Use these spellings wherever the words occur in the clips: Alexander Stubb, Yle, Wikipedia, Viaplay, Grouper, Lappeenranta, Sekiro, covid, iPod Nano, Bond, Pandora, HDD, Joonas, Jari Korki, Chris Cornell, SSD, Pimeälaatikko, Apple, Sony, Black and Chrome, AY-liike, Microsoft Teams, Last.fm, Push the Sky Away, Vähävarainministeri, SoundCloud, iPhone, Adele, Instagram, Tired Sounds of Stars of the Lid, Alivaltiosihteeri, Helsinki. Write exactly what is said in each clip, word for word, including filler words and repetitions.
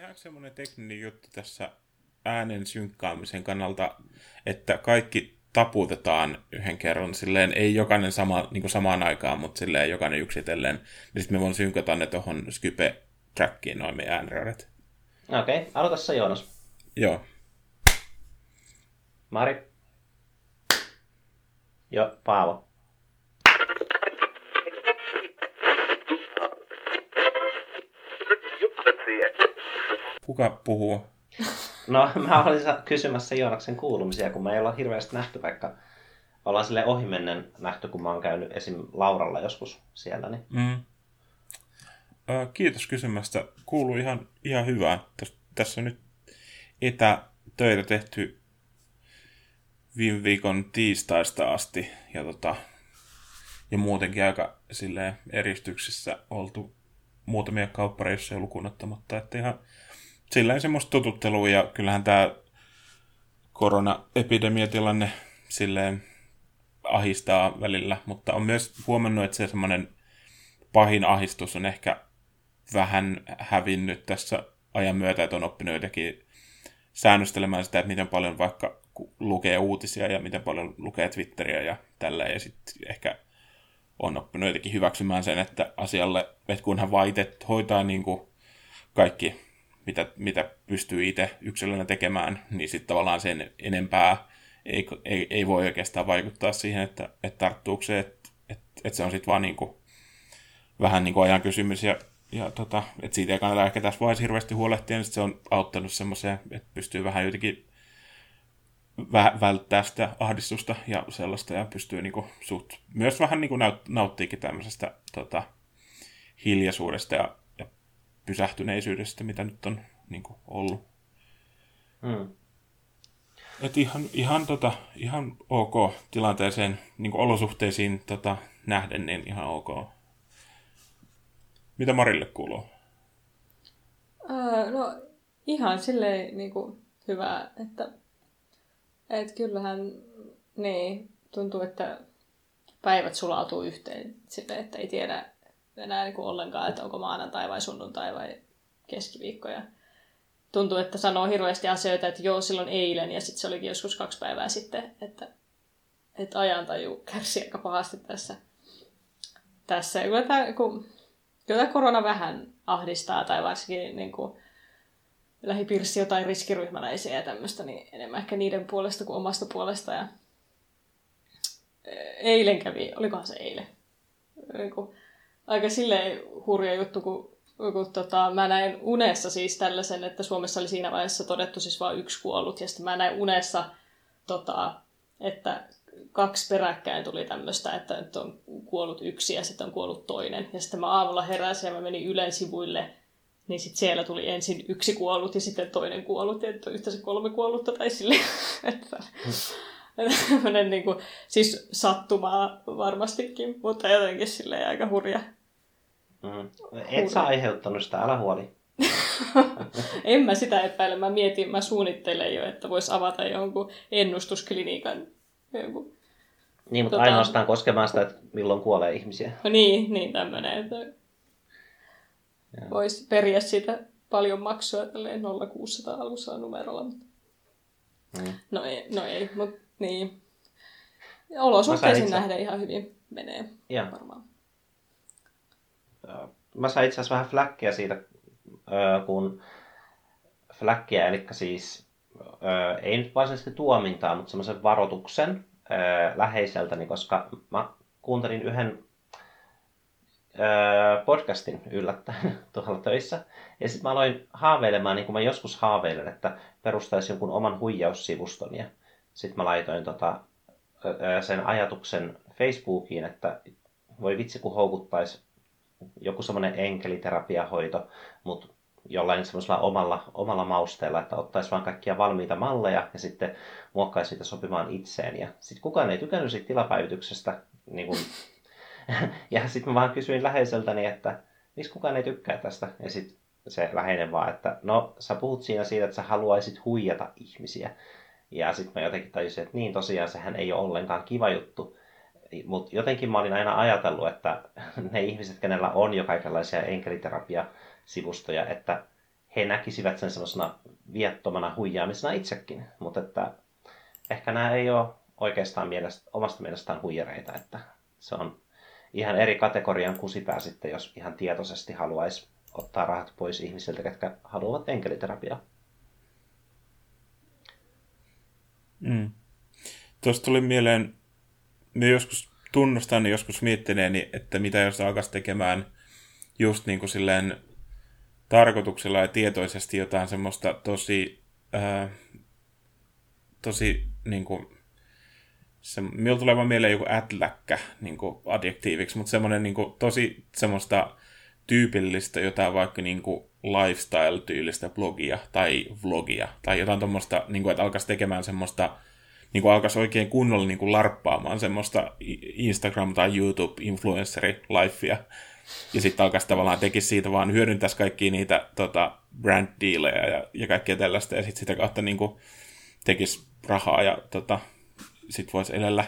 tehdäänkö semmoinen tekninen juttu tässä äänen synkkaamisen kannalta, että kaikki taputetaan yhden kerran, silleen ei jokainen sama, niin kuin samaan aikaan, mutta silleen jokainen yksitellen, niin sitten me voin synkata ne tuohon Skype-trackiin noin meidän ääniraudat. Okei, okay. Aloita sä, Joonas. Joo. Mari. Ja Paavo. Kuka puhuu? No, mä olin kysymässä Joonaksen kuulumisia, kun me ei olla hirveästi nähty, vaikka ollaan silleen ohimennen nähty, kun mä oon käynyt esim. Lauralla joskus siellä. Niin. Mm. Ö, kiitos kysymästä. Kuuluu ihan, ihan hyvää. Täs, tässä on nyt etätöitä tehty viime viikon tiistaista asti ja, tota, ja muutenkin aika silleen eristyksissä oltu muutamia kauppareissuja lukuun ottamatta, että ihan silleen semmoista totuttelua ja kyllähän tämä koronaepidemiatilanne silleen ahistaa välillä, mutta on myös huomannut, että se semmoinen pahin ahistus on ehkä vähän hävinnyt tässä ajan myötä, että on oppinut jotenkin säännöstelemään sitä, että miten paljon vaikka lukee uutisia ja miten paljon lukee Twitteriä ja tällä. Ja sitten ehkä on oppinut jotenkin hyväksymään sen, että asialle, että kunhan vaan itse hoitaa niin kuin kaikki, mitä, mitä pystyy itse yksilönä tekemään, niin sitten tavallaan sen enempää ei, ei, ei voi oikeastaan vaikuttaa siihen, että, että tarttuuko se, että, että, että se on sitten vaan niin kuin, vähän niin kuin ajan kysymys. Ja, ja tota, että siitä ei kannata ehkä tässä vaiheessa hirveästi huolehtia, niin se on auttanut semmoiseen, että pystyy vähän jotenkin välttää sitä ahdistusta ja sellaista, ja pystyy niinku suht, myös vähän niinku naut, nauttiikin tämmöisestä tota, hiljaisuudesta ja, ja pysähtyneisyydestä, mitä nyt on niinku ollut. Mm. Et ihan, ihan, tota, ihan ok tilanteeseen, niinku olosuhteisiin tota, nähden, niin ihan ok. Mitä Marille kuuluu? Öö, no ihan silleen niinku hyvä, että et kyllähän niin, tuntuu, että päivät sulautuu yhteen sille, että ei tiedä enää niin kuin ollenkaan, että onko maanantai vai sunnuntai vai keskiviikko. Ja tuntuu, että sanoo hirveästi asioita, että joo, silloin eilen ja sitten se olikin joskus kaksi päivää sitten, että, että ajantaju kärsii aika pahasti tässä. tässä. Kyllä, tämä, kun, kyllä tämä korona vähän ahdistaa tai varsinkin niin kuin lähipiirissä jotain riskiryhmäläisiä ja tämmöistä, niin enemmän ehkä niiden puolesta kuin omasta puolesta. Ja eilen kävi, olikohan se eilen, aika silleen hurja juttu, kun, kun tota, mä näin unessa siis tällaisen, että Suomessa oli siinä vaiheessa todettu siis vain yksi kuollut, ja sitten mä näin unessa, tota, että kaksi peräkkäin tuli tämmöistä, että nyt on kuollut yksi ja sitten on kuollut toinen. Ja sitten mä aamulla heräsin ja mä menin Ylen sivuille, niin sitten siellä tuli ensin yksi kuollut ja sitten toinen kuollut, ja yhteensä kolme kuollutta tai silleen, että tämmöinen niin kuin, siis sattumaa varmastikin, mutta jotenkin silleen aika hurja. Mm. Et sä aiheuttanut sitä, älä huoli. En mä sitä epäile, mä mietin, mä suunnittelen jo, että vois avata jonkun ennustusklinikan. Jonkun, niin, mutta tota, ainoastaan koskemaan sitä, että milloin kuolee ihmisiä. No niin, niin tämmöinen, että ja voisi periä siitä paljon maksua tälleen nolla kuusisataa alussa numerolla. Mutta mm. No ei, no ei mutta niin. Olosuhteisiin itse nähden ihan hyvin menee ja varmaan. Mä sain itse asiassa vähän fläkkiä siitä, kun fläkkiä, eli siis ei nyt varsinaisesti tuomintaa, mutta semmoisen varoituksen läheiseltäni, koska mä kuuntelin yhden podcastin yllättäen tuolla töissä. Ja sitten mä aloin haaveilemaan, niin kuin mä joskus haaveilen, että perustaisin jonkun oman huijaussivuston. Ja sitten mä laitoin tota, sen ajatuksen Facebookiin, että voi vitsi kun houkuttaisi joku semmoinen enkeliterapiahoito, mutta jollain semmoisella omalla, omalla mausteella, että ottaisi vaan kaikkia valmiita malleja ja sitten muokkaisi siitä sopimaan itseen. Ja sitten kukaan ei tykännyt siitä tilapäivityksestä, niin kuin ja sitten mä vaan kysyin läheiseltäni, että miksi kukaan ei tykkää tästä. Ja sitten se läheinen vaan, että no sä puhut siinä siitä, että sä haluaisit huijata ihmisiä. Ja sitten mä jotenkin tajusin, että niin tosiaan sehän ei ole ollenkaan kiva juttu. Mutta jotenkin mä olin aina ajatellut, että ne ihmiset, kenellä on jo kaikenlaisia enkeliterapiasivustoja, että he näkisivät sen semmoisena viattomana huijaamisena itsekin. Mutta että ehkä nämä ei ole oikeastaan mielestä, omasta mielestään huijareita. Että se on ihan eri kategorian kusipää sitten, jos ihan tietoisesti haluaisi ottaa rahat pois ihmisiltä, ketkä haluavat enkeliterapiaa. Mm. Tuosta tuli mieleen, me joskus tunnustan joskus miettineeni, että mitä jos alkaisi tekemään just niin kuin silleen tarkoituksella ja tietoisesti jotain semmoista tosi, ää, tosi niin kuin, se, minulla tulee vaan mieleen joku ätläkkä niin kuin adjektiiviksi, mutta semmoinen niin kuin tosi semmoista tyypillistä jotain vaikka niin kuin lifestyle-tyylistä blogia tai vlogia tai jotain tommoista, niin kuin, että alkaisi tekemään semmoista, niin kuin alkaisi oikein kunnolla niin kuin larppaamaan semmoista Instagram- tai YouTube-influencerilifea. Ja sitten alkaisi tavallaan tekisi siitä, vaan hyödyntäisi kaikkia niitä tota, brand-dealeja ja, ja kaikkea tällaista. Ja sitten sitä kautta niin kuin tekisi rahaa ja tota, sitten voisi elellä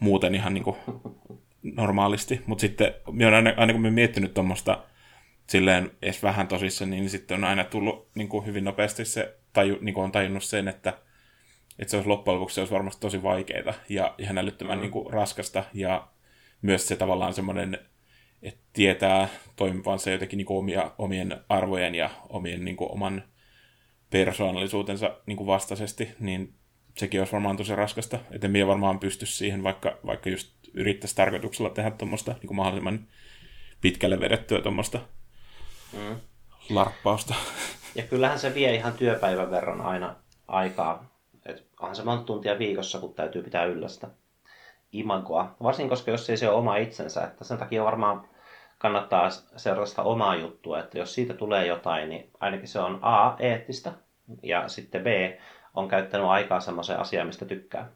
muuten ihan niin kuin normaalisti. Mutta sitten aina, aina kun me miettinyt tuommoista silleen edes vähän tosissaan, niin sitten on aina tullut niin kuin hyvin nopeasti se, taju, niin kuin on tajunnut sen, että että se olisi loppujen lopuksi se olisi varmasti tosi vaikeaa ja ihan älyttömän mm. niin kuin raskasta. Ja myös se tavallaan semmoinen, että tietää toimivansa jotenkin niin kuin omia, omien arvojen ja omien, niin kuin, oman persoonallisuutensa niin kuin vastaisesti, niin sekin olisi varmaan tosi raskasta. Että minä varmaan pystyisi siihen, vaikka, vaikka just yrittäisi tarkoituksella tehdä tuommoista niin kuin mahdollisimman pitkälle vedettyä tuommoista mm. larppausta. Ja kyllähän se vie ihan työpäivän verran aina aikaa. Että onhan se monta tuntia viikossa, kun täytyy pitää yllä sitä imagoa. Varsinkin, koska jos ei se ole oma itsensä. Että sen takia varmaan kannattaa seurata sitä omaa juttua. Että jos siitä tulee jotain, niin ainakin se on A, eettistä. Ja sitten B, on käyttänyt aikaa semmoiseen asiaan, mistä tykkää.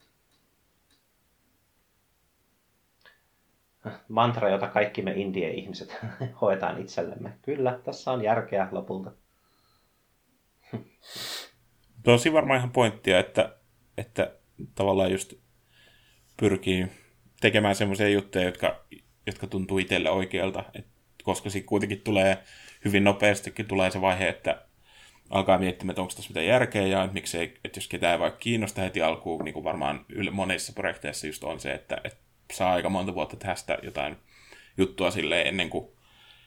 Mantra, jota kaikki me indie-ihmiset hoetaan itsellemme. Kyllä, tässä on järkeä lopulta. Tosi varmaan ihan pointtia, että, että tavallaan just pyrkii tekemään semmoisia juttuja, jotka, jotka tuntuu itselle oikealta. Et koska siitä kuitenkin tulee hyvin nopeastikin tulee se vaihe, että alkaa miettimään, että onko tässä mitään järkeä ja että miksei, että jos ketään ei vaikka kiinnosta heti alkuun, niin kuin varmaan monissa projekteissa just on se, että, että saa aika monta vuotta tehdä sitä jotain juttua silleen ennen kuin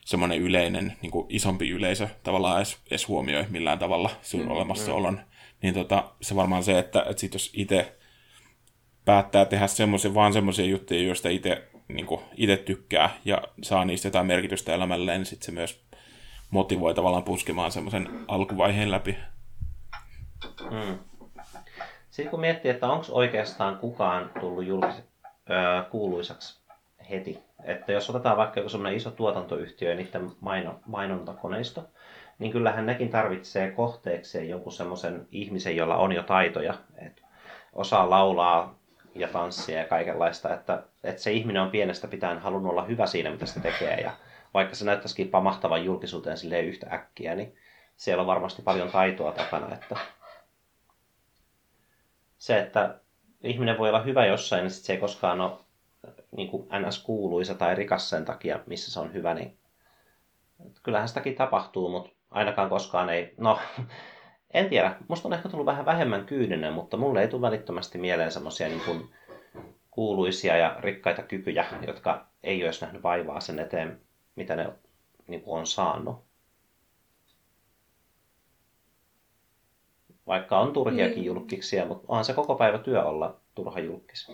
semmoinen yleinen, niin kuin isompi yleisö tavallaan edes, edes huomioi millään tavalla sun mm, olemassaolon. Mm. Niin tota, se varmaan se, että, että sit jos itse päättää tehdä semmosia, vaan semmoisia juttuja, joista itse niin kuin itse tykkää ja saa niistä jotain merkitystä elämälleen, niin sitten se myös motivoi tavallaan puskemaan semmoisen alkuvaiheen läpi. Mm. Sitten kun miettii, että onko oikeastaan kukaan tullut julkis- öö, kuuluisaksi heti, että jos otetaan vaikka joku semmoinen iso tuotantoyhtiö ja niiden maino- mainontakoneisto, niin kyllähän nekin tarvitsee kohteekseen jonkun semmoisen ihmisen, jolla on jo taitoja, että osaa laulaa ja tanssia ja kaikenlaista, että, että se ihminen on pienestä pitäen halunnut olla hyvä siinä, mitä se tekee, ja vaikka se näyttäisikin pamahtavan julkisuuteen silleen yhtä äkkiä, niin siellä on varmasti paljon taitoa takana, että se, että ihminen voi olla hyvä jossain, niin sit se ei koskaan ole niin kuin N S-kuuluisa tai rikas sen takia, missä se on hyvä, niin kyllähän sitäkin tapahtuu, mutta ainakaan koskaan ei, no en tiedä, musta on ehkä tullut vähän vähemmän kyyninen, mutta mulle ei tule välittömästi mieleen semmoisia niin kuin kuuluisia ja rikkaita kykyjä, jotka ei olisi nähnyt vaivaa sen eteen, mitä ne niin kuin on saanut. Vaikka on turhiakin niin julkkiksia, mutta onhan se koko päivä työ olla turha julkkis.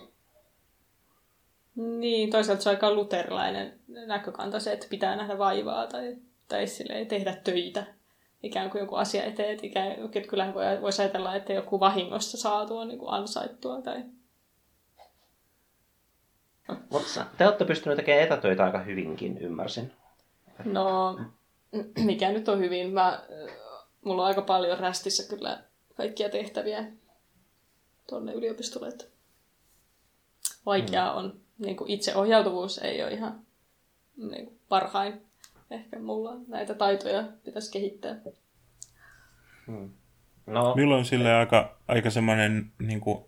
Niin, toisaalta se on aika luterilainen näkökanta se, että pitää nähdä vaivaa tai, tai silleen, tehdä töitä ikään kuin joku asia eteen. Ikään, kyllähän voisi ajatella, että joku vahingossa saatua niin kuin ansaittua. Tai... Mutta te olette pystyneet tekemään etätöitä aika hyvinkin, ymmärsin. No, mikä nyt on hyvin. Mä, mulla on aika paljon rästissä kyllä kaikkia tehtäviä tuonne yliopistolle. Että vaikeaa on. Niin kuin itseohjautuvuus ei ole ihan niin kuin parhain. Ehkä mulla näitä taitoja pitäisi kehittää. Hmm. No. Minulla on silleen aika, aika semmoinen niin kuin,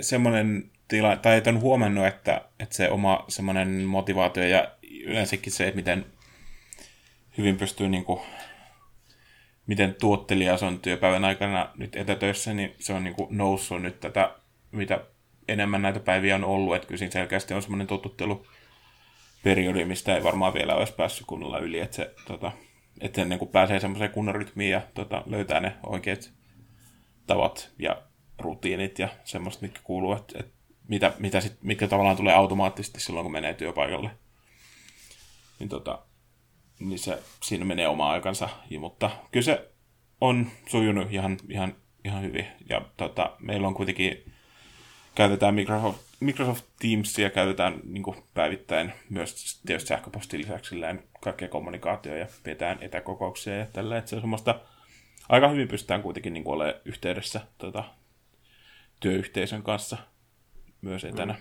semmoinen tila, tai et on huomannut, että, että se oma semmoinen motivaatio ja yleensäkin se, että miten, hyvin pystyy, niin kuin, miten tuottelija on työpäivän aikana nyt etätöissä, niin se on niin kuin noussut nyt tätä, mitä enemmän näitä päiviä on ollut. Että kyllä siinä selkeästi on semmoinen totutteluperiodi, mistä ei varmaan vielä olisi päässyt kunnolla yli, että se, tota, että se niin kuin pääsee semmoiseen kunnon rytmiin ja tota, löytää ne oikeat tavat ja rutiinit ja semmoista, mitkä kuuluu, että, että mitä, mitä sit, mitkä tavallaan tulee automaattisesti silloin, kun menee työpaikalle. Niin, tota, niin se, siinä menee oma aikansa, mutta kyllä se on sujunut ihan, ihan, ihan hyvin. Ja, tota, meillä on kuitenkin, käytetään Microsoft, Microsoft Teamsia, käytetään niin kuin päivittäin myös tietysti sähköpostin lisäksi kaikkea kommunikaatioa ja pidetään etäkokouksia ja tällä, että se on semmoista, aika hyvin pystytään kuitenkin niin kuin olemaan yhteydessä tota, työyhteisön kanssa myös etänä.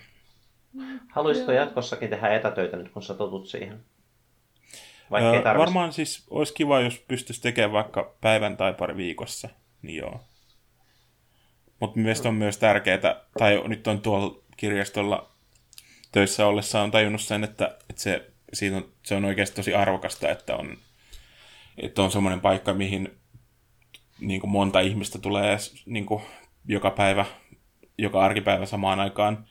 Haluaisitko jatkossakin tehdä etätöitä nyt, kun sä totut siihen? Vaikka ei tarvitsi. Varmaan siis olisi kiva, jos pystyisi tekemään vaikka päivän tai pari viikossa, niin joo. Mutta mielestäni on myös tärkeää, tai nyt on tuolla kirjastolla töissä ollessa on tajunnut sen, että, että se, siitä on, se on oikeasti tosi arvokasta, että on, että on semmoinen paikka, mihin niin kuin monta ihmistä tulee niin kuin joka päivä, joka arkipäivä samaan aikaan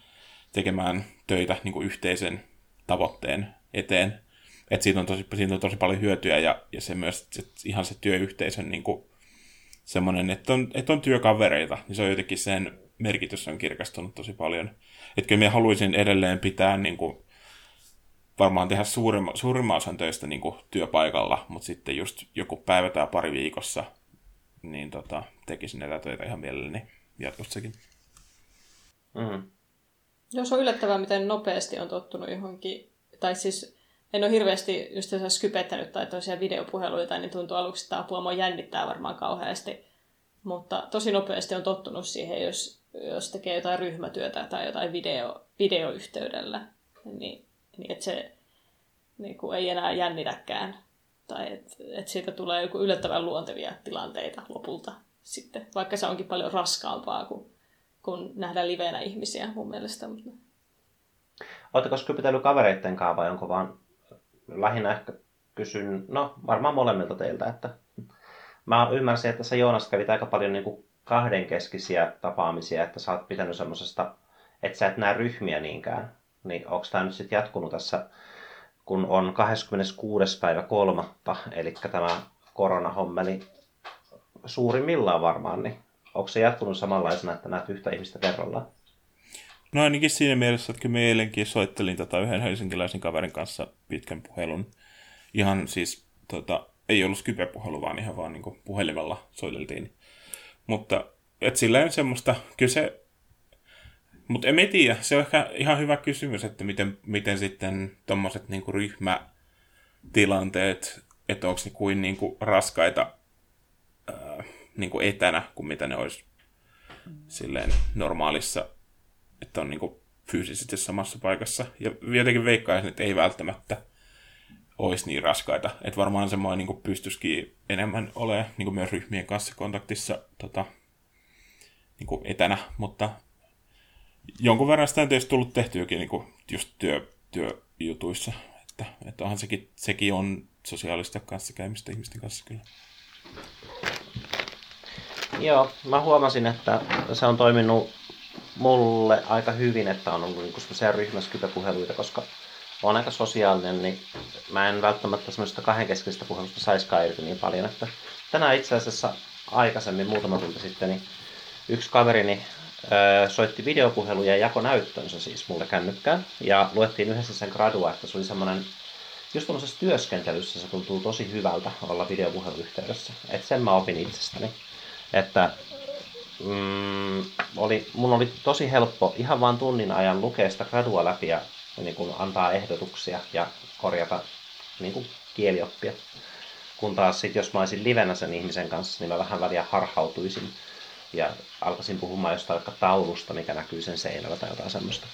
tekemään töitä niin kuin yhteisen tavoitteen eteen. Että siitä on tosi, siitä on tosi paljon hyötyä ja, ja se myös se, ihan se työyhteisön niin kuin semmoinen, että on, että on työkavereita, niin se on jotenkin sen merkitys on kirkastunut tosi paljon. Että kyllä minä haluaisin edelleen pitää niin kuin, varmaan tehdä suurimman, suurimman osan töistä niin kuin työpaikalla, mutta sitten just joku päivä tai pari viikossa niin tota, tekisin näitä töitä ihan mielelläni jatkossakin. Mm-hmm. Jos on yllättävää, miten nopeasti on tottunut johonkin, tai siis en ole hirveästi just jos skypettänyt tai toisia videopuheluita, niin tuntuu aluksi, että apua mua jännittää varmaan kauheasti. Mutta tosi nopeasti on tottunut siihen, jos, jos tekee jotain ryhmätyötä tai jotain video, videoyhteydellä, niin, niin että se niin kuin ei enää jännitäkään. Tai että et siitä tulee joku yllättävän luontevia tilanteita lopulta sitten, vaikka se onkin paljon raskaampaa kuin, kuin nähdä liveenä ihmisiä mun mielestä. Oletteko skypitellyt kavereitten kanssa vai onko vaan lähinnä ehkä kysyn, no varmaan molemmilta teiltä, että mä ymmärsin, että sä Joonas kävit aika paljon niin kuin kahdenkeskisiä tapaamisia, että sä oot pitänyt semmosesta, että sä et näe ryhmiä niinkään, niin onko tää nyt sitten jatkunut tässä, kun on kahdeskymmeneskuudes päivä kolmatta, eli tämä koronahommeli suurimmillaan varmaan, niin onko se jatkunut samanlaisena, että näet yhtä ihmistä kerrallaan? No ainakin siinä mielessä, että kyllä eilenkin soittelin tätä yhden helsinkiläisen kaverin kanssa pitkän puhelun. Ihan siis, tota, ei ollut Skype-puhelu, vaan ihan vaan niin kuin puhelimella soiteltiin. Mutta, et sillä on semmoista, kyllä se, mutta en tiedä, se on ehkä ihan hyvä kysymys, että miten, miten sitten tommoset niin kuin ryhmätilanteet, että onko ne kuin, niin kuin raskaita ää, niin kuin etänä, kuin mitä ne olisi silleen normaalissa, että on niin kuin fyysisesti samassa paikassa. Ja jotenkin veikkaisin, että ei välttämättä olisi niin raskaita. Että varmaan semmoinen niin kuin pystyisikin enemmän olemaan niin kuin myös ryhmien kanssa kontaktissa tota, niin kuin etänä. Mutta jonkun verran sitä on tietysti tullut tehtyäkin niin kuin just työ, työjutuissa. Että, että onhan sekin, sekin on sosiaalista kanssakäymistä ihmisten kanssa kyllä. Joo, mä huomasin, että se on toiminut mulle aika hyvin, että on ollut niinku semmoisia ryhmäskypäpuheluita, koska on aika sosiaalinen, niin mä en välttämättä semmoista kahdenkeskistä puhelusta saisikaan irti niin paljon, että tänään itse asiassa aikaisemmin, muutama tunti sitten, niin yksi kaverini öö, soitti videopuheluja ja jakoi näyttönsä siis mulle kännykkään, ja luettiin yhdessä sen gradua, että se oli semmoinen, just tuollaisessa työskentelyssä se tuntuu tosi hyvältä olla videopuheluyhteydessä, että sen mä opin itsestäni, että Mm, oli, mun oli tosi helppo ihan vaan tunnin ajan lukea sitä gradua läpi ja niin kun antaa ehdotuksia ja korjata niin kun kielioppia. Kun taas sit, jos mä olisin livenä sen ihmisen kanssa, niin mä vähän väliä harhautuisin ja alkaisin puhumaan jostain taulusta, mikä näkyy sen seinällä tai jotain semmoista.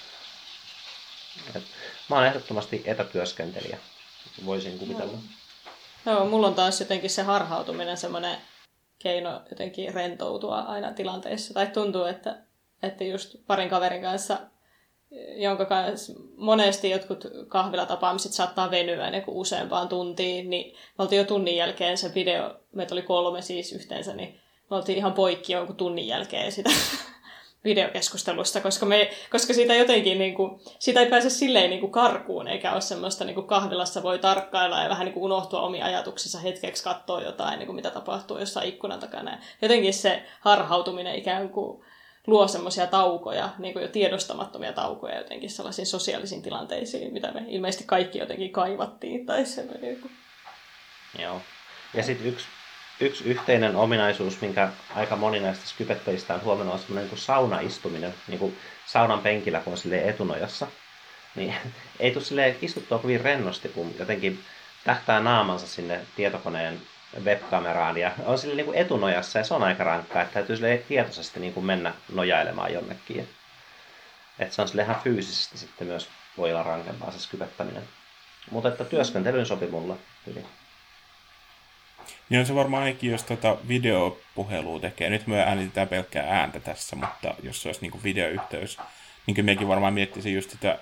Et mä oon ehdottomasti etätyöskentelijä, voisin kuvitella. Joo, no, mulla on taas jotenkin se harhautuminen semmoinen keino jotenkin rentoutua aina tilanteessa. Tai tuntuu, että, että just parin kaverin kanssa jonka kanssa monesti jotkut kahvilatapaamiset saattaa venyä niin kuin useampaan tuntiin, niin me oltiin jo tunnin jälkeen se video, meitä oli kolme siis yhteensä, niin me oltiin ihan poikki jonkun tunnin jälkeen sitä videokeskustelusta, koska, me, koska siitä, jotenkin, niin kuin, siitä ei pääse silleen niin kuin karkuun, eikä ole semmoista, niin kuin kahvilassa voi tarkkailla ja vähän niin kuin unohtua omia ajatuksensa hetkeksi, katsoa jotain, niin kuin mitä tapahtuu jossain ikkunan takana. Jotenkin se harhautuminen ikään kuin luo semmoisia taukoja, niin kuin jo tiedostamattomia taukoja jotenkin sellaisiin sosiaalisiin tilanteisiin, mitä me ilmeisesti kaikki jotenkin kaivattiin. Tai semmoinen. Joo. Ja sitten yksi, yksi yhteinen ominaisuus, minkä aika moni näistä skypettäjistä on huomannut, on semmoinen niin kuin saunaistuminen, niin kuin saunan penkillä, kun on silleen etunojassa. Niin ei tule silleen istuttua kovin rennosti, kun jotenkin tähtää naamansa sinne tietokoneen webkameraan ja on sille niin kuin etunojassa ja se on aika rankkaa, että täytyy sille tietoisesti niin kuin mennä nojailemaan jonnekin. Että se on sille ihan fyysisesti sitten myös voi olla rankempaa se skypettäminen. Mutta että työskentelyyn sopi mulla hyvin. Joo, se varmaan ainakin, jos tota videopuhelua tekee. Nyt me äänitetään pelkkää ääntä tässä, mutta jos se olisi niin kuin videoyhteys, niin kyllä mekin varmaan miettisin just sitä,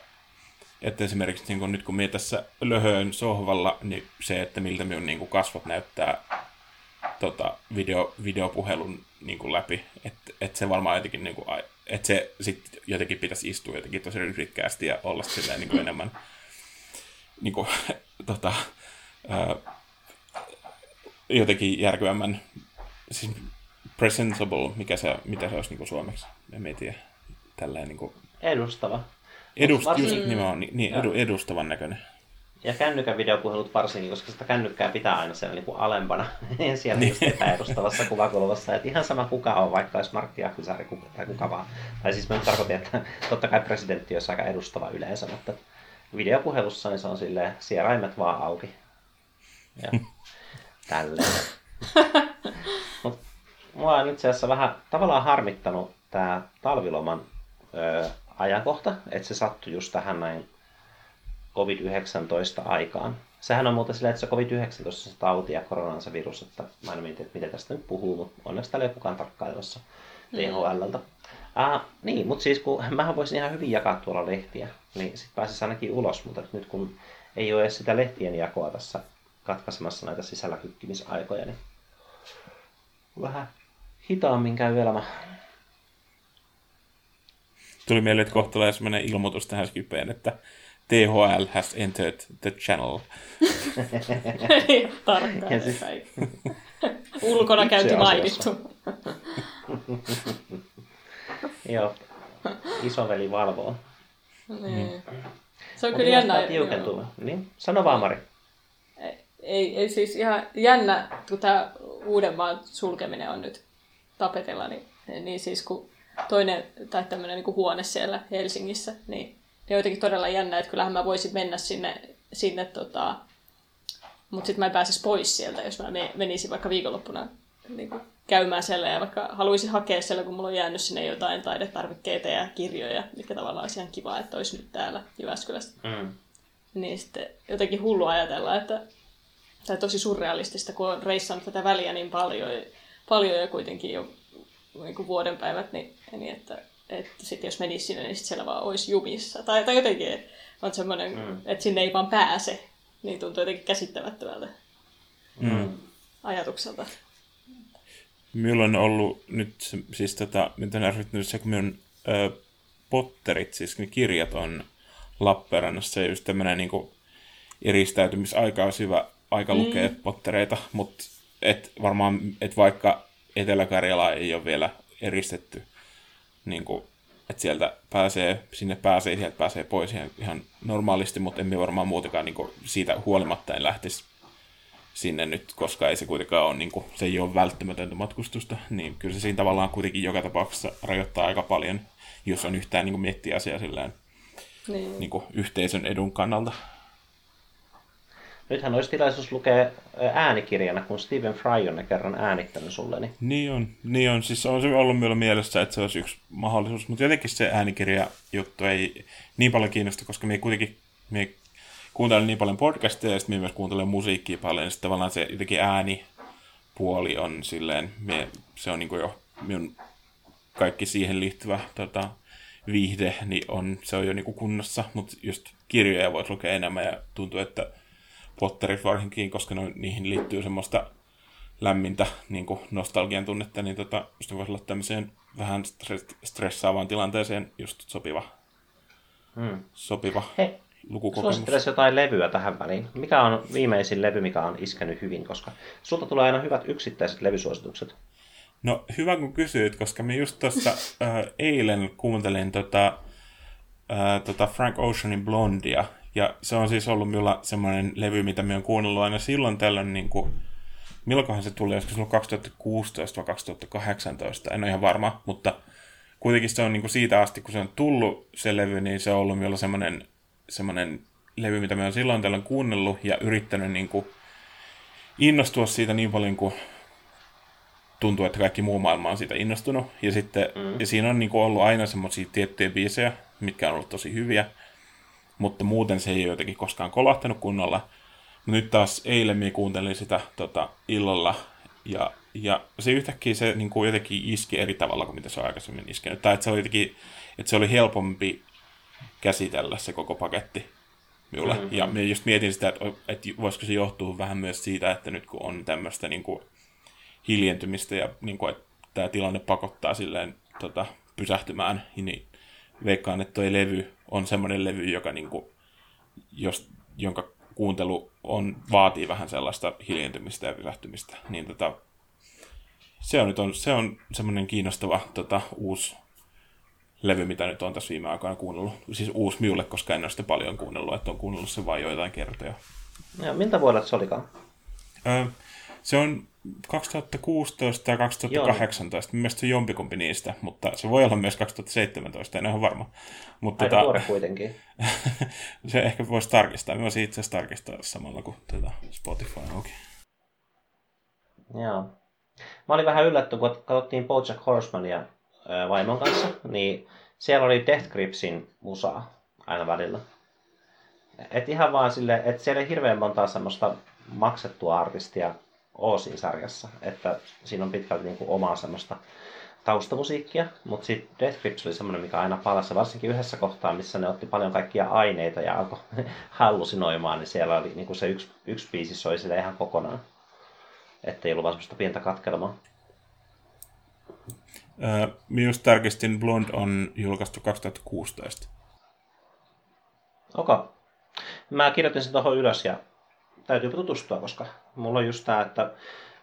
että esimerkiksi niin kun nyt kun minä tässä löhöön sohvalla, niin se, että miltä minun niin kun kasvot näyttää tota, video, videopuhelun niin kun läpi, että et se varmaan jotenkin, niin kun, et se sit jotenkin pitäisi istua jotenkin tosi ryhdikkäästi ja olla silleen niin kun enemmän niin kun, tota, ää, jotenkin järkevämmän, siis presentable, mikä se, mitä se olisi niin kun suomeksi, en tiedä, tällainen niin kun edustava. Edust, varsin, just, niin on niin edu, edustavan näköinen. Ja kännykän videopuhelut varsinkin, koska sitä kännykkää pitää aina siellä niin kuin alempana. Siellä niin. Just epäedustavassa kuvakulmassa. Et ihan sama kuka on, vaikka olisi Martti Ahtisaari tai kuka vaan. Tai siis mä nyt tarkoitin, että totta kai presidentti olisi aika edustava yleensä, mutta videopuhelussa niin se on silleen sieraimet vaan auki. Ja tälleen. Mut mua on itse asiassa vähän tavallaan harmittanut tää talviloman öö, ajankohta, että se sattui just tähän näin covid yhdeksäntoista aikaan. Sehän on muuten silleen, että se covid yhdeksäntoista on se tauti ja korona on se virus, että mä en mietin, että miten tästä nyt puhuu, mutta onneksi täällä ei ole kukaan tarkkailussa T H L:ltä. Äh, niin, mutta siis kun mähän voisin ihan hyvin jakaa tuolla lehtiä, niin sit pääsis ainakin ulos, mutta nyt kun ei ole edes sitä lehtien jakoa tässä katkaisemassa näitä sisällä kykkimisaikoja, niin vähän hitaammin käy elämä. Tuli mieleen, että kohta tulee sellainen ilmoitus tähän Skypeen, että T H L has entered the channel. Tarkkaan. Siis ulkona käynti mainittu. Joo. Isoveli valvoo. Niin. Se on kyllä jännä. Niin. Sano vaan, Mari. Ei, ei siis ihan jännä, kun tämä Uudenmaan sulkeminen on nyt tapetilla, niin, niin siis kun toinen tai tämmöinen niin kuin huone siellä Helsingissä, niin ne on jotenkin todella jännä, että kyllähän mä voisin mennä sinne, sinne tota, mutta sitten mä en pääsisi pois sieltä, jos mä menisin vaikka viikonloppuna niin kuin käymään siellä ja vaikka haluaisin hakea siellä, kun mulla on jäänyt sinne jotain taidetarvikkeita ja kirjoja, mitkä tavallaan olisi ihan kiva, että olisi nyt täällä Jyväskylässä. Mm. Niin sitten jotenkin hullu ajatella, että tai tosi surrealistista, kun on reissannut tätä väliä niin paljon, paljon ja kuitenkin jo niin vuodenpäivät, niin, niin että, että sit jos menisi sinne, niin sit siellä vaan olisi jumissa. Tai, tai jotenkin, että on semmoinen, mm. että sinne ei vaan pääse, niin tuntuu jotenkin käsittämättömältä mm. ajatukselta. Minulla on ollut nyt, siis tota, nyt on ärsyttänyt se, kun minun ö, potterit, siis kirjat on Lappeenrannassa, ja just tämmöinen niin eristäytymisaika on hyvä aika lukea mm. pottereita, mutta et varmaan, että vaikka Etelä-Karjala ei ole vielä eristetty, niin kuin, että sieltä pääsee, sinne pääsee, sieltä pääsee pois ihan, ihan normaalisti, mutta emme varmaan muutenkaan niin kuin, siitä huolimatta en lähtisi sinne nyt, koska ei se kuitenkaan ole, niin kuin, se ei ole välttämätöntä matkustusta, niin kyllä se siinä tavallaan kuitenkin joka tapauksessa rajoittaa aika paljon, jos on yhtään niin kuin, miettiä asiaa sillään, niin. Niin kuin, yhteisön edun kannalta. Nythän olisi tilaisuus lukea äänikirjana, kun Stephen Fry on ne kerran äänittänyt sulle. Niin, niin on. Niin on. Siis on se ollut meillä mielessä, että se olisi yksi mahdollisuus. Mutta jotenkin se äänikirjajuttu ei niin paljon kiinnosta, koska minä kuitenkin minä kuuntelen niin paljon podcasteja ja sitten minä myös kuuntelen musiikkia paljon. Ja sitten tavallaan se jotenkin äänipuoli on silleen, minä, se on niin kuin jo minun kaikki siihen liittyvä tota, viihde, niin on, se on jo niinku kunnossa, mutta just kirjoja voit lukea enemmän ja tuntuu, että Potterit varsinkin, koska no, niihin liittyy semmoista lämmintä niinku nostalgian tunnetta, niin tota, just voisi olla tämmöiseen vähän stres- stressaavaan tilanteeseen just sopiva, hmm. sopiva Hei, lukukokemus. Suosittelisi jotain levyä tähän väliin. Mikä on viimeisin levy, mikä on iskenyt hyvin, koska sulta tulee aina hyvät yksittäiset levysuositukset. No hyvä kun kysyit, koska me just tuossa äh, eilen kuuntelin tota, äh, tota Frank Oceanin Blondia. Ja se on siis ollut minulla semmoinen levy, mitä minä olen kuunnellut aina silloin tällöin, niin kuin, milloinkohan se tuli, joskus ollut kaksituhattakuusitoista vai kaksituhattakahdeksantoista, en ole ihan varma, mutta kuitenkin se on niin kuin siitä asti, kun se on tullut se levy, niin se on ollut minulla semmoinen, semmoinen levy, mitä minä olen silloin tällöin kuunnellut ja yrittänyt niin kuin innostua siitä niin paljon kuin tuntuu, että kaikki muu maailma on siitä innostunut. Ja, sitten, mm. ja siinä on niin kuin ollut aina semmoisia tiettyjä biisejä, mitkä on ollut tosi hyviä. Mutta muuten se ei jotenkin koskaan kolahtanut kunnolla. Nyt taas eilen minä kuuntelin sitä tota, illalla, ja, ja se yhtäkkiä se niin kuin jotenkin iski eri tavalla kuin mitä se on aikaisemmin iskenyt. Tai että se oli, jotenkin, että se oli helpompi käsitellä se koko paketti minulle. Mm-hmm. Ja minä just mietin sitä, että, että voisiko se johtua vähän myös siitä, että nyt kun on tämmöistä niin kuin hiljentymistä, ja niin kuin, että tämä tilanne pakottaa silleen, tota, pysähtymään, niin veikkaan, että tuo levy on semmoinen levy, joka niinku, jos, jonka kuuntelu on, vaatii vähän sellaista hiljentymistä ja pysähtymistä. Niin tota, se on nyt on, se on semmoinen kiinnostava tota, uusi levy, mitä nyt on tässä viime aikoina kuunnellut. Siis uusi miulle, koska en ole sitä paljon kuunnellut, että on kuunnellut sen vain joitain kertoja. Ja miltä vuodelta se olikaan? Öö, se on kaksituhattakuusitoista ja kaksituhattakahdeksantoista. Mielestäni se on jompikumpi niistä, mutta se voi olla myös kaksituhattaseitsemäntoista, en ole varma. Mutta aika tuore tota, kuitenkin. Se ehkä voisi tarkistaa. Minä voisin itse asiassa tarkistaa samalla kuin tätä Spotify auki. Joo. Mä olin vähän yllätty, kun katsottiin BoJack Horsemania vaimon kanssa, niin siellä oli Death Gripsin musaa aina välillä. Et ihan vaan silleen, että siellä ei hirveän montaa semmoista maksettua artistia ole siinä sarjassa, että siinä on pitkälti niin kuin omaa semmoista taustamusiikkia, mutta sitten Death Grips oli semmoinen, mikä aina palasi, varsinkin yhdessä kohtaa, missä ne otti paljon kaikkia aineita ja alkoi hallusinoimaan, niin siellä oli niin kuin se yksi, yksi biisi soi sille ihan kokonaan, ettei ollut vaan semmoista pientä katkelmaa. Äh, minä just tarkistin, Blond on julkaistu kaksituhattakuusitoista. Okei. Okay. Mä kirjoitin sen tuohon ylös ja täytyy tutustua, koska mulla on just tää, että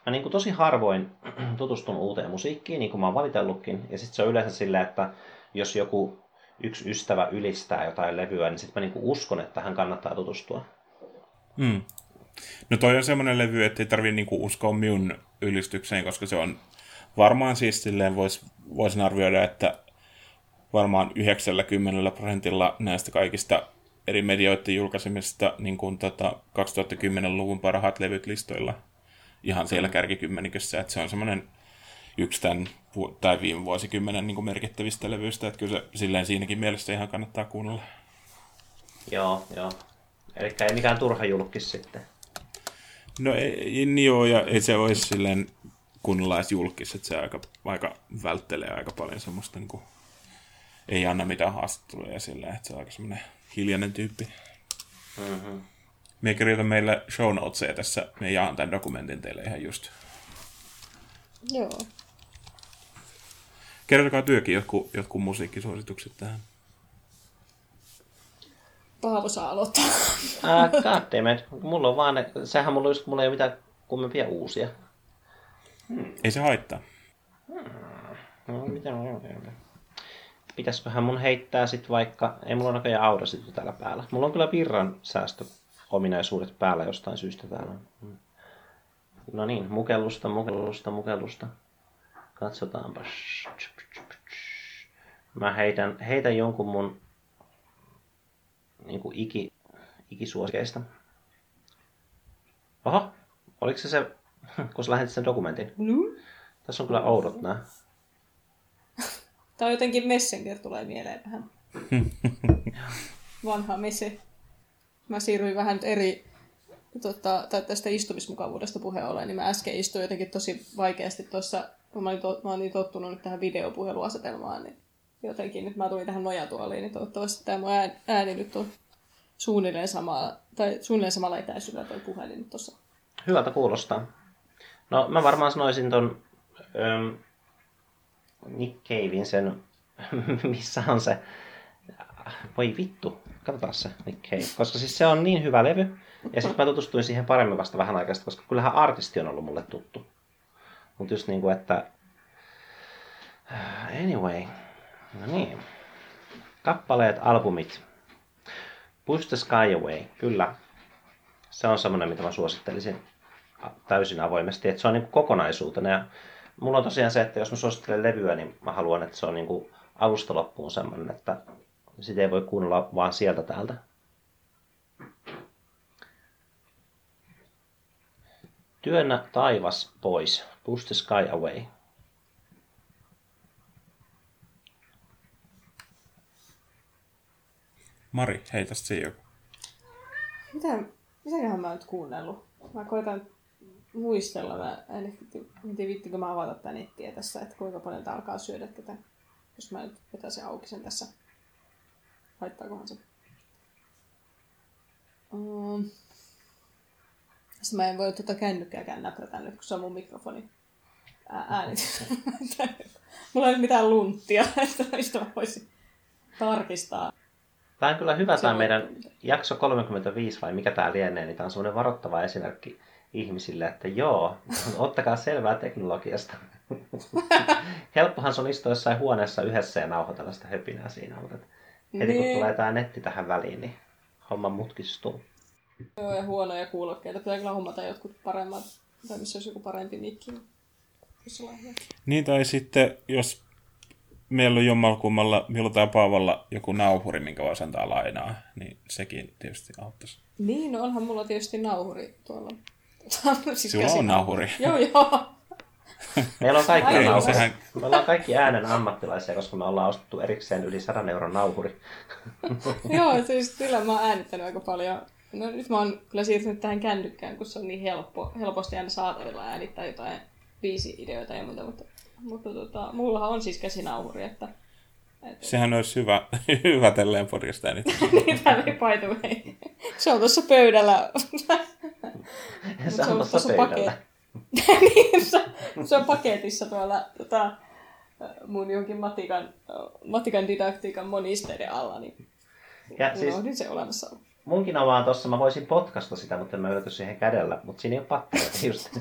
mä niin kuin tosi harvoin tutustun uuteen musiikkiin, niin kuin mä oon valitellutkin. Ja sit se on yleensä silleen, että jos joku yksi ystävä ylistää jotain levyä, niin sit mä niin kuin uskon, että tähän kannattaa tutustua. Mm. No toi on semmonen levy, ettei tarvii niin kuin uskoa minun ylistykseen, koska se on varmaan siis silleen, vois, voisin arvioida, että varmaan yhdeksänkymmentä prosentilla näistä kaikista eri medioiden julkaisemista niin kuin tota kaksituhattakymmenen-luvun parhaat levyt listoilla ihan siellä kärkikymmenikössä, että se on semmoinen yksi tämän tai viime vuosikymmenen niin kuin merkittävistä levyistä, että kyllä se silleen siinäkin mielessä ihan kannattaa kuunnella. Joo, joo. Eli ei mikään turha julkis sitten. No ei, niin joo, ja ei se olisi silleen kunnolla edes julkis, että se aika, aika välttelee aika paljon semmoista, niin kuin, ei anna mitään haastatteluja silleen, että se on aika semmoinen hiljainen tyyppi. Mm-hmm. Minä kirjoitan meillä show notesia tässä. Minä jaan tämän dokumentin teille ihan just. Joo. Kertokaa työkin jotkut, jotkut musiikkisuositukset tähän. Paavo saa aloittaa. Ah, goddammit. Mulla on vaan ne, sehän mulla, just, mulla ei ole mitään kummempia uusia. Hmm. Ei se haittaa. Hmm. No, mitä on? Pitäisiköhän mun heittää sit vaikka, ei mulla ole näköjään audasitu täällä päällä. Mulla on kyllä virran säästöominaisuudet päällä jostain syystä täällä. No niin, mukellusta, mukellusta, mukellusta. Katsotaanpa. Mä heitän, heitän jonkun mun niin kuin iki, ikisuosikeista. Oho, oliko se se, kun sä lähetit sen dokumentin? Mm. Tässä on kyllä oudot nää. Tää on jotenkin Messenger tulee mieleen vähän. Vanha messe. Mä siirryin vähän nyt eri tota, tästä istumismukavuudesta puheen ollen, niin mä äsken istuin jotenkin tosi vaikeasti tuossa, kun mä olin, to, mä olin tottunut nyt tähän videopuheluasetelmaan, niin jotenkin nyt mä tulin tähän nojatuoliin, niin toivottavasti tämä mun ääni nyt on suunnilleen samalla, tai suunnilleen samalla etäisyydellä toi puhelin tuossa. Hyvältä kuulostaa. No mä varmaan sanoisin ton ähm, Nick Cavein sen, missä on se, voi vittu, katsotaan se Nick Cave, koska siis se on niin hyvä levy, ja sitten mä tutustuin siihen paremmin vasta vähän aikaista, koska kyllähän artisti on ollut mulle tuttu. Mutta just niinku, että anyway, no niin, kappaleet, albumit, Push the Sky Away, kyllä, se on semmoinen, mitä mä suosittelisin täysin avoimesti, että se on niinku kokonaisuutena, ja mulla on tosiaan se, että jos mä suosittelen levyä, niin mä haluan, että se on niinku alusta loppuun semmoinen, että sitä ei voi kuunnella vaan sieltä täältä. Työnnä taivas pois. Push the Sky Away. Mari, heitä se joku. Mitä, mitäköhän mä oon nyt kuunnellut? Mä koitan muistella. Mä en viittikö mä avata tää nettiä tässä, että kuinka paljon tää alkaa syödä tätä. Jos mä nyt vetäisin auki sen tässä. Haittaakohan se? Mm. Sitten mä en voi tuota kännykkääkään näprätä nyt, kun se on mun mikrofoni äänitys. Mulla ei ole mitään lunttia, mistä mä voisin tarkistaa. Tämä on kyllä hyvä tämä meidän jakso kolmekymmentäviisi, vai mikä tää lienee, niin tää on semmoinen varoittava esimerkki ihmisille, että joo, ottakaa selvää teknologiasta. Helppohan se on istua jossain huoneessa yhdessä ja nauhoitella sitä höpinää siinä, mutta heti niin. Kun tulee tää netti tähän väliin, niin homma mutkistuu. Joo, ja huonoja kuulokkeita. Pitää kyllä hommata jotkut paremmat, tai missä olisi joku parempi mikki. Niin, tai sitten, jos meillä on jommalkummalla, milloin tai Paavalla joku nauhuri, minkä voi antaa lainaa, niin sekin tietysti auttaisi. Niin, no onhan mulla tietysti nauhuri tuolla. Siis sulla on nauhuri. Joo, joo. Meillä on kaikki Ai, nauhuri. Sehän... Me ollaan kaikki äänen ammattilaisia, koska me ollaan ostettu erikseen yli sadan euron nauhuri. Joo, siis kyllä mä oon äänittänyt aika paljon. No nyt mä oon kyllä siirtynyt tähän kännykkään, kun se on niin helppo, helposti aina saatavilla äänittää jotain biisi-ideoita ja muuta, mutta, mutta tota, mullahan on siis käsinauhuri, että... että... Sehän olisi hyvä, hyvä tälleen podcast äänittää. Niin, tämä ei by the way. Se on tuossa pöydällä. Se on tuossa pöydällä. Niin, se, se on paketissa tuolla tota, mun jonkin matikan, matikan didaktiikan monisteiden alla, niin ja, unohdin siis... se olemassa on. Munkin on vaan tossa, mä voisin potkaista sitä, mutta en mä ylety siihen kädellä, mutta siinä ei ole pattereita just.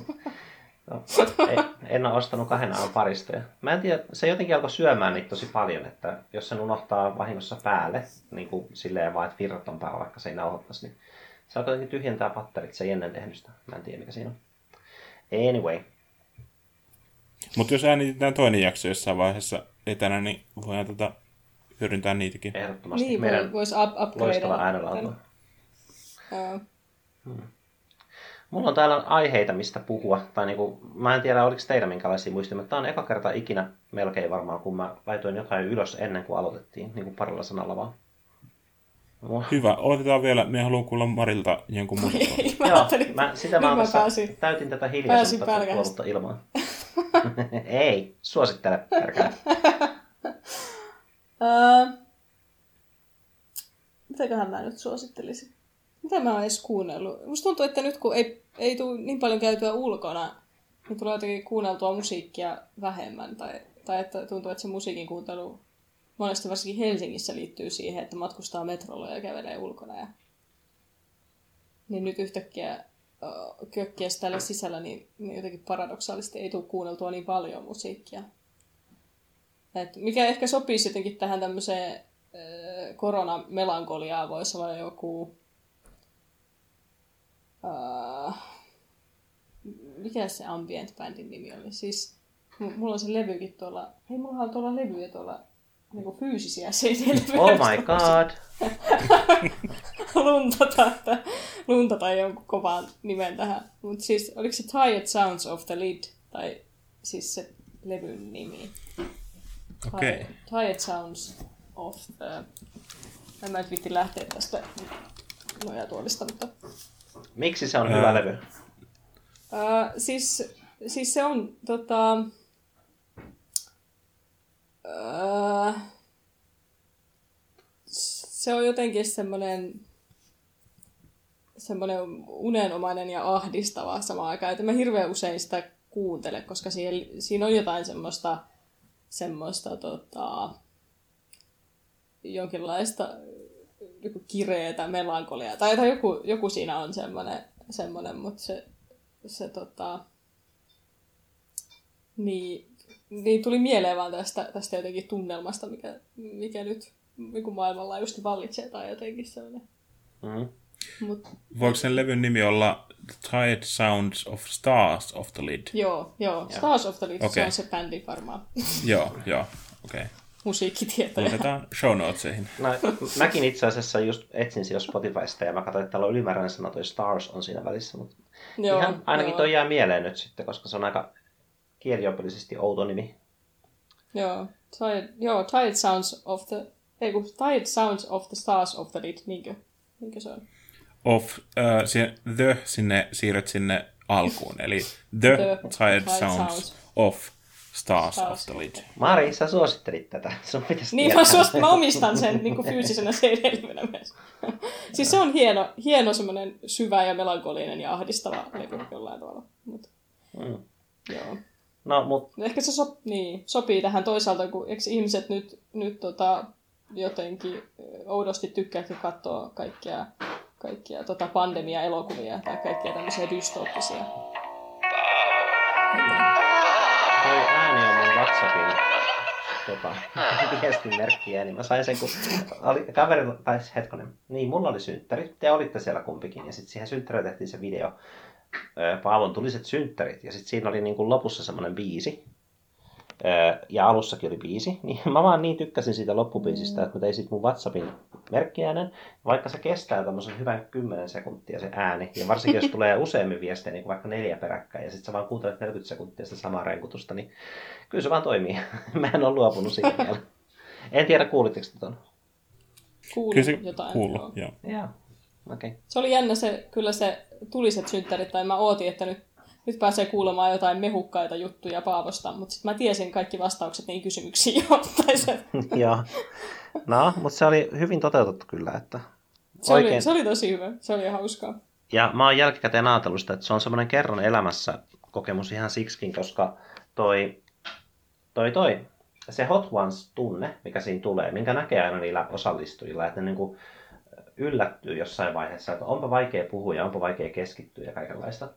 No, en ole ostanut kahden alan paristoja. Mä en tiedä, se jotenkin alkoi syömään niitä tosi paljon, että jos sen unohtaa vahingossa päälle, niin kuin silleen vaan, että virrat on päällä, vaikka se ei nauhoittaisi, niin se alkoi jotenkin tyhjentää patterit, se ei ennen tehnyt sitä. Mä en tiedä, mikä siinä on. Anyway. Mutta jos äänitetään toinen jakso jossain vaiheessa etänä, niin voidaan tätä hyödyntää niitäkin. Ehdottomasti. Niin, meidän vois up- loistava äänenlaatu. Uh. Hmm. Mulla on täällä aiheita, mistä puhua. Tai niinku, mä en tiedä, oliko teillä minkälaisia muistimia. Tämä on eka kerta ikinä melkein varmaan, kun mä laitoin jotain ylös ennen kuin aloitettiin. Niin kuin parilla sanalla vaan. No. Hyvä. Aloitetaan vielä. Minä haluan kuulla Marilta jonkun muun. Sitä mä, mä pääsin, täytin tätä hiljaisuutta kuolutta ilmaan. Ei, suosittele pärkää. uh, mitäköhän mä nyt suosittelisin? Mitä mä oon edes kuunnellut? Musta tuntuu, että nyt kun ei, ei tule niin paljon käytyä ulkona, niin tulee jotenkin kuunneltua musiikkia vähemmän. Tai, tai että tuntuu, että se musiikin kuuntelu monesti varsinkin Helsingissä liittyy siihen, että matkustaa metrolla ja kävelee ulkona. Ja... Niin nyt yhtäkkiä kökkiässä täällä sisällä, niin, niin jotenkin paradoksaalisesti ei tule kuunneltua niin paljon musiikkia. Et mikä ehkä sopisi jotenkin tähän tämmöiseen äh, koronamelankoliaan, voisi olla joku... Uh, mikä se ambient-bändin nimi oli? Siis, mulla on se levykin tuolla... Hei, mulla on tuolla levyjä tuolla niinku fyysisiä C D-levyjä. Oh my god! Lunta, lunta tai jonkun kovaan nimen tähän. Mutta siis, oliko se Tired Sounds of the Lid? Tai siis se levyn nimi. Okei. Okay. Tired Sounds of the... En mä nyt vitti lähteä tästä nojatuolista, mutta... Miksi se on Ää... hyvä levy? Ää, siis, siis se on tota... Ää, se on jotenkin semmoinen, semmoinen unenomainen ja ahdistava samaan aikaan. Että mä hirveän usein sitä kuuntele, koska siihen, siinä on jotain semmoista, semmoista tota, jonkinlaista joku kireetä melankoliaa. Tai, tai joku, joku siinä on semmoinen, semmoinen mutta se, se tota, niin, niin tuli mieleen vaan tästä, tästä jotenkin tunnelmasta, mikä, mikä nyt niin maailmanlaajuisesti vallitsee tai jotenkin sellainen. Mm-hmm. Mut. Voiko sen levyn nimi olla Tired Sounds of Stars of the Lid? Joo, joo. Yeah. Stars of the Lid, okay. Se on se bändi varmaan. joo, joo, okei. Okay. Musiikkitietoja. Luotetaan show notesihin. No, mäkin itse asiassa just etsin se Spotifysta ja mä katsoin, että täällä on ylimääräinen sana, toi Stars on siinä välissä. Mutta joo, ihan ainakin joo. Toi jää mieleen nyt sitten, koska se on aika kieliopillisesti outo nimi. Joo, tired, joo, tired Sounds of the... Ei kun Tired Sounds of the Stars of the Lid, niinkö? Mikä se on? Of, uh, sinne, the sinne, siirryt sinne alkuun, eli The, the Tired Sounds, sounds of Stars, stars of the Lid. Mari, sä suosittelit tätä, sun pitäisi niin, tietää. Mä, suosit, mä omistan sen niin kuin fyysisenä C D-levynä myös. Siis se on hieno, hieno semmoinen syvä ja melankolinen ja ahdistava levy jollain tavalla. Mut, mm. joo. No, mut... Ehkä se sop, niin, sopii tähän toisaalta, kun eikö ihmiset nyt... nyt tota, jotenkin oudosti tykkääkin katsoa kaikkia, kaikkia tota pandemia-elokuvia tai kaikkia tämmöisiä dystopisia. Toi ääni on mun WhatsAppin tota, viestimerkkiä, niin mä sain sen, kun oli, kaveri, tai hetkonen, niin mulla oli synttärit, te olitte siellä kumpikin, ja sitten siihen synttärille tehtiin se video, Paavon tuliset synttärit, ja sitten siinä oli niin kuin lopussa semmoinen biisi, ja alussakin oli biisi, niin mä vaan niin tykkäsin siitä loppubiisistä, että mä tein sit mun WhatsAppin merkkiäänen, vaikka se kestää tämmöisen hyvän kymmenen sekuntia se ääni, ja varsinkin jos tulee useammin viestejä, niin vaikka neljä peräkkäin, ja sit sä vaan kuuntelet neljäkymmentä sekuntia sitä samaa renkutusta, niin kyllä se vaan toimii. Mä en ole luopunut siitä vielä. En tiedä, kuulitteko te ton? Kuulin jotain. Kuullut, joo. joo. Okay. Se oli jännä se, kyllä se tuliset synttärit, tai mä ootin, että nyt Nyt pääsee kuulemaan jotain mehukkaita juttuja Paavosta, mutta sitten mä tiesin kaikki vastaukset niihin kysymyksiin jo. Joo. No, mutta se oli hyvin toteutettu kyllä. Että se, oikein... oli, se oli tosi hyvä. Se oli hauskaa. Ja mä oon jälkikäteen ajatellut sitä, että se on semmoinen kerran elämässä kokemus ihan siksikin, koska toi, toi, toi, se Hot Ones-tunne, mikä siinä tulee, minkä näkee aina niillä osallistujilla, että ne niinku yllättyy jossain vaiheessa, että onpa vaikea puhua ja onpa vaikea keskittyä ja kaikenlaista.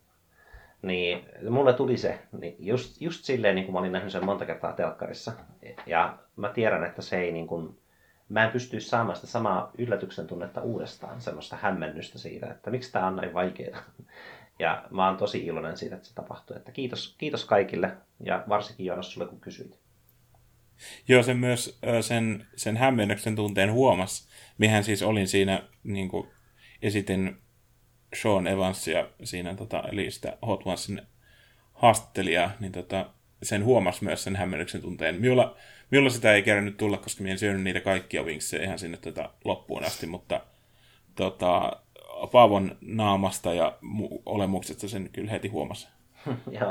Niin mulle tuli se, niin just, just silleen niin kuin mä olin nähnyt sen monta kertaa telkkarissa. Ja mä tiedän, että se ei niin kuin, mä en pystyisi saamaan sitä samaa yllätyksen tunnetta uudestaan, semmoista hämmennystä siitä, että miksi tää on näin vaikeaa. Ja mä oon tosi iloinen siitä, että se tapahtui. Että kiitos, kiitos kaikille ja varsinkin Joonas sulle, kun kysyit. Joo, sen myös sen, sen hämmennyksen tunteen huomasi. Mehän siis olin siinä, niin kuin esitin... Sean Evansia siinä, tota, eli sitä Hot Onesin haastattelijaa, niin tota, sen huomasi myös sen hämmennyksen tunteen. Minulla, minulla sitä ei kerännyt tulla, koska minä en syönyt niitä kaikkia vinksejä ihan sinne tota, loppuun asti, mutta tota, Paavon naamasta ja mu- olemuksesta sen kyllä heti huomasi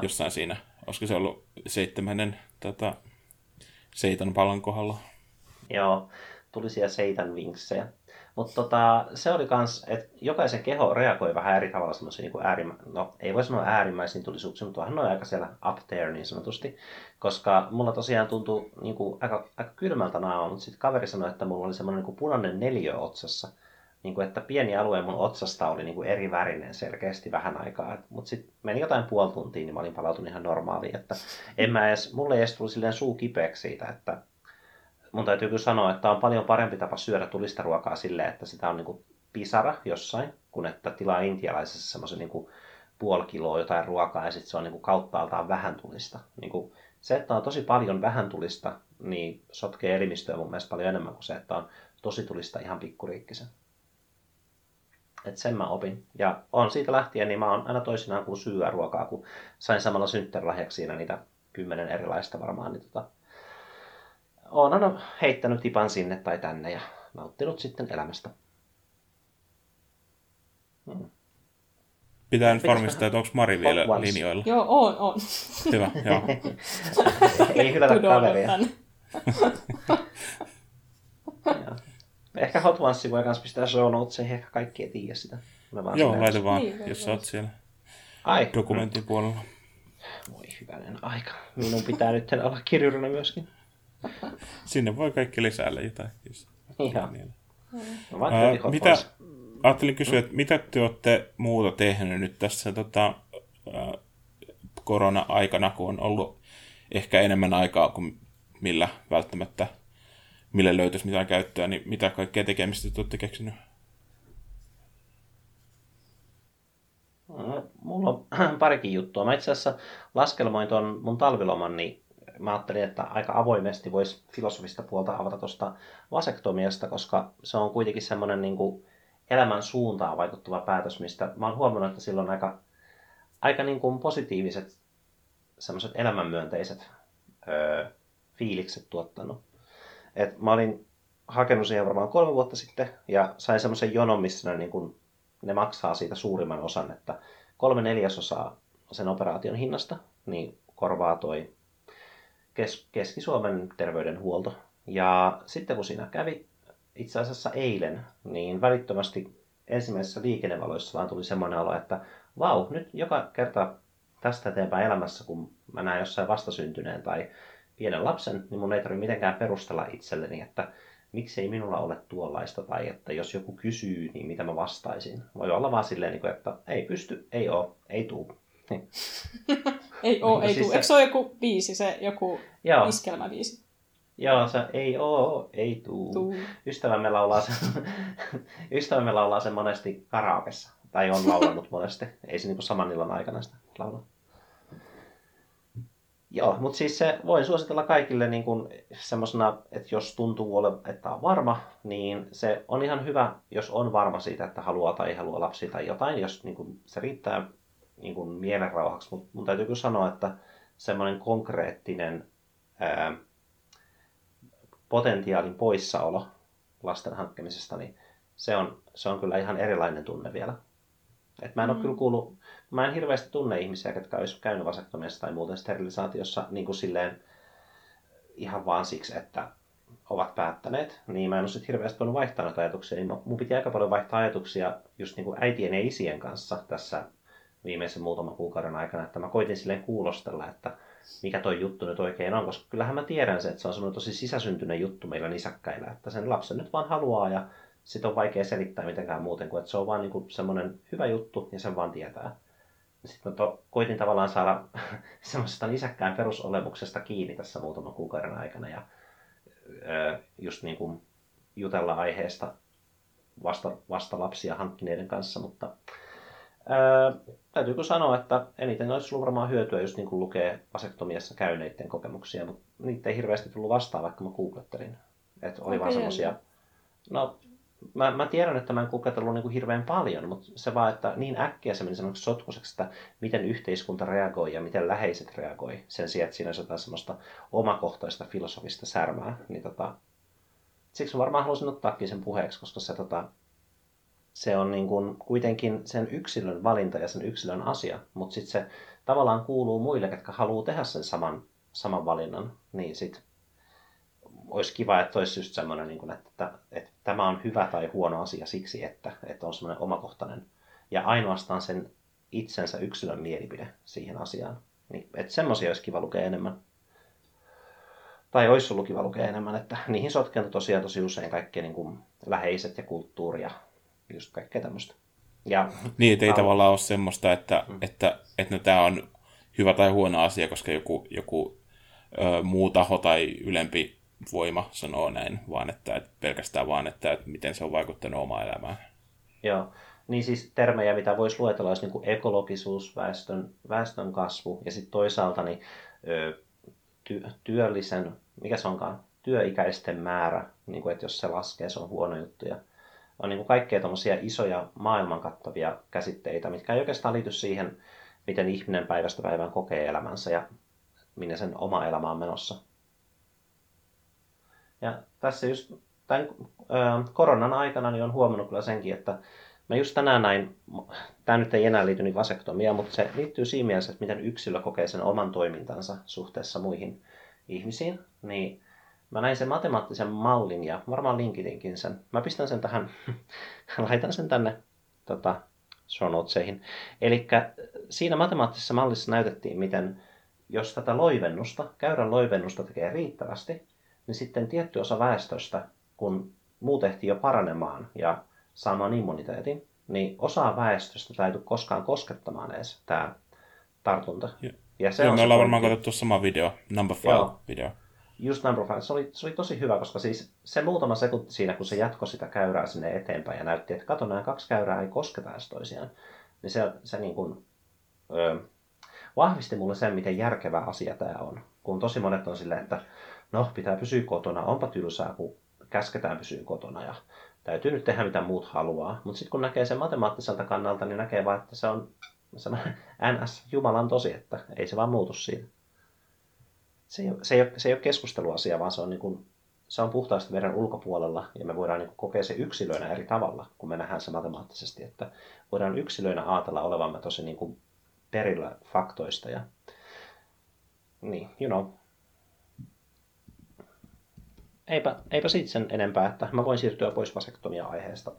jossain siinä. Olisiko se ollut seitsemännen tota, seitan palan kohdalla? Joo, tuli siellä seitan vinksejä. Mutta tota, se oli kans, että jokaisen keho reagoi vähän eri tavalla semmoisiin niin kuin äärimmä... No, ei voi sanoa äärimmäisiin tulisuuksiin, mutta vähän ne on aika siellä up there niin sanotusti. Koska mulla tosiaan tuntui niin kuin, aika, aika kylmältä naama, mutta sitten kaveri sanoi, että mulla oli semmoinen niin kuin punainen neliö otsassa. Niin kuin, että pieni alue mun otsasta oli niin kuin eri värinen selkeästi vähän aikaa. Mutta sitten meni jotain puoli tuntia, niin mä olin palautunut ihan normaaliin. Että en mä edes, mulle ei edes tuli silleen suu kipeäksi siitä, että... Mun täytyy kyllä sanoa, että on paljon parempi tapa syödä tulista ruokaa silleen, että sitä on niinku pisara jossain, kun että tilaa intialaisessa semmoisen niinku puoli kiloa jotain ruokaa ja sitten se on niinku kauttaaltaan vähän tulista. Niinku se, että on tosi paljon vähän tulista, niin sotkee elimistöä mun mielestä paljon enemmän kuin se, että on tosi tulista ihan pikkuriikkisen. Et sen mä opin. Ja on siitä lähtien, niin mä oon aina toisinaan kun syyä ruokaa, kun sain samalla synttärilahjaksi siinä niitä kymmenen erilaista varmaan, niin tota... Olen aina heittänyt tipan sinne tai tänne ja nauttinut sitten elämästä. Hmm. Pitää nyt varmistaa, että onko Mari vielä once. linjoilla. Joo, on, on. Hyvä, joo. Ei hylätä kaveria. Ehkä Hot Onesin voi myös pistää show notesiin, ehkä kaikki ei tiedä sitä. Vaan joo, laita vaan, niin, jos sä oot siellä ai. Dokumentin puolella. Voi hyvänen aika. Minun pitää nyt olla kirjurina myöskin. Sinne voi kaikki lisäillä jotain. Jos ihan. No, uh, mitä, ajattelin kysyä, että mitä te olette muuta tehnyt nyt tässä tota, uh, korona-aikana, kun on ollut ehkä enemmän aikaa kuin millä välttämättä, millä löytyisi mitään käyttöä, niin mitä kaikkea tekemistä te olette keksinyt? No, mulla on parikin juttua. Mä itse asiassa laskelmoin tuon mun talviloman, niin mä ajattelin, että aika avoimesti voisi filosofista puolta avata tuosta vasektomiasta, koska se on kuitenkin semmoinen niin kuin elämän suuntaan vaikuttava päätös, mistä mä oon huomannut, että sillä on aika, aika niin kuin positiiviset, semmoiset elämänmyönteiset öö, fiilikset tuottanut. Et mä olin hakenut siihen varmaan kolme vuotta sitten ja sain semmoisen jonon, missä ne, niin kuin, ne maksaa siitä suurimman osan, että kolme neljäsosaa sen operaation hinnasta niin korvaa toi Kes- Keski-Suomen terveydenhuolto. Ja sitten kun siinä kävi itse asiassa eilen, niin välittömästi ensimmäisessä liikennevaloissa vaan tuli semmoinen olo, että vau, nyt joka kerta tästä eteenpäin elämässä, kun mä näen jossain vastasyntyneen tai pienen lapsen, niin mun ei tarvitse mitenkään perustella itselleni, että miksei minulla ole tuollaista, tai että jos joku kysyy, niin mitä mä vastaisin. Voi olla vaan silleen, että ei pysty, ei oo, ei tuu. Ei oo, ei siis tuu. Eikö se ole joku biisi, se joku joo. iskelmäbiisi? Joo, se ei oo, ei tuu. tuu. Ystävämme laulaa sen, Ystävämme laulaa sen monesti karaokessa, tai on laulanut monesti. Ei se niinku saman illan aikana sitä laulaa. Joo, mutta siis se voin suositella kaikille niin kun semmosena, että jos tuntuu ole, että on varma, niin se on ihan hyvä, jos on varma siitä, että haluaa tai ei halua lapsia tai jotain, jos niin kun se riittää niin kun mielenrauhaksi. Mutta mun täytyy kyllä sanoa, että semmoinen konkreettinen ää, potentiaalin poissaolo lasten hankkimisesta, niin se on, se on kyllä ihan erilainen tunne vielä. Et mä en ole mm. kyllä kuullut, mä en hirveästi tunne ihmisiä, jotka olisi käynyt vasektomiassa tai muuten sterilisaatiossa niin kuin silleen ihan vaan siksi, että ovat päättäneet. Niin mä en ole sit hirveästi voinut vaihtaa noita ajatuksia. Niin mun piti aika paljon vaihtaa ajatuksia just niin kuin äitien ja isien kanssa tässä viimeisen muutaman kuukauden aikana. Että mä koitin silleen kuulostella, että mikä toi juttu nyt oikein on. Koska kyllähän mä tiedän sen, että se on semmoinen tosi sisäsyntyinen juttu meillä nisäkkäillä. Että sen lapsen nyt vaan haluaa ja sitten on vaikea selittää mitenkään muuten kuin, että se on vaan niin kuin semmoinen hyvä juttu ja sen vaan tietää. Sitten to, koitin tavallaan saada semmoisesta nisäkkään perusolemuksesta kiinni tässä muutaman kuukauden aikana ja ö, just niin kuin jutella aiheesta vasta, vasta lapsia hankkineiden kanssa, mutta ö, täytyykö sanoa, että eniten olisi ollut varmaan hyötyä just niin kuin lukee vasektomiassa käyneiden kokemuksia, mutta niitä ei hirveästi tullut vastaan, vaikka mä googlettelin. Että oli okay. vaan semmoisia, no Mä, mä tiedän, että mä en googletellut niin kuin hirveän paljon, mutta se vaan, että niin äkkiä se meni semmoiseksi sotkuseksi, että miten yhteiskunta reagoi ja miten läheiset reagoi sen sijaan, että siinä olisi jotain semmoista omakohtaista filosofista särmää. Niin tota, siksi varmaan haluaisin ottaakin sen puheeksi, koska se, tota, se on niin kuin kuitenkin sen yksilön valinta ja sen yksilön asia, mutta sitten se tavallaan kuuluu muille, jotka haluaa tehdä sen saman, saman valinnan, niin sitten olisi kiva, että olisi just semmoinen, että, että tämä on hyvä tai huono asia siksi, että, että on semmoinen omakohtainen ja ainoastaan sen itsensä yksilön mielipide siihen asiaan. Niin, että semmoisia olisi kiva lukea enemmän. Tai olisi ollut kiva lukea enemmän, että niihin sotkeentui tosiaan tosi usein kaikki niin kuin läheiset ja kulttuuri ja just kaikkea tämmöistä. Ja, niin, ettei tavallaan ole semmoista, että, mm. että, että no, tämä on hyvä tai huono asia, koska joku, joku ö, muu taho tai ylempi voima sanoo näin, vaan että, että pelkästään vaan, että, että miten se on vaikuttanut omaan elämään. Joo, niin siis termejä, mitä voisi luetella, olisi niin kuin ekologisuus, väestön, väestön kasvu ja sitten toisaalta niin, ty, työllisen, mikä se onkaan, työikäisten määrä, niin kuin, että jos se laskee, se on huono juttu. Ja on niin kuin kaikkea tuommoisia isoja maailman kattavia käsitteitä, mitkä ei oikeastaan liity siihen, miten ihminen päivästä päivään kokee elämänsä ja minne sen oma elämä on menossa. Ja tässä just tämän koronan aikana niin on huomannut kyllä senkin, että mä just tänään näin, tämä nyt ei enää liity niin vasektomiaan, mutta se liittyy siinä mielessä, että miten yksilö kokee sen oman toimintansa suhteessa muihin ihmisiin. Niin Mä näin sen matemaattisen mallin ja varmaan linkitinkin sen. Mä pistän sen tähän, laitan sen tänne tota, show notesihin. Elikkä siinä matemaattisessa mallissa näytettiin, miten jos tätä loivennusta, käyrän loivennusta tekee riittävästi, niin sitten tietty osa väestöstä, kun muut ehtii jo paranemaan ja saamaan immuniteetin, niin osa väestöstä täytyy koskaan koskettamaan edes tämä tartunta. Yeah. Ja se Joo, on me ollaan se varmaan katsottu sama video, number five video. Just number five, se oli, se oli tosi hyvä, koska siis se muutama sekunti siinä, kun se jatkoi sitä käyrää sinne eteenpäin ja näytti, että kato, nämä kaksi käyrää ei kosketa edes toisiaan, niin se, se niin kuin, ö, vahvisti mulle sen, miten järkevä asia tämä on. Kun tosi monet on silleen, että no, pitää pysyä kotona, onpa tylsää, kun käsketään pysyä kotona ja täytyy nyt tehdä mitä muut haluaa. Mutta sitten kun näkee sen matemaattiselta kannalta, niin näkee vaan, että se on N S Jumalan tosi, että ei se vaan muutu siitä. Se ei ole, se ei ole, se ei ole keskusteluasia, vaan se on, niin kuin, se on puhtaasti meidän ulkopuolella ja me voidaan niin kuin kokea se yksilöinä eri tavalla, kun me nähdään se matemaattisesti, että voidaan yksilöinä ajatella olevamme tosi niin kuin perillä faktoista ja niin, you know. Eipä, eipä siitä sen enempää, että mä voin siirtyä pois vasektomia-aiheesta.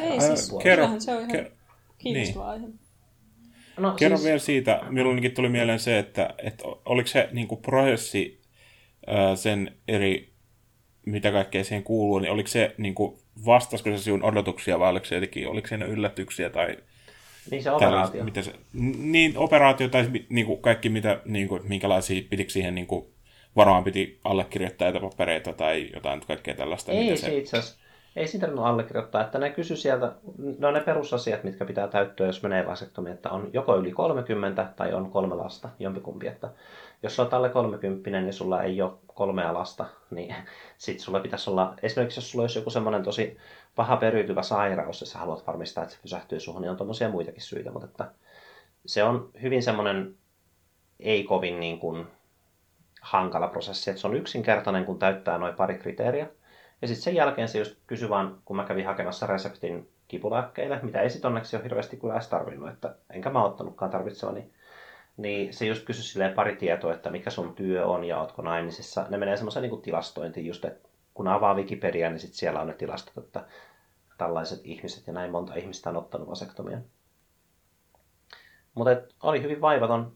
Ei siis, kerro, se on ihan kerro, kiinnostava niin. aihe. No, kerro siis vielä siitä, milloinkin tuli mieleen se, että, että oliko se niin kuin prosessi sen eri, mitä kaikkea siihen kuuluu, niin oliko se, niin kuin, vastasiko se sinun odotuksia vai oliko se jotenkin, oliko siinä yllätyksiä tai niin se operaatio. Tällä, mitä se, niin operaatio tai niin kuin kaikki, mitä, niin kuin, minkälaisia pitikö siihen niin kuin, varmaan piti allekirjoittaa papereita tai jotain kaikkea tällaista. Ei se itse asiassa, ei siitä tarvinnut allekirjoittaa, että ne kysy sieltä, no ne perusasiat, mitkä pitää täyttyä, jos menee vasektomiin, että on joko yli kolmekymmentä tai on kolme lasta, jompikumpi, että jos olet alle kolmekymmentä, niin sulla ei ole kolmea lasta, niin sit sulla pitäisi olla, esimerkiksi jos sulla olisi joku semmoinen tosi paha periytyvä sairaus, ja sä haluat varmistaa, että se pysähtyy suhun, niin on tommosia muitakin syitä, mutta että se on hyvin semmoinen ei kovin niin kuin hankala prosessi, että se on yksinkertainen, kun täyttää noin pari kriteeriä. Ja sitten sen jälkeen se just kysyi vaan, kun mä kävin hakemassa reseptin kipulääkkeille, mitä ei sit onneksi ole hirveästi kyllä edes tarvinnut, että enkä mä ottanutkaan tarvitsevani, niin, niin se just kysyi silleen pari tietoa, että mikä sun työ on ja ootko naimisissa. Ne menee semmoisen niin kuin tilastointiin just, että kun avaa Wikipediaa, niin sit siellä on ne tilastot, että tällaiset ihmiset ja näin monta ihmistä on ottanut vasektomia. Mutta oli hyvin vaivaton.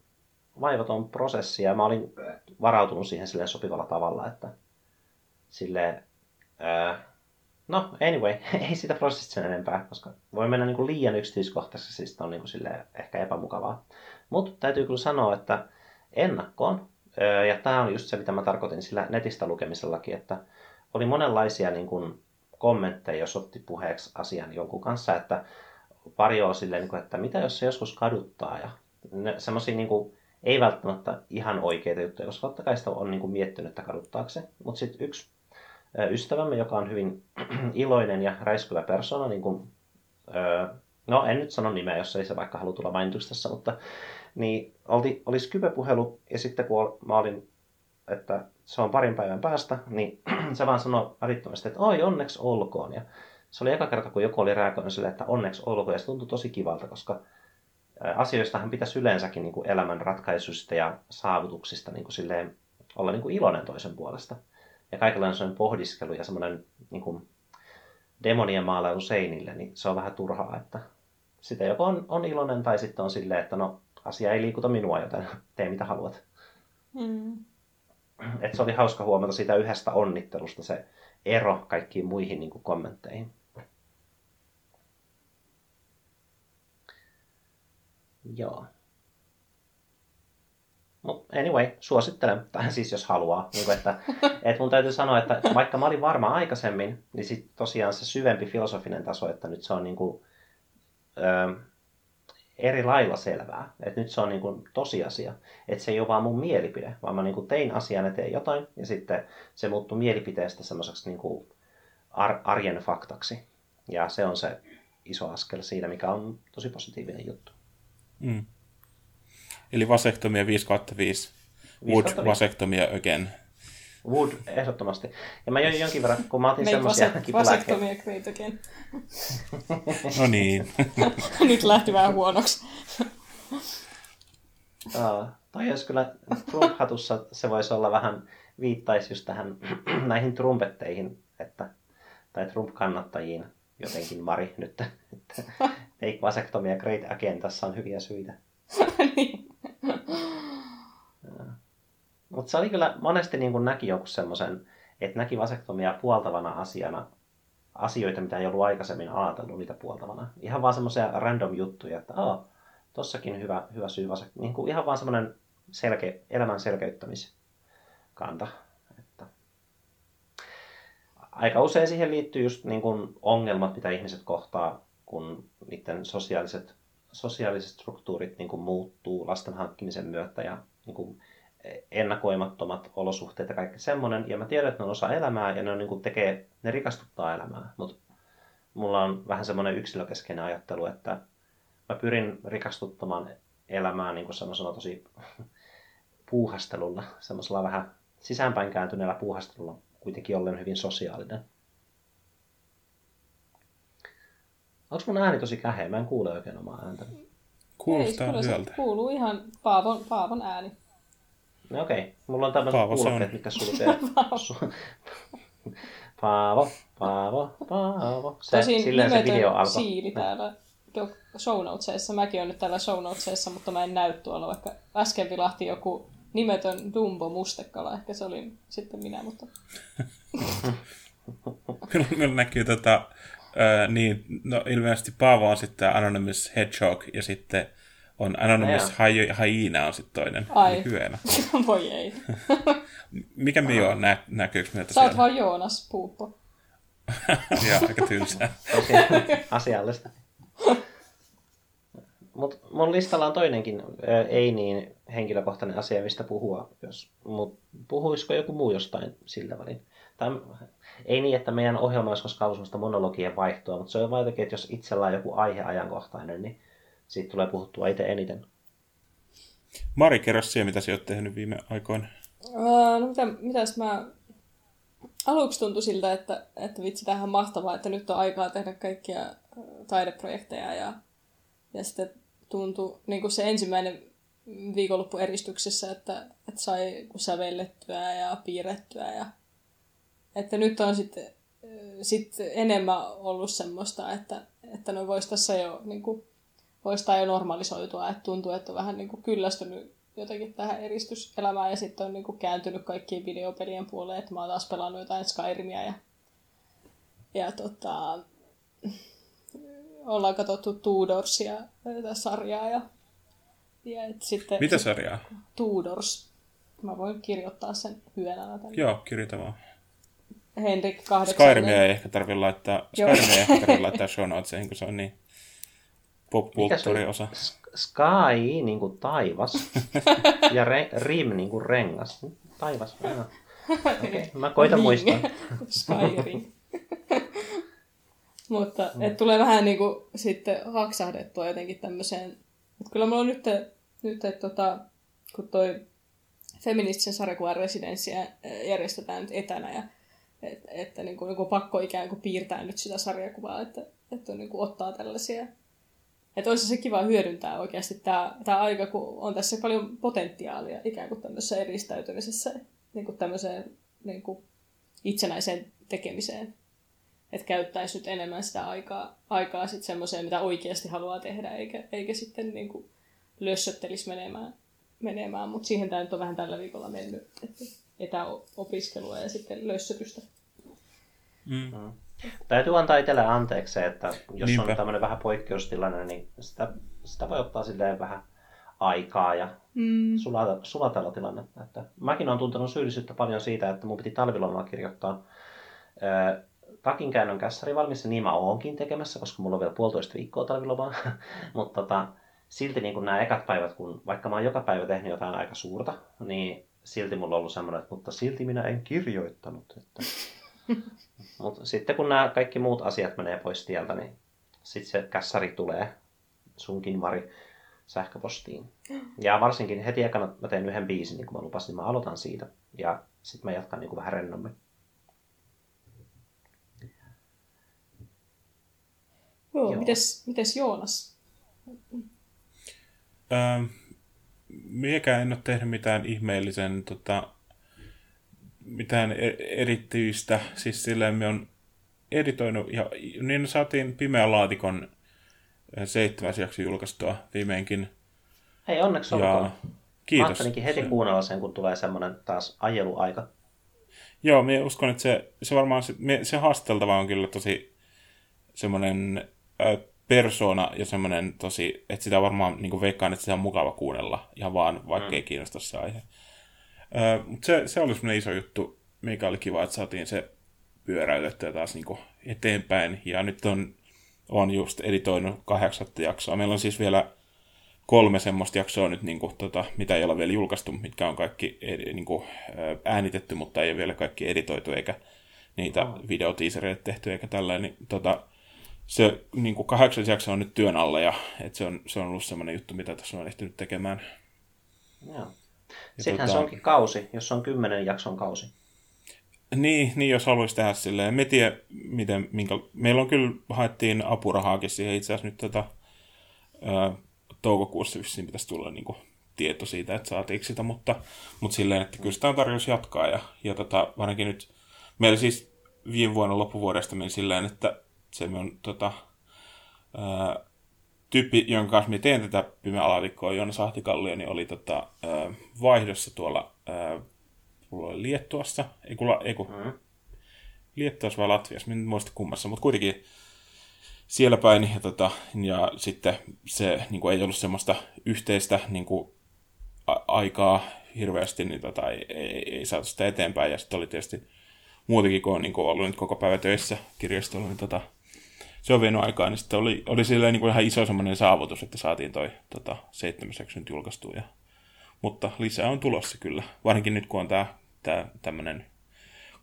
vaivaton prosessi ja mä olin varautunut siihen silleen sopivalla tavalla, että silleen, ää, no anyway, ei sitä prosessista sen enempää, koska voi mennä niin kuin liian yksityiskohtaisesti, siis on niin kuin silleen ehkä epämukavaa. Mutta täytyy kyllä sanoa, että ennakkoon, ää, ja tämä on just se, mitä mä tarkoitin sillä netistä lukemisellakin, että oli monenlaisia niin kuin kommentteja, jos otti puheeksi asian jonkun kanssa, että pari on silleen, niin kuin, että mitä jos se joskus kaduttaa ja semmoisia niin kuin ei välttämättä ihan oikeita juttuja, koska totta kai sitä on niin kuin miettinyt, että kaduttaa se. Mutta sitten yksi ystävämme, joka on hyvin iloinen ja räiskyvä persona, niin kuin, no en nyt sano nimeä, jos ei se vaikka halua tulla mainituksi tässä, mutta niin oli, oli Skype-puhelu ja sitten kun mä olin, että se on parin päivän päästä, niin se vaan sanoi välittömästi, että oi onneksi olkoon. Ja se oli eka kerta, kun joku oli rääkönyt silleen, että onneksi olkoon ja se tuntui tosi kivalta, koska asioistahan pitäisi yleensäkin niin kuin elämän ratkaisuista ja saavutuksista niin kuin silleen, olla niin kuin iloinen toisen puolesta. Ja kaikenlainen semmoinen pohdiskelu ja semmoinen niin kuin demonien maalailu seinille, niin se on vähän turhaa, että sitä joko on, on iloinen tai sitten on silleen, että no asia ei liikuta minua, joten tee mitä haluat. Mm. Et se oli hauska huomata siitä yhdestä onnittelusta se ero kaikkiin muihin niin kuin kommentteihin. Joo. No, anyway, suosittelen, tai siis jos haluaa. Niin kuin, että, et mun täytyy sanoa, että vaikka mä olin varma aikaisemmin, niin sit tosiaan se syvempi filosofinen taso, että nyt se on niin kuin, ö, eri lailla selvää. Että nyt se on niin kuin tosiasia. Että se ei ole vaan mun mielipide, vaan mä niin kuin tein asian eteen jotain, ja sitten se muuttui mielipiteestä semmoiseksi niin kuin ar- arjen faktaksi. Ja se on se iso askel siinä, mikä on tosi positiivinen juttu. Mm. Eli vasektomia viisi kautta viisi. Wood vasektomia again. Wood, ehdottomasti. Ja mä join jonkin verran, kun mä otin semmosia vase- vasektomia great again. No niin. Nyt lähti vähän huonoksi. uh, Toi olisi kyllä Trump-hatussa, se voisi olla vähän, viittaisi just tähän näihin trumpetteihin, että, tai Trump-kannattajiin jotenkin, Mari, nyt. Take vasektomia Great Agendassa on hyviä syitä. Mutta se oli kyllä, monesti niin kun näki joku semmoisen, että näki vasektomia puoltavana asiana, asioita, mitä ei ollut aikaisemmin ajatellut niitä puoltavana. Ihan vaan semmoisia random juttuja, että aah, tossakin hyvä, hyvä syy vasektomia. Niin ihan vaan semmoinen selke, elämän selkeyttämiskanta. Että aika usein siihen liittyy just niin kun ongelmat, mitä ihmiset kohtaa, kun niiden sosiaaliset, sosiaaliset struktuurit niin kun muuttuu lasten hankkimisen myötä ja niin kun ennakoimattomat olosuhteet ja kaikki semmoinen. Ja mä tiedän, että ne on osa elämää ja ne, on, niin kuin tekee, ne rikastuttaa elämää. Mutta mulla on vähän semmoinen yksilökeskeinen ajattelu, että mä pyrin rikastuttamaan elämää niin kuin semmoisella tosi puuhastelulla, semmoisella vähän sisäänpäin kääntyneellä puuhastelulla, kuitenkin ollen hyvin sosiaalinen. Onko mun ääni tosi käheä? Mä en kuule oikein omaa ääntäni. Kuulostaa hyvältä. Kuuluu ihan Paavon, Paavon ääni. No okei, okay. Mulla on tämmöiset kuulokkeet, mitkä sulkee. Paavo, Paavo, Paavo. Se, tosin nimetön siili täällä show notesissa. Mäkin olen nyt täällä show notesissa, mutta mä en näy tuolla. Vaikka äsken vilahti joku nimetön Dumbo mustekala. Ehkä se oli sitten minä, mutta kyllä meillä näkyy tota, äh, niin, no ilmeisesti Paavo on sitten Anonymous Hedgehog ja sitten on Anonymous Hyena on sitten toinen. Ai. Hyena. Voi ei. Mikä me joo nä- näkyykö meiltä siellä? Sä oot vaan Joonas Puuppo. Joo, aika tylsää. Asiallista. Mut mun listalla on toinenkin äh, ei niin henkilökohtainen asia, mistä puhua. Jos, mut puhuisiko joku muu jostain sillä välin? Tämä, ei niin, että meidän ohjelma olisi koskaan ollut sellaista monologien vaihtoa, mutta se on vain jotenkin, että jos itsellä on joku aihe ajankohtainen, niin siitä tulee puhuttua itse eniten. Mari, kerro siihen, mitä sinä olet tehnyt viime aikoina. Uh, no mitä, mitäs mä... Aluksi tuntui siltä, että, että vitsi, tämähän on mahtavaa, että nyt on aikaa tehdä kaikkia taideprojekteja. Ja, ja sitten tuntui niin kuin se ensimmäinen viikonloppu eristyksessä, että, että sai sävellettyä ja piirrettyä. Ja, että nyt on sitten sit enemmän ollut semmoista, että, että no voisi tässä jo... Niin kuin, voisi tämä jo normalisoitua, että tuntuu, että on vähän niin kuin kyllästynyt jotenkin tähän eristyselämään ja sitten on niin kuin kääntynyt kaikkien videopelien puoleen, että mä oon taas pelannut jotain Skyrimia ja, ja tota, ollaan katsottu Tudorsia, tätä sarjaa. Ja, ja sitten, mitä sarjaa? Tudors. Mä voin kirjoittaa sen hyönänä tänne. Joo, kirjoita vaan. Henrik kahdeksannen. Skyrimia ei ehkä tarvitse laittaa, Skyrimia ei ehkä tarvitse laittaa show notesiin, kun se on niin pop-kulttuuriosa. Sky niin kuin taivas ja re, rim niin kuin rengas. Taivas. Okay. Mä koitan muistaa. Skyrim. Mutta et tulee vähän niin kuin sitten haksahdettua jotenkin tämmöiseen. Et kyllä mulla on nyt, nyt et, tota, kun toi feministisen sarjakuvan residenssiä järjestetään nyt etänä ja että et, niin kuin, niin kuin pakko ikään kuin piirtää nyt sitä sarjakuvaa, että et on, niin kuin ottaa tällaisia. Että olisi se kiva hyödyntää oikeasti tämä, tämä aika, kun on tässä paljon potentiaalia ikään kuin tämmöisessä eristäytymisessä, niin kuin tämmöiseen niin kuin itsenäiseen tekemiseen. Että käyttäisi nyt enemmän sitä aikaa, aikaa sitten semmoiseen, mitä oikeasti haluaa tehdä, eikä, eikä sitten niin kuin lössöttelisi menemään. menemään. Mutta siihen tämä nyt on vähän tällä viikolla mennyt, että etäopiskelua ja sitten lössötystä. Mm. Täytyy antaa itselle anteeksi, että jos niinpä on tämmöinen vähän poikkeustilanne, niin sitä, sitä voi ottaa silleen vähän aikaa ja mm. sulatella tilannetta. Että mäkin olen tuntenut syyllisyyttä paljon siitä, että mun piti talvilomalla kirjoittaa ö, takinkäännön kässäri valmis, niin mä oonkin tekemässä, koska mulla on vielä puolitoista viikkoa talvilomaa. Mutta tota, silti niin nämä ekat päivät, kun vaikka mä oon joka päivä tehnyt jotain aika suurta, niin silti mulla on ollut semmoinen, että mutta silti minä en kirjoittanut. Että mutta sitten kun nämä kaikki muut asiat menee pois tieltä, niin sitten se kässäri tulee sunkin, Mari, sähköpostiin. Ja varsinkin heti ekana mä teen yhden biisin, niin kuin mä lupasin, niin mä aloitan siitä. Ja sitten mä jatkan niin kuin vähän rennommin. Joo, joo. Mites, mites Joonas? Öö, miekään en ole tehnyt mitään ihmeellisen, tota, mitään erityistä. Siis silleen me on editoinut, ja niin saatiin Pimeälaatikon seitsemäs jakso julkaistua viimeinkin. Hei, onneksi olkoon. Kiitos. Mä ajattelinkin heti kuunnella sen, kun tulee semmoinen taas ajeluaika. Joo, minä uskon, että se, se varmaan, se, se haasteltava on kyllä tosi semmoinen äh, persona ja semmoinen tosi, että sitä varmaan niin kuin veikkaan, että sitä on mukava kuunnella, ihan vaan vaikka mm. ei kiinnosta se aihe. Äh, mutta se, se oli semmoinen iso juttu, mikä oli kiva, että saatiin se pyöräytettyä taas niin kuin eteenpäin. Ja nyt on, on just editoinut kahdeksatta jaksoa. Meillä on siis vielä kolme semmoista jaksoa nyt, niin kuin, tota, mitä ei ole vielä julkaistu, mitkä on kaikki niin kuin, äänitetty, mutta ei ole vielä kaikki editoitu, eikä niitä oh. videotiisereitä tehty, eikä tällainen. Tota, se niin kuin kahdeksas jakso on nyt työn alla, ja et se, on, se on ollut semmoinen juttu, mitä tässä on ehtinyt tekemään. Joo. Sittenhän tota, se onkin kausi, jos on kymmenen jakson kausi. Niin, niin jos haluaisi tehdä silleen. Me tiedä, miten, minkä, meillä on kyllä, haettiin apurahaakin siihen itse asiassa nyt tota... Öö, toukokuussa vissiin pitäisi tulla niin kuin, tieto siitä, että saatiinko sitä, mutta, mutta silleen, että kyllä sitä on tarjous jatkaa. Ja, ja tota, ainakin nyt, meillä siis viime vuonna loppuvuodesta meni silleen, että se on tota, ää, tyyppi, jonka kanssa me teen tätä Pimeälaatikkoa, Joona Sahtikallio, niin oli tota, ää, vaihdossa tuolla ää, Liettuassa, ei kun, ei kun mm. Liettuassa vai Latviassa, minä en muista kummassa, mutta kuitenkin siellä päin, ja, tota, ja sitten se niin kuin ei ollut semmoista yhteistä niin kuin, a- aikaa hirveästi, niin tota, ei, ei, ei saatu sitä eteenpäin. Ja sitten oli tietysti muutenkin, kun on niin kuin ollut nyt koko päivä töissä kirjastolla, niin tota, se on vienyt aikaa, niin sitten oli, oli silleen niin kuin ihan iso semmoinen saavutus, että saatiin toi tota, seitsemäseksi nyt julkaistua. Ja, mutta lisää on tulossa kyllä, varsinkin nyt kun on tämä tää, tämmöinen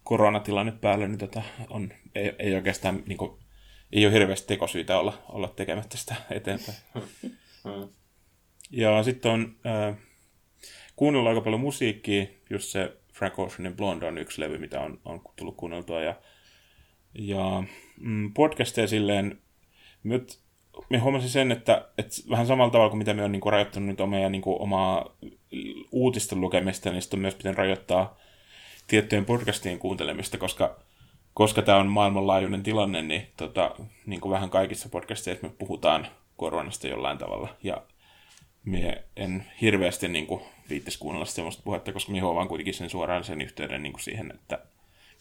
koronatilanne päällä, niin tota, on, ei, ei oikeastaan... Niin kuin, ei ole hirveästi tekosyitä olla, olla tekemättä sitä eteenpäin. Ja sitten on äh, kuunnellut aika paljon musiikkia. Just se Frank Oceanin Blonde on yksi levy, mitä on, on tullut kuunneltua. Ja, ja mm, podcasteja silleen... Myt, me huomasin sen, että et vähän samalla tavalla kuin mitä me on niinku rajoittanut nyt omia, niinku, omaa uutisten lukemista, niin sitten on myös pitänyt rajoittaa tiettyjen podcastien kuuntelemista, koska... Koska tämä on maailmanlaajuinen tilanne, niin, tota, niin kuin vähän kaikissa podcasteissa me puhutaan koronasta jollain tavalla. Ja mie en hirveästi niin kuin, viittisi kuunnella sellaista puhetta, koska mie huomaan kuitenkin sen suoraan sen yhteyden niin kuin siihen, että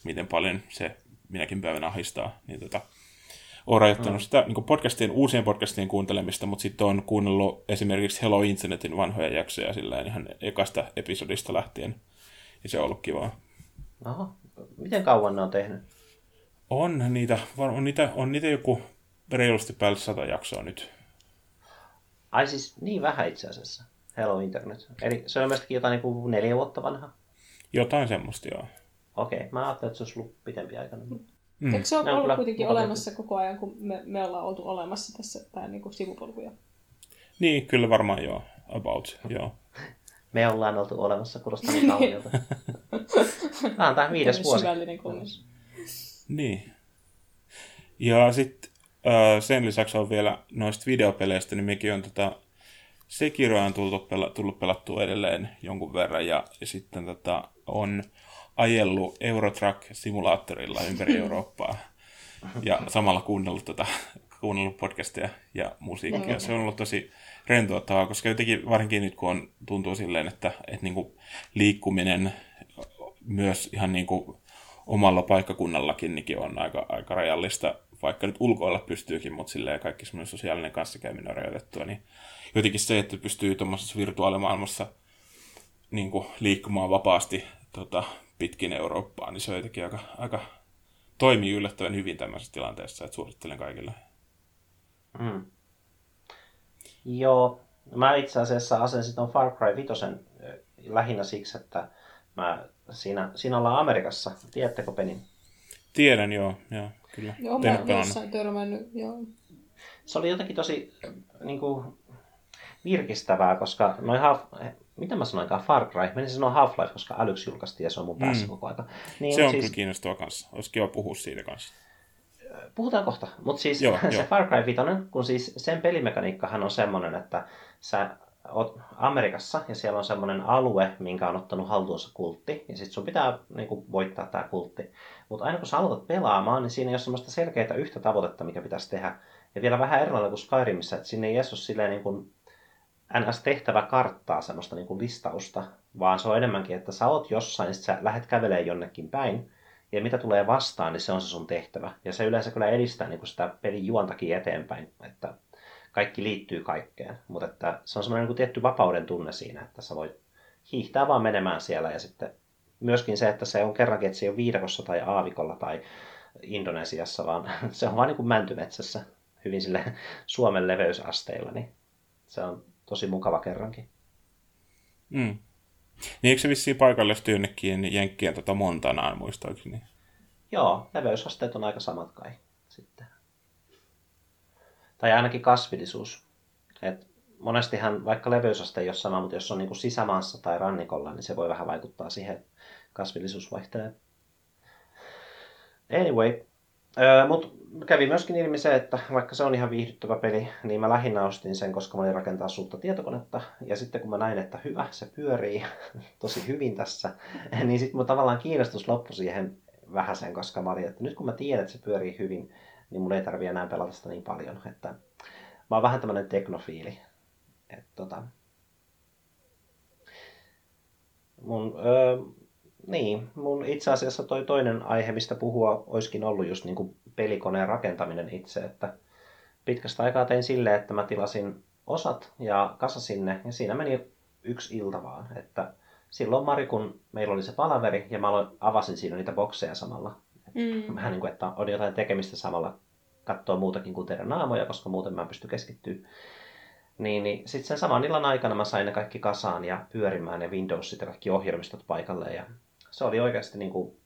miten paljon se minäkin päivänä ahdistaa. Niin, tota, olen rajoittanut sitä niin kuin podcastien, uusien podcastien kuuntelemista, mutta sitten olen kuunnellut esimerkiksi Hello Internetin vanhoja jaksoja sillä ihan ekasta episodista lähtien. Ja se on ollut kivaa. Aha. Miten kauan ne on tehnyt? On niitä, on niitä, on niitä joku reilusti päälle sata jaksoa nyt. Ai siis niin vähän itse asiassa, Hello Internet. Eli se on ilmeisesti jotain niin neljä vuotta vanha? Jotain semmoista, joo. Okei, okay. Mä ajattelin, että se olisi ollut pitempi aikana. Mm. Eikö se ole ollut kuitenkin olemassa koko ajan, kun me, me ollaan oltu olemassa tässä, tai niin kuin sivupolkuja? Niin, kyllä varmaan joo, about, joo. Me ollaan oltu olemassa, kuulostaa niin kauhealta. Tämä on tämä viides vuosi. Niin. Ja sitten äh, sen lisäksi on vielä noista videopeleistä, niin mekin on tota, Sekiroa on tullut, pela, tullut pelattua edelleen jonkun verran, ja, ja sitten tota, on ajellut Eurotrack-simulaattorilla ympäri Eurooppaa, ja samalla kuunnellut, tota, kuunnellut podcasteja ja musiikkia. Mm. Se on ollut tosi rentouttavaa, koska jotenkin varsinkin nyt, kun on, tuntuu silleen, että et, niinku, liikkuminen myös ihan niinku omalla paikkakunnallakin niin on aika, aika rajallista, vaikka nyt ulkoilla pystyykin, mutta silleen kaikki semmoinen sosiaalinen kanssakäyminen on rajoitettua, niin jotenkin se, että pystyy tuommoisessa virtuaalimaailmassa niin kuin liikkumaan vapaasti tota, pitkin Eurooppaa, niin se jotenkin aika, aika toimii yllättävän hyvin tämmöisessä tilanteessa, että suosittelen kaikille. Mm. Joo, mä itse asiassa asensin ton Far Cry viisi lähinnä siksi, että mä Siinä, siinä ollaan Amerikassa. Tiedättekö pelin? Tiedän, joo. joo kyllä. Joo, mä olen jossain törmännyt, joo. Se oli jotenkin tosi niin kuin, virkistävää, koska noin half... Mitä mä sanoinkaan? Far Cry. Menin sanoa Half-Life, koska Alyx julkaistiin ja se on mun päässä mm. koko ajan. Niin, se on siis... kyllä kiinnostavaa kanssa. Olisi kiva puhua siitä kanssa. Puhutaan kohta. Mutta siis joo, se jo. Far Cry viisi, kun siis sen pelimekaniikkahan on semmoinen, että sä Amerikassa ja siellä on semmoinen alue, minkä on ottanut haltuunsa kultti, ja sit sun pitää niin kuin, voittaa tää kultti. Mutta aina kun sä aloitat pelaamaan, niin siinä ei ole semmoista selkeää yhtä tavoitetta, mikä pitäisi tehdä. Ja vielä vähän erilainen kuin Skyrimissa, että sinne ei edes ole silleen niin kuin N S-tehtävä karttaa semmoista niin kuin listausta, vaan se on enemmänkin, että sä oot jossain, sit sä lähdet kävelemään jonnekin päin, ja mitä tulee vastaan, niin se on se sun tehtävä. Ja se yleensä kyllä edistää niin kuin sitä pelin juontakin eteenpäin, että kaikki liittyy kaikkeen, mutta että se on semmoinen niin tietty vapauden tunne siinä, että sä voi hiihtää vaan menemään siellä. Ja sitten myöskin se, että se on kerrankin, että se ei ole viidakossa tai aavikolla tai Indonesiassa, vaan se on vaan niin kuin mäntymetsässä hyvin sille Suomen leveysasteilla, niin se on tosi mukava kerrankin. Mm. Niin eikö se vissiin paikallisesti jonnekin jenkkien tota Montanaan muistaakseni? Joo, leveysasteet on aika samat kai sitten. Tai ainakin kasvillisuus. Et monestihan vaikka leveysaste ei ole sama, mutta jos on niin kuin sisämaassa tai rannikolla, niin se voi vähän vaikuttaa siihen, että kasvillisuus vaihtelee. Anyway, mutta kävi myöskin ilmi se, että vaikka se on ihan viihdyttävä peli, niin mä lähinnä ostin sen, koska mä olin rakentaa uutta tietokonetta. Ja sitten kun mä näin, että hyvä, se pyörii tosi hyvin tässä, niin sitten mun tavallaan kiinnostus loppui siihen vähäsen, koska mä olin, että nyt kun mä tiedän, että se pyörii hyvin, niin mun ei tarvitse enää pelata sitä niin paljon. Että mä oon vähän tämmönen teknofiili. Et tota. Mun, öö, niin, mun itse asiassa toi toinen aihe, mistä puhua, olisikin ollut just niinku pelikoneen rakentaminen itse. Että pitkästä aikaa tein silleen, että mä tilasin osat ja kasasin ne, ja siinä meni yksi ilta vaan. Että silloin Mari, kun meillä oli se palaveri, ja mä aloin, avasin siinä niitä bokseja samalla. Mm. Vähän niin kuin, että on jotain tekemistä samalla katsoa muutakin kuin teidän naamoja, koska muuten mä en pysty keskittyä. Niin, niin sitten sen saman illan aikana mä sain ne kaikki kasaan ja pyörimään ne Windowsit ja kaikki ohjelmistot paikalleen. Ja se oli oikeasti niin kuin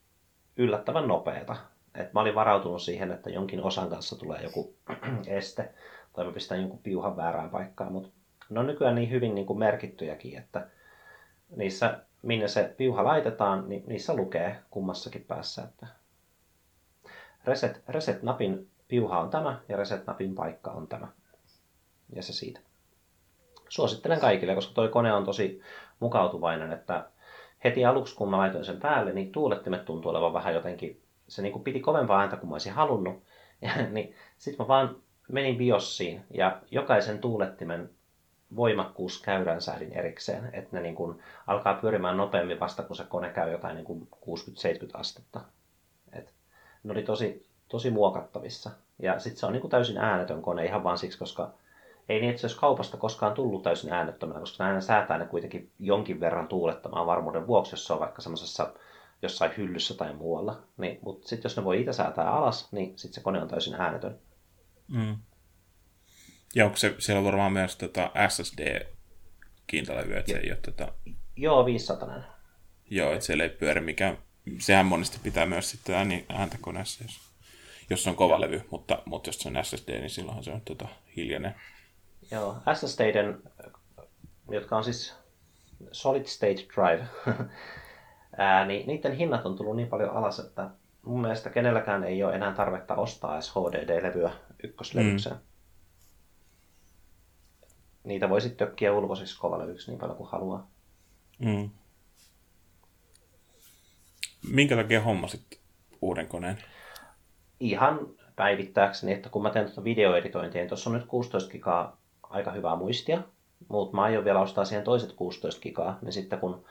yllättävän nopeeta. Et mä olin varautunut siihen, että jonkin osan kanssa tulee joku este tai mä pistän jonkun piuhan väärään paikkaan. Mutta ne on nykyään niin hyvin niin kuin merkittyjäkin, että niissä, minne se piuha laitetaan, niin niissä lukee kummassakin päässä, että Reset, reset-napin piuha on tämä ja reset-napin paikka on tämä. Ja se siitä. Suosittelen kaikille, koska toi kone on tosi mukautuvainen, että heti aluksi kun mä laitoin sen päälle, niin tuulettimet tuntuu olevan vähän jotenkin, se niin kuin piti kovempaa ääntä kuin mä olisin halunnut. Ja, niin sitten mä vaan menin BIOSiin ja jokaisen tuulettimen voimakkuus käyrän säädin erikseen, että ne niin kuin alkaa pyörimään nopeammin vasta kun se kone käy jotain niin kuin kuusikymmentä seitsemänkymmentä astetta. Ne oli tosi, tosi muokattavissa. Ja sitten se on niinku täysin äänetön kone ihan vaan siksi, koska ei niin, että se olisi kaupasta koskaan tullut täysin äänettömänä, koska aina säätää ne kuitenkin jonkin verran tuulettamaan varmuuden vuoksi, jos se on vaikka semmoisessa jossain hyllyssä tai muualla. Niin, mutta sitten jos ne voi itse säätää alas, niin sitten se kone on täysin äänetön. Mm. Ja onko se, siellä on varmaan myös tota S S D-kiintolevyä, että se ei ole tota... Joo, viisisatainen. Joo, että siellä ei pyöri mikään... Sehän monesti pitää myös sitten ääni, ääntä koneessa, jos, jos on kova levy, mutta, mutta jos se on S S D, niin silloinhan se on tota, hiljainen. Joo, S S D:den, jotka on siis Solid State Drive, ää, niin niiden hinnat on tullut niin paljon alas, että mun mielestä kenelläkään ei ole enää tarvetta ostaa edes H D D-levyä ykköslevykseen. Mm. Niitä voi sitten tökkiä ulkoisiksi kovalevyksi niin paljon kuin haluaa. Mm. Minkä takia hommasit uuden koneen? Ihan päivittääkseni, että kun mä teen tuota videoeditointia, niin tuossa on nyt kuusitoista gigaa aika hyvää muistia, mutta mä aion vielä ostaa siihen toiset kuusitoista gigaa, niin sitten kun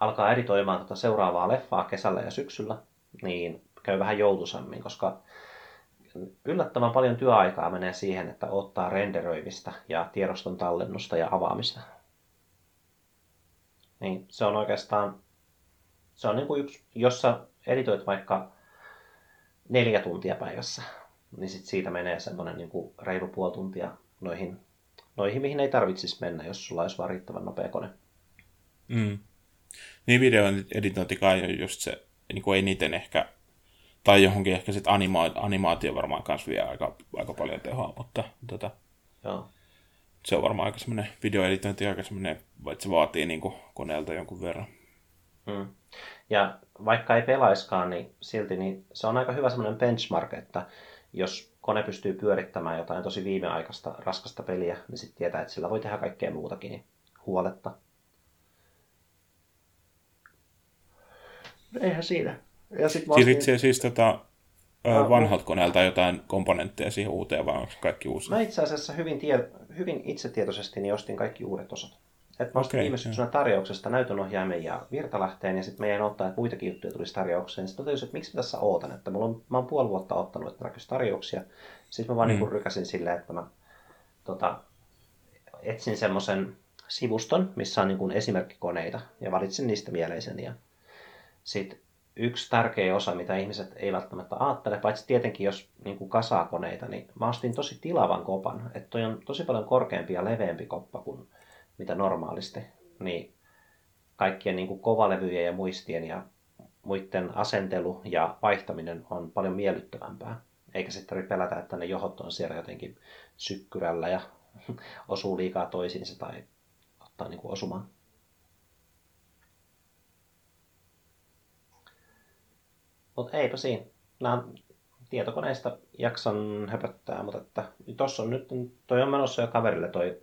alkaa editoimaan tuota seuraavaa leffaa kesällä ja syksyllä, niin käy vähän joutuisammin, koska yllättävän paljon työaikaa menee siihen, että ottaa renderöimistä ja tiedoston tallennusta ja avaamista. Niin se on oikeastaan... Se on niin kuin yksi, jos sä editoit vaikka neljä tuntia päivässä, niin sit siitä menee semmoinen niin kuin reilu puoli tuntia noihin, noihin, mihin ei tarvitsisi mennä, jos sulla olisi vaan riittävän nopea kone. Mm. Niin videoeditointikaan on just se, niin kuin eniten ehkä, tai johonkin ehkä sit anima- animaatio varmaan kanssa vie aika, aika paljon tehoa, mutta tota, joo. Se on varmaan aika semmoinen videoeditointi, aika semmoinen, että se vaatii niin kuin koneelta jonkun verran. Mm. Ja vaikka ei pelaiskaan, niin silti niin se on aika hyvä semmoinen benchmark, että jos kone pystyy pyörittämään jotain tosi viimeaikaista raskasta peliä, niin sitten tietää, että sillä voi tehdä kaikkea muutakin. Niin huoletta. Eihän siinä. Ja sit vastin... Siis itse siis tota, vanhaltko näiltä jotain komponentteja siihen uuteen, vai onko kaikki uusia? Mä itse asiassa hyvin, tie... hyvin itsetietoisesti niin ostin kaikki uudet osat. Et mä ostin okay, viime syksynä tarjouksesta näytönohjaimen ja virtalähteen, ja sitten mä jäin odottaa, että muitakin juttuja tulisi tarjoukseen. Sitten mä tajusin, että miksi mä tässä ootan, että mulla on, mä oon puoli vuotta ottanut, että näkyisi tarjouksia. Sitten mä vaan mm. niin kun rykäsin silleen, että mä tota, etsin semmoisen sivuston, missä on niin kun esimerkkikoneita, ja valitsin niistä mieleiseni. Ja sitten yksi tärkeä osa, mitä ihmiset ei välttämättä ajattele, paitsi tietenkin jos niin kuin kasaa koneita, niin mä ostin tosi tilavan kopan. Että toi on tosi paljon korkeampi ja leveämpi koppa kuin mitä normaalisti. Niin kaikkien niin kuin kovalevyjen ja muistien ja muiden asentelu ja vaihtaminen on paljon miellyttävämpää. Eikä sitten tarvitse pelätä, että ne johot on siellä jotenkin sykkyrällä ja osuu liikaa toisiinsa tai ottaa niin kuin osumaan. Mutta eipä siinä. Nämä tietokoneista jaksan höpöttää, mutta että tossa on nyt, toi on menossa jo kaverille toi,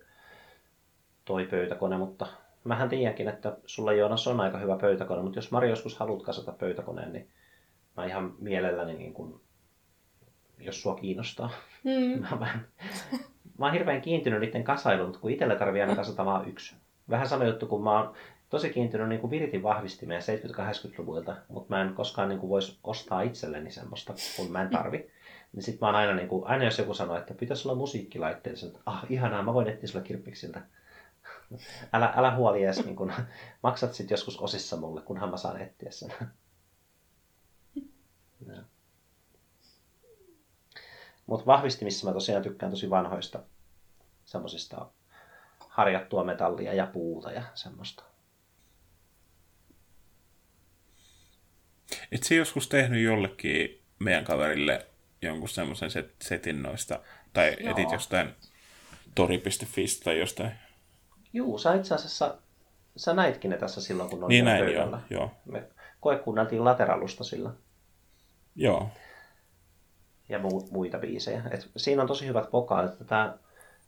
toi pöytäkone, mutta mähän tiedänkin, että sulla Joonas on aika hyvä pöytäkone, mutta jos Mari joskus haluat kasata pöytäkoneen, niin mä ihan mielelläni, niin kun, jos sua kiinnostaa. Mm. Mä, mä, mä oon hirveän kiintynyt niiden kasailuun, mutta kun itsellä tarvii aina kasata vaan yksi. Vähän sama juttu, kun mä oon tosi kiintynyt niin kuin viritin vahvistimeen seitsemänkymmentä-kahdeksankymmentäluvulta, mutta mä en koskaan niin kuin voisi ostaa itselleni semmoista, kun mä en tarvi. Niin sit mä oon aina, niin kuin, aina jos joku sanoo, että pitäisi olla musiikkilaitteet, että ah, ihanaa, mä voin etsiä sulle kirppiksiltä. Älä, älä huoli edes, niin kun, maksat sit joskus osissa mulle, kunhan mä saan etsiä sen. No. Mutta vahvistimissa mä tosiaan tykkään tosi vanhoista semmosista harjattua metallia ja puuta ja semmoista. Et sä joskus tehnyt jollekin meidän kaverille jonkun semmoisen set, setin noista, tai joo, etit jostain tori piste fi tai jostain? Juu, sä itse asiassa, sä näitkin ne tässä silloin, kun on niin näin, pöydällä. Joo, joo. Me koekuunneltiin Lateralusta sillä. Joo. Ja mu- muita biisejä. Et siinä on tosi hyvät pokaalit. Tää,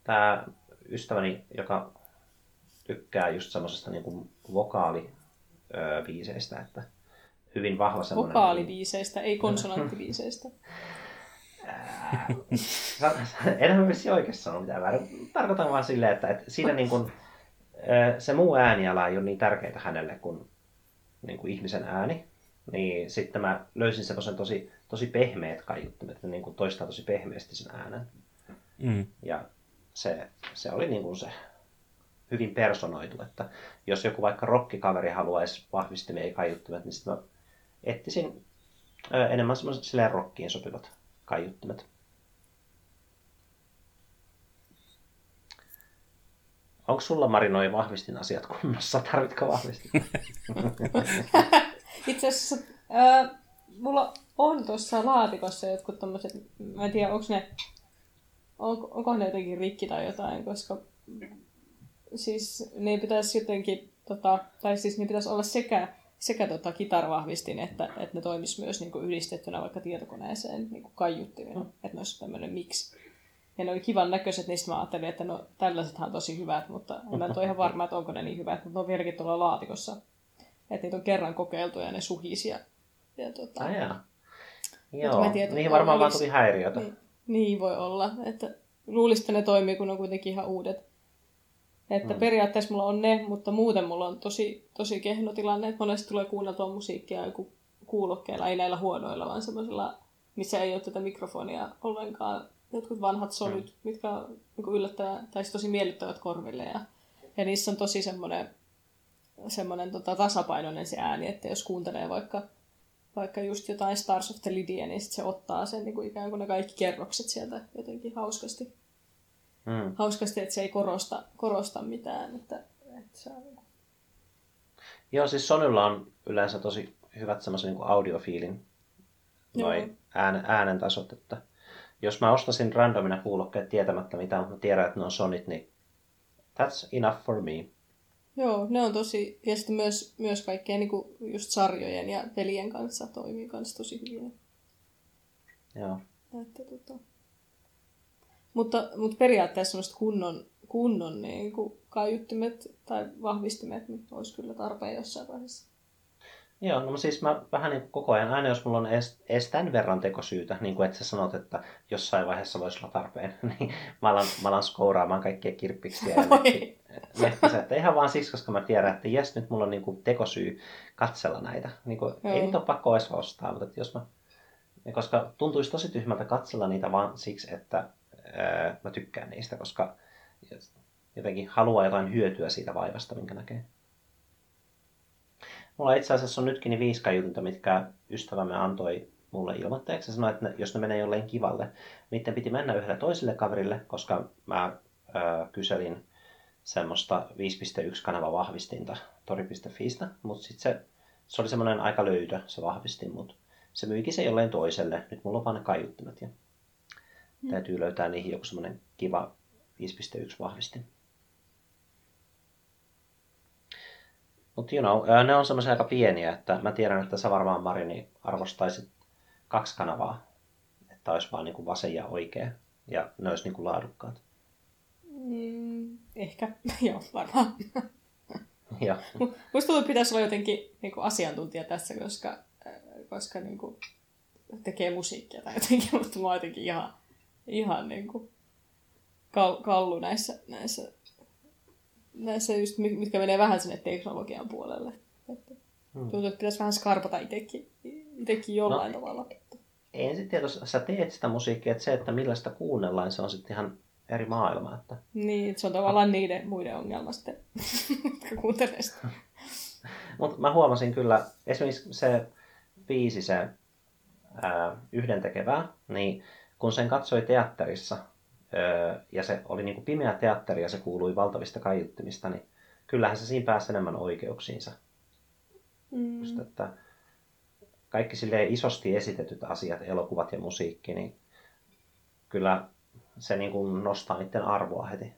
tää ystäväni, joka tykkää just semmoisesta niinku vokaalibiiseistä, että hyvin vahva semmoinen... Vokaalibiiseistä, ei konsonanttibiiseistä. Enhän mä vissi oikeasti sano mitään väärin. Tarkoitan vaan silleen, että, että siinä niin kuin, se muu ääniala ei ole niin tärkeää hänelle kuin, niin kuin ihmisen ääni. Niin sitten mä löysin semmoisen tosi, tosi pehmeät kaiuttimet, että ne niin kuin toistaa tosi pehmeästi sen äänen. Mm. Ja se, se oli niin kuin se... hyvin personoitu, että jos joku vaikka rokkikaveri haluaisi vahvistimia ja kaiuttimet, niin sitten mä etsisin enemmän semmoiset silleen rokkiin sopivat kaiuttimet. Onko sulla, Mari, noin vahvistin asiat kunnossa? Tarvitko vahvistin? Itse asiassa äh, mulla on tuossa laatikossa jotkut tommoset, mä en tiedä, onko ne, on, onko ne jotenkin rikki tai jotain, koska siis ne pitäisi jotenkin tota, tai siis ne pitäisi olla sekä sekä tota kitarvahvistin että että ne toimis myös niinku yhdistettynä vaikka tietokoneeseen niinku kaiuttimina, mm. että ne olisi tämmöinen miksi. Ja ne oli kivan näköiset, niistä mä ajattelin, että no tällaisethan on tosi hyvät, mutta en mä ole ihan varma, että onko ne niin hyvät, mutta ne on vieläkin tuolla laatikossa. Että niitä on kerran kokeiltu ja ne suhisi ja, ja tota. Ah, jaa. Joo, niihin varmaan vaan tuli häiriötä. Niin, niin voi olla, että luulisin, että ne toimii, kun on kuitenkin ihan uudet. Että mm. periaatteessa mulla on ne, mutta muuten mulla on tosi, tosi kehno tilanne, että monesti tulee kuunneltua musiikkia joku kuulokkeilla, ei näillä huonoilla, vaan semmoisilla, missä ei ole tätä mikrofonia ollenkaan. Jotkut vanhat solut, mm. mitkä on yllättävää, tai tosi miellyttävät korville. Ja, ja niissä on tosi semmoinen, semmoinen tota, tasapainoinen se ääni, että jos kuuntelee vaikka, vaikka just jotain Stars of the Lidia, niin sit se ottaa sen niin kuin ikään kuin ne kaikki kerrokset sieltä jotenkin hauskasti. Hmm. Hauskasti, että se ei korosta, korosta mitään. Että, että se on... Joo, siis Sonylla on yleensä tosi hyvät semmoisen niin kuin audiofiilin noin ään, äänen tasot. Että jos mä ostasin randomina kuulokkeet tietämättä mitään, mutta mä tiedän, että ne on Sonyt, niin that's enough for me. Joo, ne on tosi, ja sitten myös, myös kaikkea niin kuin just sarjojen ja pelien kanssa toimii kanssa tosi hyvin. Joo. Että tota... Mutta, mutta periaatteessa semmoista kunnon, kunnon niin kuin kaiuttimet tai vahvistimet, niin olisi kyllä tarpeen jossain vaiheessa. Joo, no siis mä vähän niin koko ajan, aina jos mulla on edes tämän verran tekosyytä, niin kuin et sä sanot, että jossain vaiheessa voisi olla tarpeen, niin mä alan, mä alan skouraamaan kaikkia kirppiksiä ja nettisä, että ihan vaan siksi, koska mä tiedän, että jes, nyt mulla on niin kuin tekosyy katsella näitä. Niin kuin, ei niitä ole pakko edes ostaa, mutta jos mä, koska tuntuisi tosi tyhmältä katsella niitä vaan siksi, että ää, mä tykkään niistä, koska jotenkin haluaa jotain hyötyä siitä vaivasta, minkä näkee. Mulla itse asiassa on nytkin niin viisi kaiutinta, mitkä ystävämme antoi mulle ilmoitteeksi. Sanoi, että ne, jos ne menee jolleen kivalle, niiden piti mennä yhdelle toiselle kaverille, koska mä ö, kyselin semmoista viisi piste yksi kanava vahvistinta tori piste fistä, mutta sitten se, se oli semmoinen aika löydä, se vahvistin, mutta se myyki se jolleen toiselle. Nyt mulla on vaan ne kaiuttimet ja mm. täytyy löytää niihin joku semmoinen kiva viisi piste yksi vahvistin. Mutta you know, ne on semmoisia aika pieniä, että mä tiedän, että sä varmaan, Mari, niin arvostaisit kaksi kanavaa, että olisi vaan niinku vasen ja oikea, ja ne olisi niinku laadukkaat. Mm, ehkä, joo, varmaan. Joo. Musta tuntuu, pitäisi olla jotenkin niinku asiantuntija tässä, koska, koska niinku tekee musiikkia tai jotenkin, mutta mä oon jotenkin ihan, ihan niinku kallu näissä... näissä Näissä just, mitkä menee vähän sinne teknologian puolelle. Tuntuu, että pitäisi vähän skarpata itsekin, itsekin jollain no, tavalla. Ei ensin tiedä, jos sä teet sitä musiikkia, että se, että millä sitä kuunnellaan, se on sitten ihan eri maailma. Että... Niin, että se on tavallaan niiden muiden ongelma sitten, mitkä kuuntelee sitä. Mutta mä huomasin kyllä, esimerkiksi se biisi, se ää, yhdentekevää, niin kun sen katsoi teatterissa, ja se oli niin kuin pimeä teatteri ja se kuului valtavista kaiuttimista, niin kyllähän se siinä pääsi enemmän oikeuksiinsa. Mm. Just, että kaikki silleen isosti esitetyt asiat, elokuvat ja musiikki, niin kyllä se niin kuin nostaa niiden arvoa heti.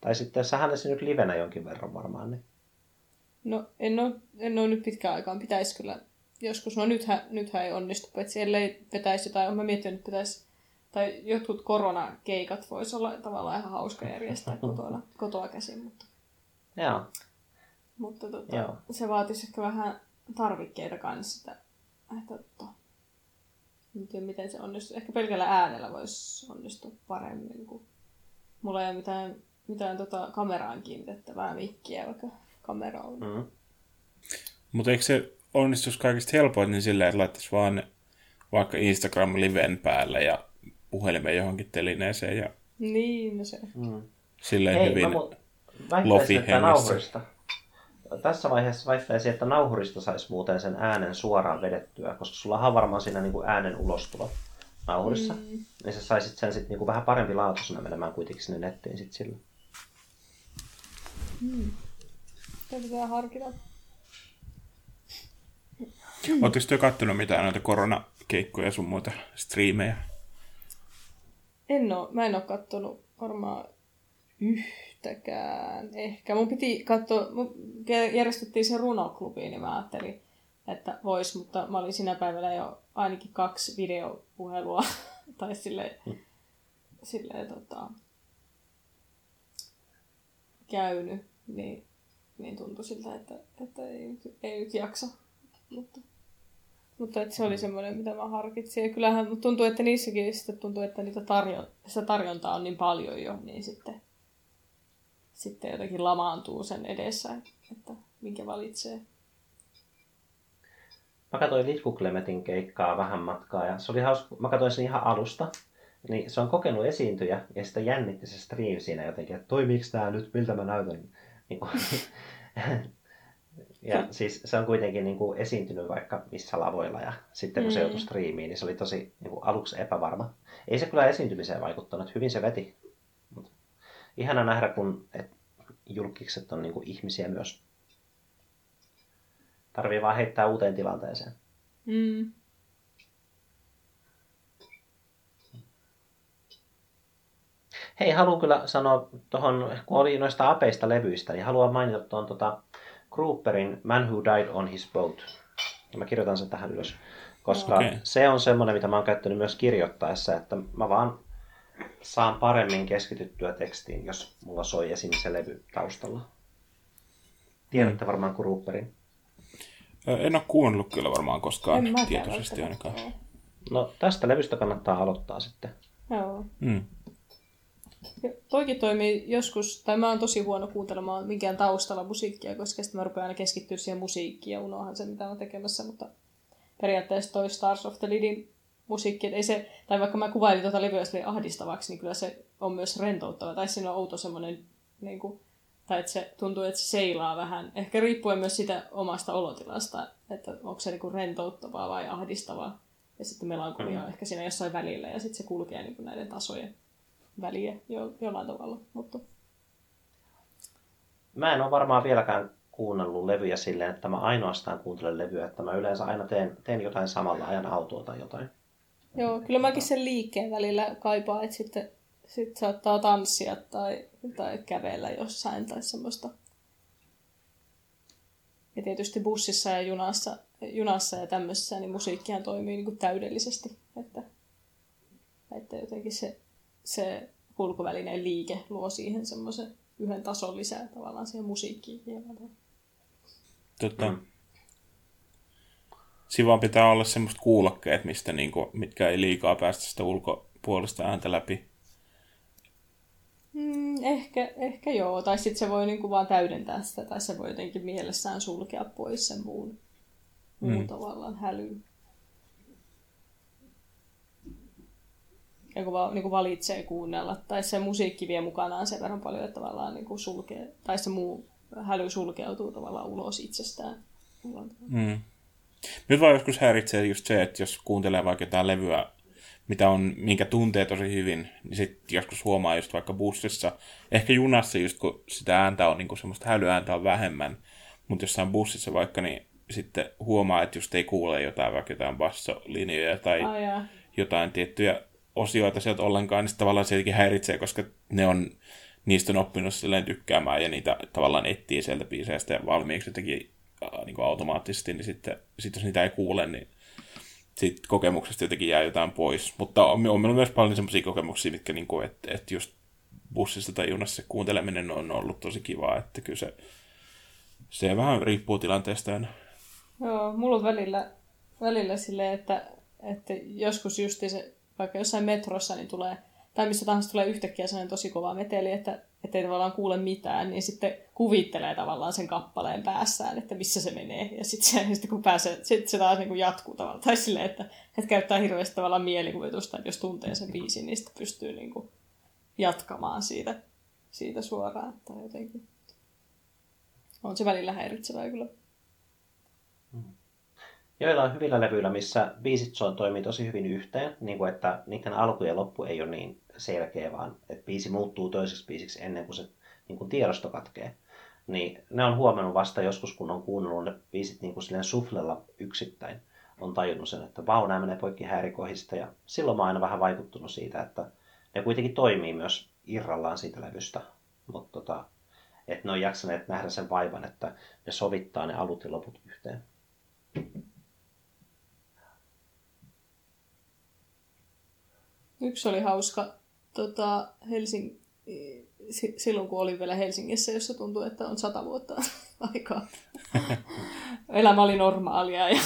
Tai sitten sähän olisi nyt livenä jonkin verran varmaan. Niin. No en ole, en ole nyt pitkään aikaan. Pitäisi kyllä joskus. No nythän, nythän ei onnistu, paitsi ellei vetäisi jotain. Olen miettinyt, että pitäisi... Tai jotkut koronakeikat voisi olla tavallaan ihan hauska järjestää kotona, kotoa käsin, mutta, Joo. mutta tota, Joo. se vaatisi ehkä vähän tarvikkeita kanssa. En tiedä, miten se onnistuu. Ehkä pelkällä äänellä voisi onnistua paremmin, kun mulla ei ole mitään, mitään tota kameraan kiinnitettävää mikkiä, vaikka kamera on. Mm-hmm. Mutta eikö se onnistuisi kaikista helpoin niin silleen, että laittaisi vaan vaikka Instagram-liven päälle ja puhelimeen johonkin telineeseen ja niin, no se. Mm. Silleen Hei, hyvin lofi-hengestä. Tässä vaiheessa väittäisin, että nauhurista saisi muuten sen äänen suoraan vedettyä, koska sulla on varmaan siinä niinku äänen ulostulo nauhurissa. Mm. Niin sä saisit sen sit niinku vähän parempi laatuisena menemään kuitenkin sinne nettiin sit sillä. Mm. Täytyy harkita. Oletteko te kattonut mitään noita koronakeikkoja sun muuta striimejä? En oo. Mä en oo kattonut varmaan yhtäkään. Ehkä. Mun piti katsoa, mun järjestettiin se runoklubiin, niin mä ajattelin, että vois, mutta mä olin sinä päivänä jo ainakin kaksi videopuhelua. tai silleen, hmm. silleen tota, käynyt, niin, niin tuntui siltä, että, että ei, ei nyt jaksa. Mutta, mutta että se oli semmoinen, mitä mä harkitsin. Ja kyllähän mut tuntuu, että niissäkin sitten tuntuu, että niitä tarjo- sitä tarjontaa on niin paljon jo, niin sitten, sitten jotenkin lamaantuu sen edessä, että minkä valitsee. Mä katsoin Litkuklemetin keikkaa vähän matkaa ja se oli hauska. Mä katsoin sen ihan alusta. Niin se on kokenut esiintyjä ja sitä jännitti se stream siinä jotenkin, että toimiiko tää nyt, miltä mä näytän. Niin kuin... Ja siis se on kuitenkin niin kuin esiintynyt vaikka missä lavoilla ja sitten kun mm. se joutui striimiin, niin se oli tosi niin kuin aluksi epävarma. Ei se kyllä esiintymiseen vaikuttanut, hyvin se veti. Mut ihana nähdä, kun et julkikset on niin kuin ihmisiä myös. Tarvii vaan heittää uuteen tilanteeseen. Mm. Hei, haluan kyllä sanoa tuohon, kun oli noista apeista levyistä, niin haluan mainita tuon tota... Grouperin Man Who Died on His Boat. Ja mä kirjoitan sen tähän ylös, koska okay. se on semmoinen, mitä mä oon käyttänyt myös kirjoittaessa, että mä vaan saan paremmin keskityttyä tekstiin, jos mulla soi esim. Se levy taustalla. Tiedätte varmaan Grouperin. En ole kuunnellut kyllä varmaan koskaan tietoisesti ainakaan. No tästä levystä kannattaa aloittaa sitten. Joo. Mm. Toikin toimii joskus, tai mä oon tosi huono kuuntelemaan minkään taustalla musiikkia, koska sitten mä rupean aina keskittyä siihen musiikkiin ja unohan se, mitä on tekemässä, mutta periaatteessa toi Stars of the Lidin musiikki, ei se, tai vaikka mä kuvailin tuota levyä ahdistavaksi, niin kyllä se on myös rentouttava, tai siinä on outo semmoinen, niin kuin, tai että se tuntuu, että se seilaa vähän, ehkä riippuen myös sitä omasta olotilasta, että onko se niin kuin rentouttavaa vai ahdistavaa, ja sitten melankolia on ehkä siinä jossain välillä, ja sitten se kulkee niin kuin näiden tasojen väliä jo, jollain tavalla, mutta... Mä en ole varmaan vieläkään kuunnellut levyjä silleen, että mä ainoastaan kuuntelen levyä, että mä yleensä aina teen, teen jotain samalla, ajan autoa tai jotain. Joo, kyllä mäkin sen liikkeen välillä kaipaan, että sitten sit saattaa tanssia tai, tai kävellä jossain tai semmoista. Ja tietysti bussissa ja junassa, junassa ja tämmöisessä, niin musiikkihan toimii niin kuin täydellisesti, että, että jotenkin se se kulkuvälineen liike luo siihen semmoisen yhden tason lisää tavallaan siihen musiikkiin. Totta. Siinä vaan pitää olla semmoiset kuulokkeet, mistä niinku, mitkä ei liikaa päästä sitä ulkopuolesta ääntä läpi. Mm, ehkä, ehkä joo. Tai sitten se voi niinku vaan täydentää sitä, tai se voi jotenkin mielessään sulkea pois sen muun, muun mm. tavallaan hälyyn. Joku vaan niin valitsee kuunnella, tai se musiikki vie mukanaan sen verran paljon, että tavallaan niin sulkee, tai se muu häly sulkeutuu tavallaan ulos itsestään. Mm. Nyt vaan joskus häiritsee just se, että jos kuuntelee vaikka jotain levyä, mitä on, minkä tuntee tosi hyvin, niin sitten joskus huomaa just vaikka bussissa, ehkä junassa just kun sitä ääntä on, niin semmoista hälyääntä on vähemmän, mutta jossain bussissa vaikka, niin sitten huomaa, että just ei kuule jotain vaikka jotain bassolinjoja tai oh, yeah. jotain tiettyjä osioita sieltä ollenkaan, niin tavallaan sieltäkin häiritsee, koska ne on, niistä on oppinut tykkäämään ja niitä tavallaan etsii sieltä biiseistä valmiiksi jotenkin äh, niin kuin automaattisesti, niin sitten sit jos niitä ei kuule, niin sit kokemuksesta jotenkin jää jotain pois. Mutta on, on myös paljon semmoisia kokemuksia, mitkä niin kuin, että, että just bussissa tai junassa se kuunteleminen on ollut tosi kivaa, että kyllä se, se vähän riippuu tilanteesta. Joo, mulla on välillä, välillä silleen, että, että joskus justi se vaikka jossain metrossa, niin tulee, tai missä tahansa tulee yhtäkkiä sellainen tosi kova meteli, että ettei tavallaan kuule mitään, niin sitten kuvittelee tavallaan sen kappaleen päässään, että missä se menee. Ja sitten sit kun pääsee, sit se taas niin kuin jatkuu tavallaan. Tai silleen, että, että käyttää hirveästi tavallaan mielikuvitusta, että jos tuntee sen biisin, niin sitten pystyy niin kuin jatkamaan siitä, siitä suoraan. Tai jotenkin. On se välillä häiritsevää kyllä. Joillain hyvillä levyillä, missä biisit soin toimii tosi hyvin yhteen, niin kuin että niiden alku ja loppu ei ole niin selkeä, vaan että biisi muuttuu toiseksi biisiksi ennen kuin se niin kuin tiedosto katkee. Niin ne on huomannut vasta joskus, kun on kuunnellut ne biisit niin kuin silleen suflella yksittäin. On tajunnut sen, että vau, nämä menee poikki häirikohista ja silloin mä oon aina vähän vaikuttunut siitä, että ne kuitenkin toimii myös irrallaan siitä levystä. Mutta tota, että ne on jaksaneet nähdä sen vaivan, että ne sovittaa ne alut ja loput yhteen. Yksi oli hauska tota, Helsing... silloin, kun olin vielä Helsingissä, jossa tuntui, että on sata vuotta aikaa. Elämä oli normaalia ja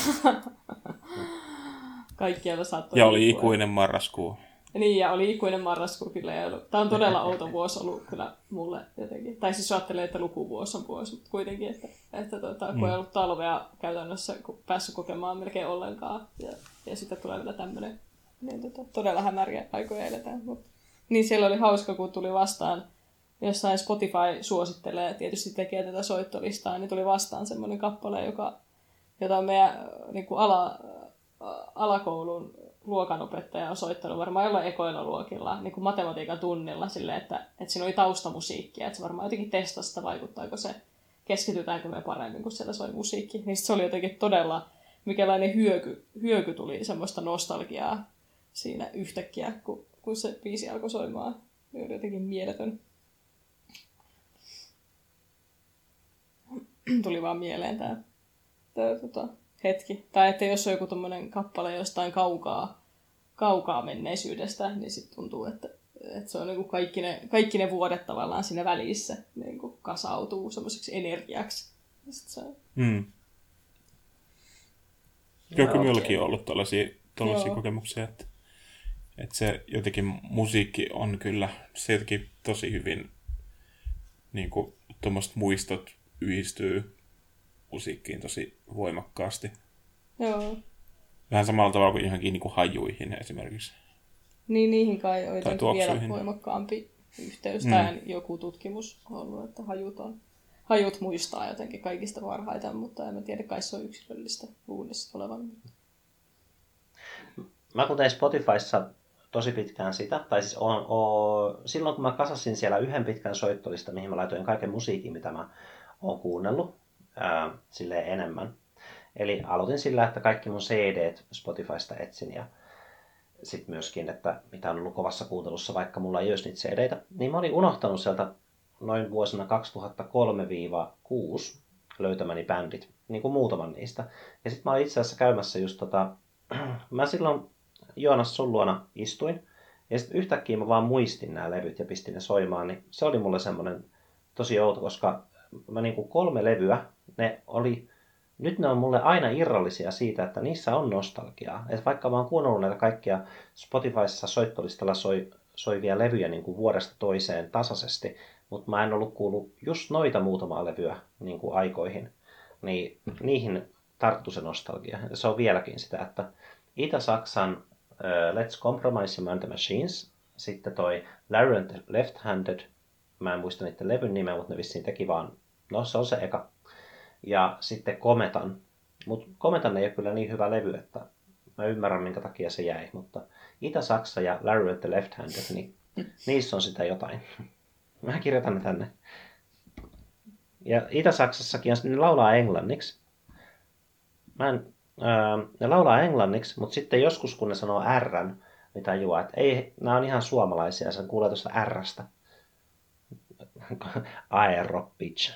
kaikkialla saattoi... Ja oli liikkua. Ikuinen marraskuu. Niin, ja oli ikuinen marraskuu kyllä. Tämä on todella outo vuosi ollut kyllä mulle jotenkin. Tai siis ajattelee, että lukuvuosi on vuosi, mutta kuitenkin, että, että tuota, kun mm. ei ollut talvea käytännössä päässyt kokemaan melkein ollenkaan. Ja, ja sitten tulee vielä tämmöinen... Niin, tota, todella hämäriä aikoja eletään. Mut. Niin siellä oli hauska, kun tuli vastaan, jossain Spotify suosittelee, tietysti tekee tätä soittolistaa, niin tuli vastaan semmoinen kappale, joka, jota meidän niin kuin ala, alakoulun luokanopettaja on soittanut varmaan jollain ekoilla luokilla, niin kuin matematiikan tunnilla, sille, että, että siinä oli taustamusiikkia, että se varmaan jotenkin testasi sitä, vaikuttaako se, keskitytäänkö me paremmin, kun siellä soi musiikki. Niin se oli jotenkin todella, mikälainen hyöky, hyöky tuli semmoista nostalgiaa siinä yhtäkkiä, kun, kun se biisi alkoi soimaan. Niin oli jotenkin mieletön. Tuli vaan mieleen tämä tota, hetki. Tai että jos on joku tommoinen kappale jostain kaukaa, kaukaa menneisyydestä, niin sitten tuntuu, että, että se on niinku kaikki, ne, kaikki ne vuodet tavallaan siinä välissä niinku kasautuu semmoiseksi energiaksi. Se... Mm. Kyllä okay. Minullakin on ollut tuollaisia kokemuksia, että, että se jotenkin musiikki on kyllä, se jotenkin tosi hyvin niinku tuommoiset muistot yhdistyy musiikkiin tosi voimakkaasti. Joo. Vähän samalla tavalla kuin johonkin niinku hajuihin esimerkiksi. Niin, niihin kai on jotenkin vielä voimakkaampi yhteys. Mm. Tähän joku tutkimus on ollut, että hajut, on, hajut muistaa jotenkin kaikista parhaiten, mutta en mä tiedä, kai se on yksilöllistä uudessa olevan. Mä kun tein Spotifyssa tosi pitkään sitä, tai siis on, on, silloin kun mä kasasin siellä yhden pitkän soittolista, mihin mä laitoin kaiken musiikin, mitä mä oon kuunnellut, ää, silleen enemmän. Eli aloitin sillä, että kaikki mun C D:t Spotifysta etsin ja sitten myöskin, että mitä on ollut kovassa kuuntelussa, vaikka mulla ei olisi niitä C D:itä, niin mä olin unohtanut sieltä noin vuosina kaksituhattakolme kuusi löytämäni bändit, niin kuin muutaman niistä. Ja sitten mä olin itse asiassa käymässä just tota, mä silloin Joonas sun luona istuin, ja sitten yhtäkkiä mä vaan muistin nämä levyt ja pistin ne soimaan, niin se oli mulle semmoinen tosi outo, koska mä niin kuin kolme levyä, ne oli... Nyt ne on mulle aina irrallisia siitä, että niissä on nostalgiaa. Et vaikka mä oon kuunnellut näitä kaikkia Spotifyssa soittolistalla soi, soivia levyjä niin kuin vuodesta toiseen tasaisesti, mutta mä en ollut kuullut just noita muutamaa levyä niin kuin aikoihin, niin niihin tarttu se nostalgia. Se on vieläkin sitä, että Itä-Saksan uh, Let's Compromise and the Machines, sitten toi Larry and the Left-Handed, mä en muista niiden levyn nimeä, mutta ne vissiin teki vaan, no se on se eka. Ja sitten Kometan. Mutta Kometan ei ole kyllä niin hyvä levy, että mä ymmärrän minkä takia se jäi. Mutta Itä-Saksa ja Larry at the Left Handed, niin niissä on sitä jotain. Mä kirjoitan ne tänne. Ja Itä-Saksassakin ne laulaa englanniksi. Mä en, ää, ne laulaa englanniksi, mutta sitten joskus kun ne sanoo R:n, niin tajuaa, että ei, nämä on ihan suomalaisia. Sen kuulee tuosta R:stä. Aero bitch.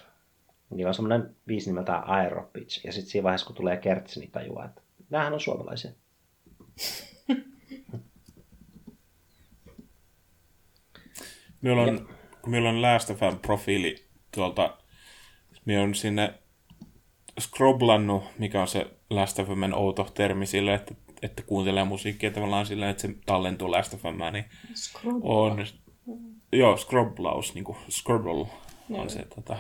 Niillä on semmoinen biisi nimeltään Aero Pitch. Ja sitten siinä vaiheessa, kun tulee kertsi, niin tajuaa, että näähän on suomalaisia. Meillä on, kun meillä on Last of Us profiili tuolta, minä olen sinne scroblannut, mikä on se Last of Usin outo termi sille, että, että kuuntelee musiikkia tavallaan sillä, että se tallentuu Last of Usiin. Niin on, joo, scroblaus, niin kuin scrobble on no. se tota...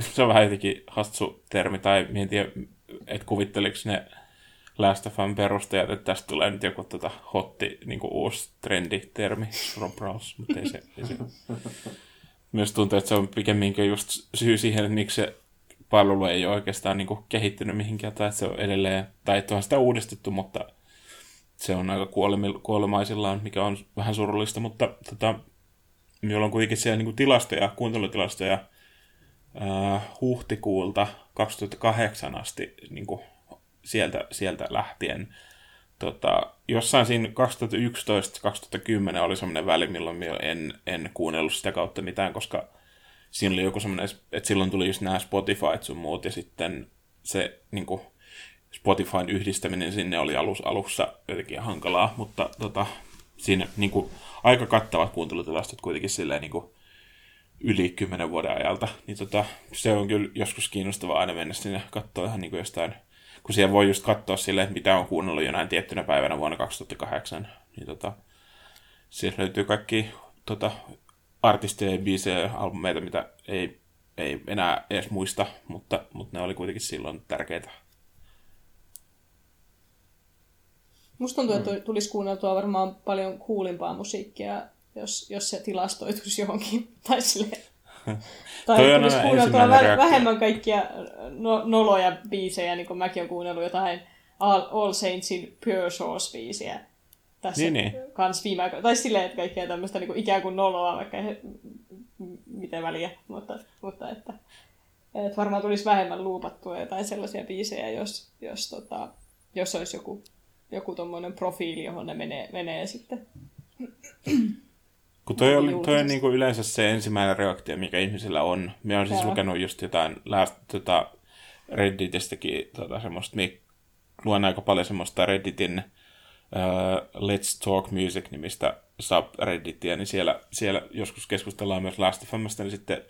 Se on vähän jotenkin hassu termi, tai en tiedä, että kuvitteliko ne Last of Usin perustajat, että tästä tulee nyt joku tota hotti, niin kuin uusi trenditermi, scroblaus, mutta ei se, ei se. Myös tuntuu, että se on pikemminkin just syy siihen, että miksi se palvelu ei ole oikeastaan niin kuin kehittynyt mihinkään, tai että se on edelleen, tai että onhan sitä uudistettu, mutta se on aika kuolemaisillaan, mikä on vähän surullista, mutta tota, meillä on kuitenkin siellä niin kuin tilastoja, kuuntelutilastoja, Uh, huhtikuulta kaksituhattakahdeksan asti niin kuin sieltä, sieltä lähtien. Tota, jossain siinä kaksituhattayksitoista kaksituhattakymmenen oli semmoinen väli, milloin minä en, en kuunnellut sitä kautta mitään, koska siinä oli joku semmoinen, että silloin tuli just nämä Spotifyt sun muut, ja sitten se niin kuin Spotifyn yhdistäminen sinne oli alus, alussa jotenkin hankalaa, mutta tota, siinä niin kuin aika kattavat kuuntelutilastot kuitenkin silleen niin kuin yli kymmenen vuoden ajalta, niin tota, se on kyllä joskus kiinnostavaa aina mennä sinne katsoa ihan niin kuin jostain, kun siellä voi just katsoa silleen, että mitä on kuunnellut jonain tiettynä päivänä vuonna kaksituhattakahdeksan, niin tota, siellä löytyy kaikki tota, artisteja, biisejä, albumeita, mitä ei, ei enää edes muista, mutta, mutta ne oli kuitenkin silloin tärkeitä. Musta tuntuu, että tulisi kuunneltua varmaan paljon kuulimpaa musiikkia, Jos, jos se tilastoituisi johonkin, tai silleen, tai tulisi kuunneltua vähemmän kaikkia no, noloja biisejä, niin kuin mäkin olen kuunnellut jotain All, All Saintsin Pure Source-biisiä tässä niin, niin. Kans viime aikoina, tai silleen, että kaikkea tämmöistä niin kuin ikään kuin noloa, vaikka he, miten väliä, mutta, mutta että, että varmaan tulisi vähemmän luupattua jotain sellaisia biisejä, jos, jos, tota, jos olisi joku, joku tommoinen profiili, johon ne menee, menee sitten. Kun toi on, toi on niin kuin yleensä se ensimmäinen reaktio, mikä ihmisellä on. Minä olen siis lukenut just jotain tota, Redditistäkin tota, semmoista. Minä luen aika paljon semmoista Redditin uh, Let's Talk Music-nimistä subreddittiä, niin siellä, siellä joskus keskustellaan myös Last dot F M:stä, niin sitten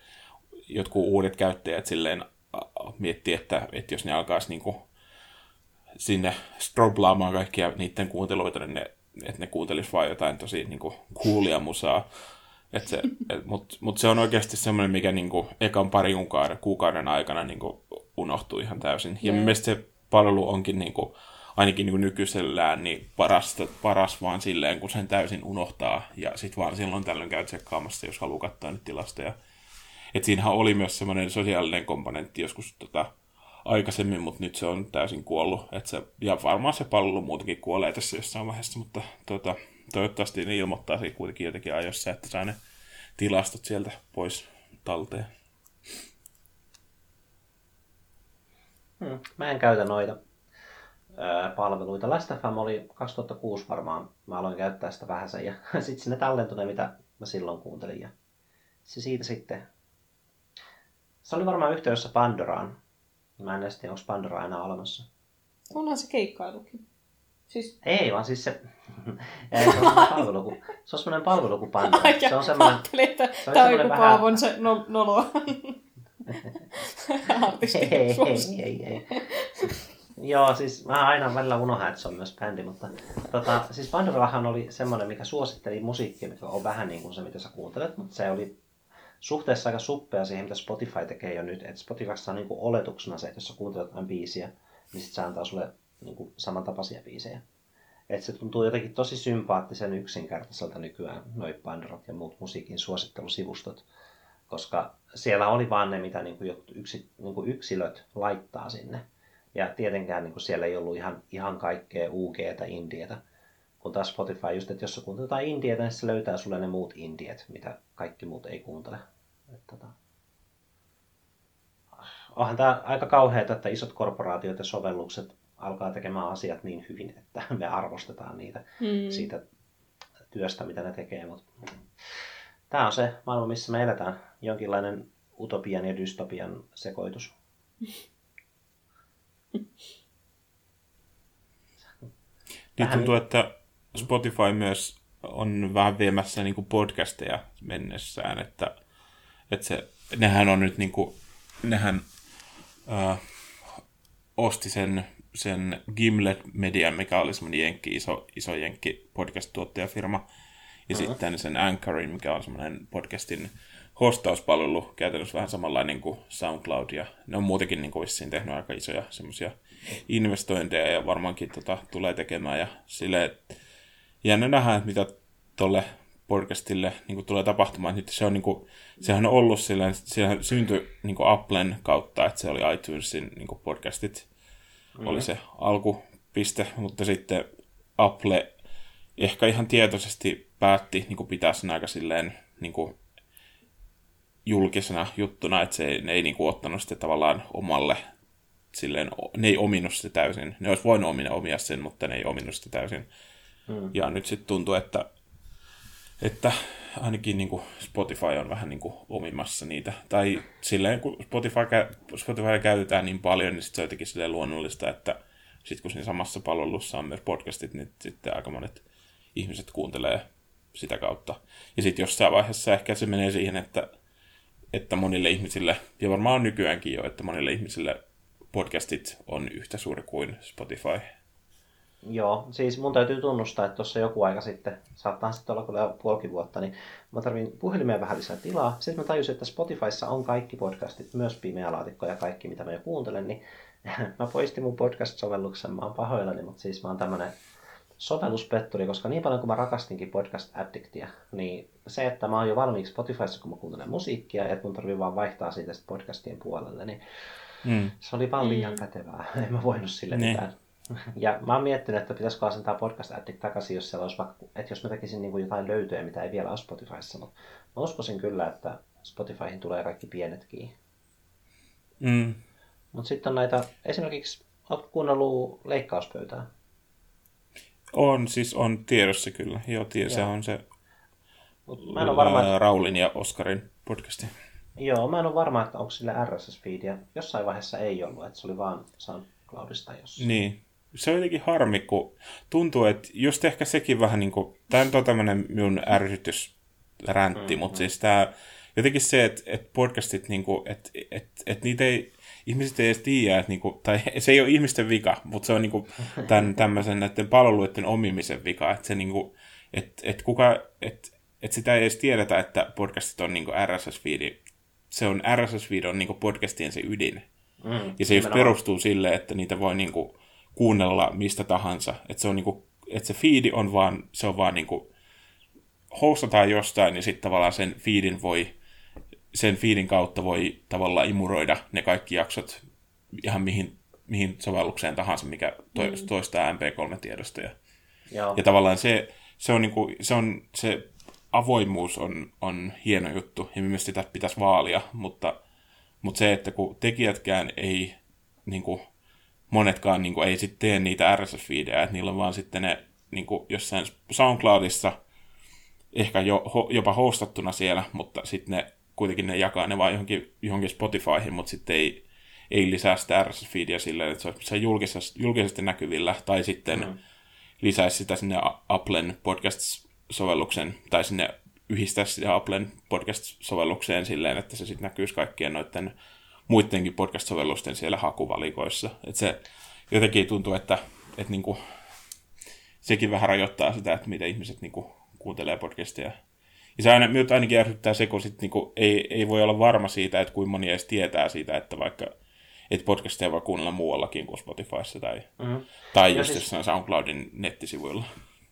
jotkut uudet käyttäjät silleen miettii, että, että jos ne alkaisi niinku sinne stroblaamaan kaikkia niiden kuunteluita, niin ne, että ne kuuntelisivat vain jotain tosi niinku coolia musaa. Mutta mut se on oikeasti semmoinen, mikä niinku ekan parin kuukauden, kuukauden aikana niinku unohtuu ihan täysin. Ja mm. mielestäni se palvelu onkin niinku, ainakin niinku nykyisellään niin paras, paras vaan silleen, kun sen täysin unohtaa. Ja sitten vaan silloin tällöin käy tsekkaamassa, jos haluaa katsoa nyt tilastoja. Et siinähän oli myös semmoinen sosiaalinen komponentti joskus tota, aikaisemmin, mutta nyt se on täysin kuollut. Et se, ja varmaan se palvelu muutenkin kuolee tässä jossain vaiheessa, mutta tota, toivottavasti ne ilmoittaa siitä kuitenkin jotenkin ajoissa, että saa ne tilastot sieltä pois talteen. Hmm, mä en käytä noita öö, palveluita. Last dot F M oli kaksituhattakuusi varmaan. Mä aloin käyttää sitä vähäsen ja sitten sinne tallentuneen, mitä mä silloin kuuntelin. Ja se siitä sitten. Se oli varmaan yhteydessä Pandoraan. Mä en edes tiedä, onko Pandora enää olemassa. Onhan se keikkailukin. Siis... Ei vaan siis se... Ei, se on palvelu kuin... Se on semmoinen palvelu kuin Pandora. Ai, se on semmoinen... Ajattelin, että tämä on joku Paavon se no, nolo. Artisti. Ei, ei, ei, ei. Joo, siis mä aina välillä unohan, että se on myös bändi, mutta... Tota, siis Pandorahan oli semmoinen, mikä suositteli musiikkia, mikä on vähän niin kuin se, mitä sä kuuntelet, mutta se oli... suhteessa aika suppea siihen, mitä Spotify tekee jo nyt. Et Spotifyssa on niinku oletuksena se, että jos sä kuuntelet jotain biisiä, niin sit se antaa sulle niinku samantapaisia biisejä. Et se tuntuu jotenkin tosi sympaattisen yksinkertaiselta nykyään, noi Pandorot ja muut musiikin suosittelusivustot, koska siellä oli vaan ne, mitä niinku yksi, niinku yksilöt laittaa sinne. Ja tietenkään niinku siellä ei ollut ihan, ihan kaikkea U G:tä, indietä. Kun taas Spotify just, että jos sä kuuntelet jotain indietä, niin se löytää sulle ne muut indiet, mitä kaikki muut ei kuuntele. Että tota... Onhan tää aika kauheeta, että isot korporaatiot ja sovellukset alkaa tekemään asiat niin hyvin, että me arvostetaan niitä mm. siitä työstä, mitä ne tekee. Mut... Tää on se maailma, missä me eletään. Jonkinlainen utopian ja dystopian sekoitus. Nyt tuntuu, että Spotify myös on vähän viemässä niin kuin podcasteja mennessään, että, että se, nehän on nyt niin kuin, nehän äh, osti sen, sen Gimlet Media, mikä oli semmoinen jenkki, iso, iso jenkki podcast-tuottajafirma, ja uh-huh. sitten sen Anchorin, mikä on semmoinen podcastin hostauspalvelu, käytännössä vähän samanlainen kuin SoundCloud, ja ne on muutenkin niin kuin vissiin tehnyt aika isoja semmoisia investointeja, ja varmaankin tota, tulee tekemään, ja silleen, jännä nähdään, mitä tuolle podcastille niin kuin tulee tapahtumaan. Nyt se on, niin kuin, sehän on ollut silleen, sehän syntyi niin kuin Applen kautta, että se oli iTunesin niin kuin podcastit, mm-hmm. oli se alkupiste, mutta sitten Apple ehkä ihan tietoisesti päätti niin kuin pitää sen aika silleen, niin kuin julkisena juttuna, että se ei, ne ei niin kuin ottanut sitä tavallaan omalle, silleen, ne ei ominut sitä täysin. Ne olisi voinut omina omia sen, mutta ne ei ominut sitä täysin. Hmm. Ja nyt sitten tuntuu, että, että ainakin niin kuin Spotify on vähän niin kuin omimassa niitä. Tai silleen, kun Spotify, Spotify käytetään niin paljon, niin sit se on jotenkin silleen luonnollista, että sitten kun siinä samassa palvelussa on myös podcastit, niin sitten aika monet ihmiset kuuntelee sitä kautta. Ja sitten jossain vaiheessa ehkä se menee siihen, että että monille ihmisille, ja varmaan nykyäänkin jo, että monille ihmisille podcastit on yhtä suuri kuin Spotify. Joo, siis mun täytyy tunnustaa, että tuossa joku aika sitten, saattaa sitten olla kyllä puolikin vuotta, niin mä tarvin puhelimeen vähän lisää tilaa. Sitten mä tajusin, että Spotifyssa on kaikki podcastit, myös Pimeälaatikko ja kaikki, mitä mä jo kuuntelen, niin mä poistin mun podcast-sovelluksen, mä oon pahoillani, mutta siis mä oon tämmönen sovelluspetturi, koska niin paljon kuin mä rakastinkin podcast-addiktia, niin se, että mä oon jo valmiiksi Spotifyssa, kun mä kuuntelen musiikkia, että mun tarvii vaan vaihtaa siitä podcastien puolelle, niin mm. se oli vaan liian mm. kätevää. En mä voinut sille ne. mitään. Ja mä oon miettinyt, että pitäisikö asentaa podcast-addict takaisin, jos siellä olisi vaikka, että jos mä tekisin niin kuin jotain löytöjä, mitä ei vielä ole Spotifyssa, mutta mä uskoisin kyllä, että Spotifyhin tulee kaikki pienetkin. Mm. Mutta sitten on näitä, esimerkiksi, ootko kuunnellut Leikkauspöytää? On, siis on tiedossa kyllä. Joo, se on se mä en ole varma, että... Raulin ja Oskarin podcasti. Joo, mä en ole varma, että onko sillä R S S-feedia. Jossain vaiheessa ei ollut, että se oli vaan SoundCloudista jossain. Niin, se on jotenkin harmi, kun tuntuu, että just ehkä sekin vähän niin kuin, tämä nyt on tämmöinen minun ärsytysräntti, mm-hmm. mutta siis tämä, jotenkin se, että, että podcastit, niin kuin, että, että, että niitä ei, ihmiset ei edes tiedä, että, niin kuin, tai se ei ole ihmisten vika, mutta se on niin kuin, tämän, tämmöisen näiden palveluiden omimisen vika, että se niin kuin, että, että kuka, että, että sitä ei edes tiedetä, että podcastit on niin kuin R S S-feedi, se on R S S-feed on niin kuin podcastien se ydin. Mm, ja se just perustuu sille, että niitä voi niinku kuunnella mistä tahansa. Että se, niinku, et se feedi on vaan, se on vaan niinku hostataan jostain ja sitten tavallaan sen feedin voi, sen feedin kautta voi tavallaan imuroida ne kaikki jaksot ihan mihin, mihin sovellukseen tahansa, mikä toistaa M P kolme tiedostoja. Joo. Ja tavallaan se, se, on niinku, se, on, se avoimuus on, on hieno juttu ja mielestäni sitä pitäisi vaalia, mutta Mutta se, että kun tekijätkään ei, niinku, monetkaan niinku, ei sitten tee niitä R S S-feedejä, että niillä on vaan sitten ne niinku, jossain SoundCloudissa ehkä jo, ho, jopa hostattuna siellä, mutta sitten ne kuitenkin ne jakaa ne vaan johonkin, johonkin Spotifyhin, mutta sitten ei, ei lisää sitä R S S-feedejä silleen, että se olisi julkisesti, julkisesti näkyvillä, tai sitten mm. lisäisi sitä sinne Applen podcast-sovelluksen, tai sinne yhdistää sitä Applen podcast-sovellukseen silleen, että se sitten näkyisi kaikkien noiden muidenkin podcast-sovellusten siellä hakuvalikoissa. Että se jotenkin tuntuu, että, että niinku, sekin vähän rajoittaa sitä, että mitä ihmiset niinku kuuntelee podcasteja. Ja se aina, minut ainakin järsyttää se, kun sit niinku ei, ei voi olla varma siitä, että kuinka moni edes tietää siitä, että vaikka että podcasteja voi kuunnella muuallakin kuin Spotifyssa tai, mm. tai just siis jossain SoundCloudin nettisivuilla.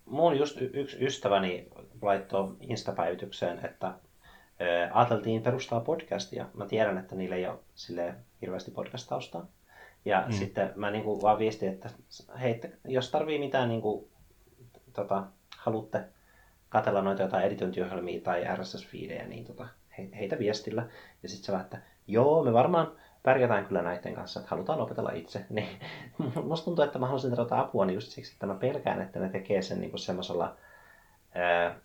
Mun just y- yksi ystäväni laittoi Insta-päivitykseen, että ö, ajateltiin perustaa podcastia. Mä tiedän, että niillä ei ole silleen hirveästi podcast-taustaa. Ja mm. sitten mä niinku vaan viestin, että hei, jos tarvii mitään, niinku, tota, haluatte katsella noita jotain editointiohjelmia tai R S S-feedejä, niin tota, he, heitä viestillä. Ja sitten se vaan, että joo, me varmaan pärjätään kyllä näiden kanssa, että halutaan opetella itse. Niin, musta tuntuu, että mä haluaisin tarjota apua niin just siksi, että mä pelkään, että ne tekee sen niin kuin semmoisella ää,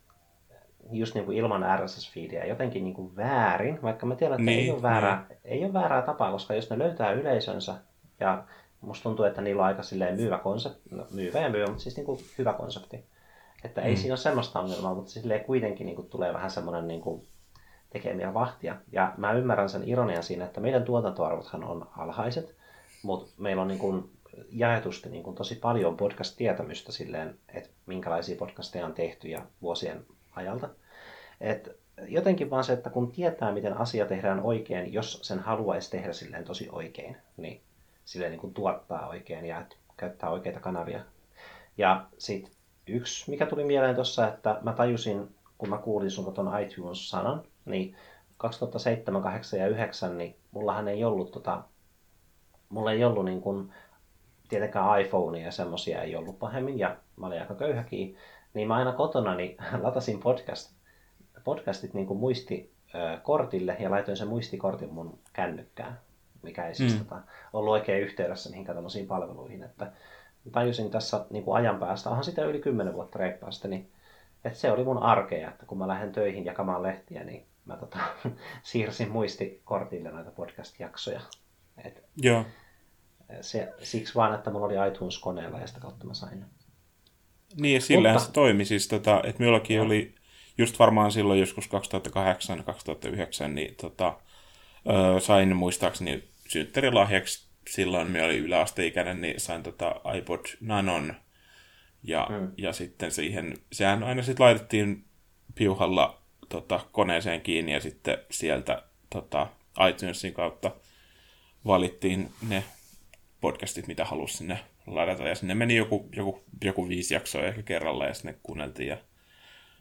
just niin kuin ilman R S S-feediä jotenkin niin kuin väärin, vaikka mä tiedän, että niin, ei, ole väärää, niin. ei ole väärää tapaa, koska jos ne löytää yleisönsä ja musta tuntuu, että niillä on aika silleen myyvä konsepti, no, myyvä ja myyvä, mutta siis niin kuin hyvä konsepti. Että mm. ei siinä ole semmoista ongelmaa, mutta silleen kuitenkin niin kuin tulee vähän semmoinen niin kuin tekemiä vahtia. Ja mä ymmärrän sen ironian siinä, että meidän tuotantoarvothan on alhaiset, mutta meillä on niin kuin jaetusti niin kuin tosi paljon podcast-tietämystä silleen, että minkälaisia podcasteja on tehty ja vuosien ajalta. Et jotenkin vaan se, että kun tietää, miten asia tehdään oikein, jos sen haluaisi tehdä silleen tosi oikein, niin silleen niin kuin tuottaa oikein ja käyttää oikeita kanavia. Ja sitten yksi, mikä tuli mieleen tuossa, että mä tajusin, kun mä kuulin sulta ton iTunes-sanan, niin kaksituhattaseitsemän, kahdeksan ja yhdeksän niin mullahan ei ollut tota mulla ei ollut niin kuin tietenkään iPhonea ja semmosia ei ollut pahemmin ja mä olin aika köyhäkin, niin mä aina kotona niin latasin podcast podcastit niin kuin muistikortille ja laitoin sen muistikortin mun kännykkään, mikä ei siis mm. tota, ollut oikein yhteydessä mihinkään tämmöisiin palveluihin, että tajusin tässä niin kuin ajan päästä, onhan sitä yli kymmenen vuotta reippaasti, niin että se oli mun arkea, että kun mä lähden töihin jakamaan lehtiä, niin mä tota, siirsin muistikortille näitä podcast-jaksoja. Et joo. Se, siksi vaan, että mulla oli iTunes-koneella ja sitä kautta mä sain. Niin ja sillähän Mutta, se toimi. Siis, tota, että minullakin no. oli just varmaan silloin joskus kaksituhattakahdeksan kaksituhattayhdeksän niin tota, ö, sain muistaakseni synttärilahjaksi. Silloin minä olin yläasteikäinen, niin sain tota iPod Nanon. Ja, hmm. ja sitten siihen, sehän aina sitten laitettiin piuhalla tota, koneeseen kiinni ja sitten sieltä tota, iTunesin kautta valittiin ne podcastit, mitä halusi sinne ladata. Ja sinne meni joku, joku, joku viisi jaksoa ehkä kerralla ja sinne kuunneltiin ja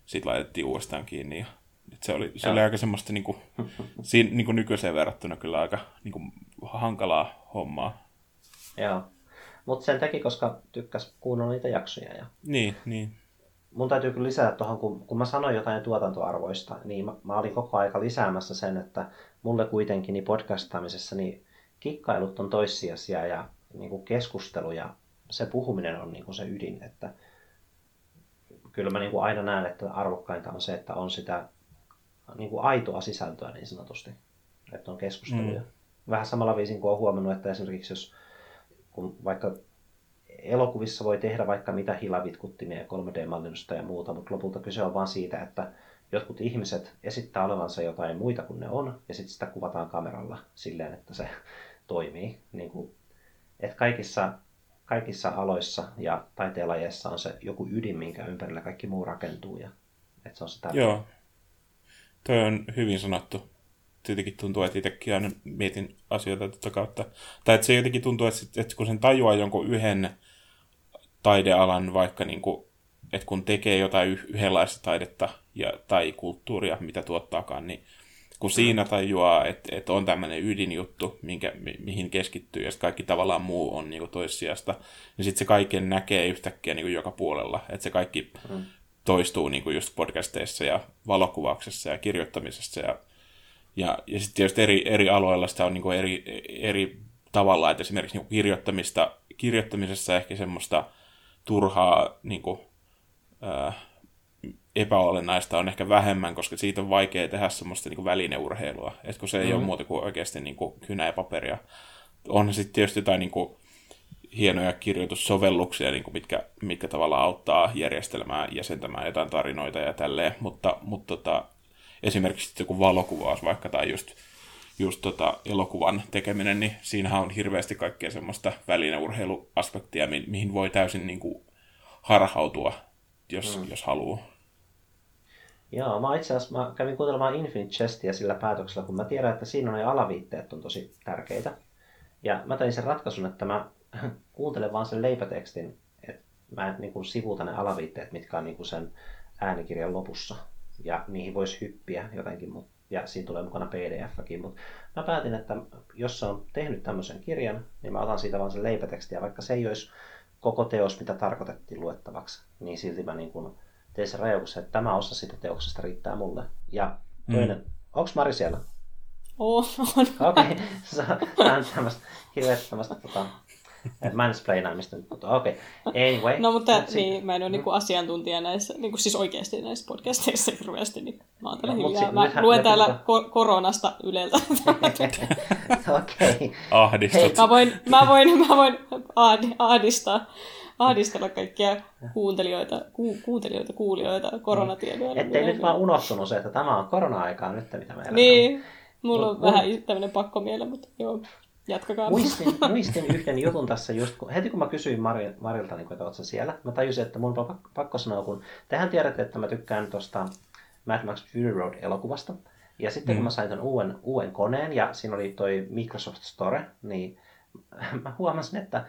sitten laitettiin uudestaan kiinni. Ja, se oli, se oli aika semmoista niinku, siinä, niinku nykyiseen verrattuna kyllä aika niinku, hankalaa hommaa. Joo. Mutta sen teki, koska tykkäs kuunnella niitä jaksoja. Ja niin, niin. Mun täytyy kyllä lisätä tuohon, kun, kun mä sanoin jotain tuotantoarvoista, niin mä, mä olin koko aika lisäämässä sen, että mulle kuitenkin niin podcastaamisessa niin kikkailut on toissijaisia ja niin kuin keskustelu ja se puhuminen on niin kuin se ydin. Että kyllä mä niin kuin aina näen, että arvokkainta on se, että on sitä niin kuin aitoa sisältöä niin sanotusti, että on keskusteluja. Mm. Vähän samalla viisin kuin olen huomannut, että esimerkiksi jos kun vaikka elokuvissa voi tehdä vaikka mitä hilavitkuttimia ja kolme D-mallinnusta ja muuta, mutta lopulta kyse on vaan siitä, että jotkut ihmiset esittää olevansa jotain muita kuin ne on, ja sitten sitä kuvataan kameralla silleen, että se toimii. Niin kuin, että kaikissa, kaikissa aloissa ja taiteenlajeissa on se joku ydin, minkä ympärillä kaikki muu rakentuu. Ja, että se on sitä. Joo, toi on hyvin sanottu. Tietenkin tuntuu, että itsekin aina mietin asioita tätä kautta. Tai että se jotenkin tuntuu, että kun sen tajuaa jonkun yhden taidealan, vaikka niin kuin, että kun tekee jotain yhdenlaista taidetta ja, tai kulttuuria, mitä tuottaakaan, niin kun siinä tajuaa, että, että on tämmöinen ydinjuttu, minkä, mihin keskittyy, ja kaikki tavallaan muu on niin kuin toissijasta, niin sitten se kaiken näkee yhtäkkiä niin kuin joka puolella. Että se kaikki mm. toistuu niin kuin just podcasteissa ja valokuvauksessa ja kirjoittamisessa ja Ja, ja sitten tietysti eri, eri aloilla sitä on niinku eri, eri tavalla, että esimerkiksi niinku kirjoittamista, kirjoittamisessa ehkä semmoista turhaa niinku, ää, epäolennaista on ehkä vähemmän, koska siitä on vaikea tehdä semmoista niinku välineurheilua, että kun se ei mm-hmm. ole muuta kuin oikeasti niinku kynä ja paperia. On sitten tietysti jotain niinku hienoja kirjoitussovelluksia, niinku mitkä, mitkä tavallaan auttaa järjestelmään, jäsentämään jotain tarinoita ja tälleen, mutta, mutta tota, esimerkiksi joku valokuvaus vaikka tai just, just tota elokuvan tekeminen, niin siinähän on hirveästi kaikkea semmoista välineurheiluaspektia, mi- mihin voi täysin niin kuin harhautua, jos, mm. jos haluaa. Joo, mä itse asiassa mä kävin kuuntelemaan Infinite Chestia sillä päätöksellä, kun mä tiedän, että siinä ne alaviitteet on tosi tärkeitä. Ja mä tein sen ratkaisun, että mä kuuntelen vaan sen leipätekstin, että mä niin kuin sivuutan ne alaviitteet, mitkä on niin kuin sen äänikirjan lopussa. Ja niihin voisi hyppiä jotenkin, ja siinä tulee mukana P D F-kin, mutta mä päätin, että jos se on tehnyt tämmöisen kirjan, niin mä otan siitä vaan sen leipätekstiä, vaikka se ei olisi koko teos, mitä tarkoitettiin luettavaksi, niin silti mä niin kuin tein sen rajoituksen, että tämä osa siitä teoksesta riittää mulle. Ja toinen, mm. onks Mari siellä? Oh, on. Okei, okay. Tämä on tämmöistä hirveätä tämmöistä tota, mansplainaamista nyt, mutta okei. Okay. Anyway. No mutta Mut niin, sit... mä en ole niinku asiantuntija näissä, niinku siis oikeasti näissä podcasteissa hirveästi, niin mä oon täällä no, hiljaa. Sit, mä luen ne, täällä ko- koronasta Yleltä. Okei. Ahdistut. Mä voin, mä voin, mä voin aad, ahdistaa, ahdistella kaikkia kuuntelijoita, ku, kuuntelijoita, kuulijoita koronatiedoilla. Ettei nyt vaan unohtunut se, että tämä on korona-aikaa nyt, mitä meillä on. Niin, mulla on vähän tämmöinen pakkomiele, mutta joo. Jatkakaa. Muistin, muistin yhden jutun tässä just, kun, heti kun mä kysyin Mari, Marilta, niin kun, että oot sä siellä, mä tajusin, että mun on pakko sanoa, kun tehän tiedätte, että mä tykkään tuosta Mad Max Fury Road-elokuvasta. Ja sitten mm. kun mä sain ton uuden, uuden koneen, ja siinä oli toi Microsoft Store, niin mä huomasin, että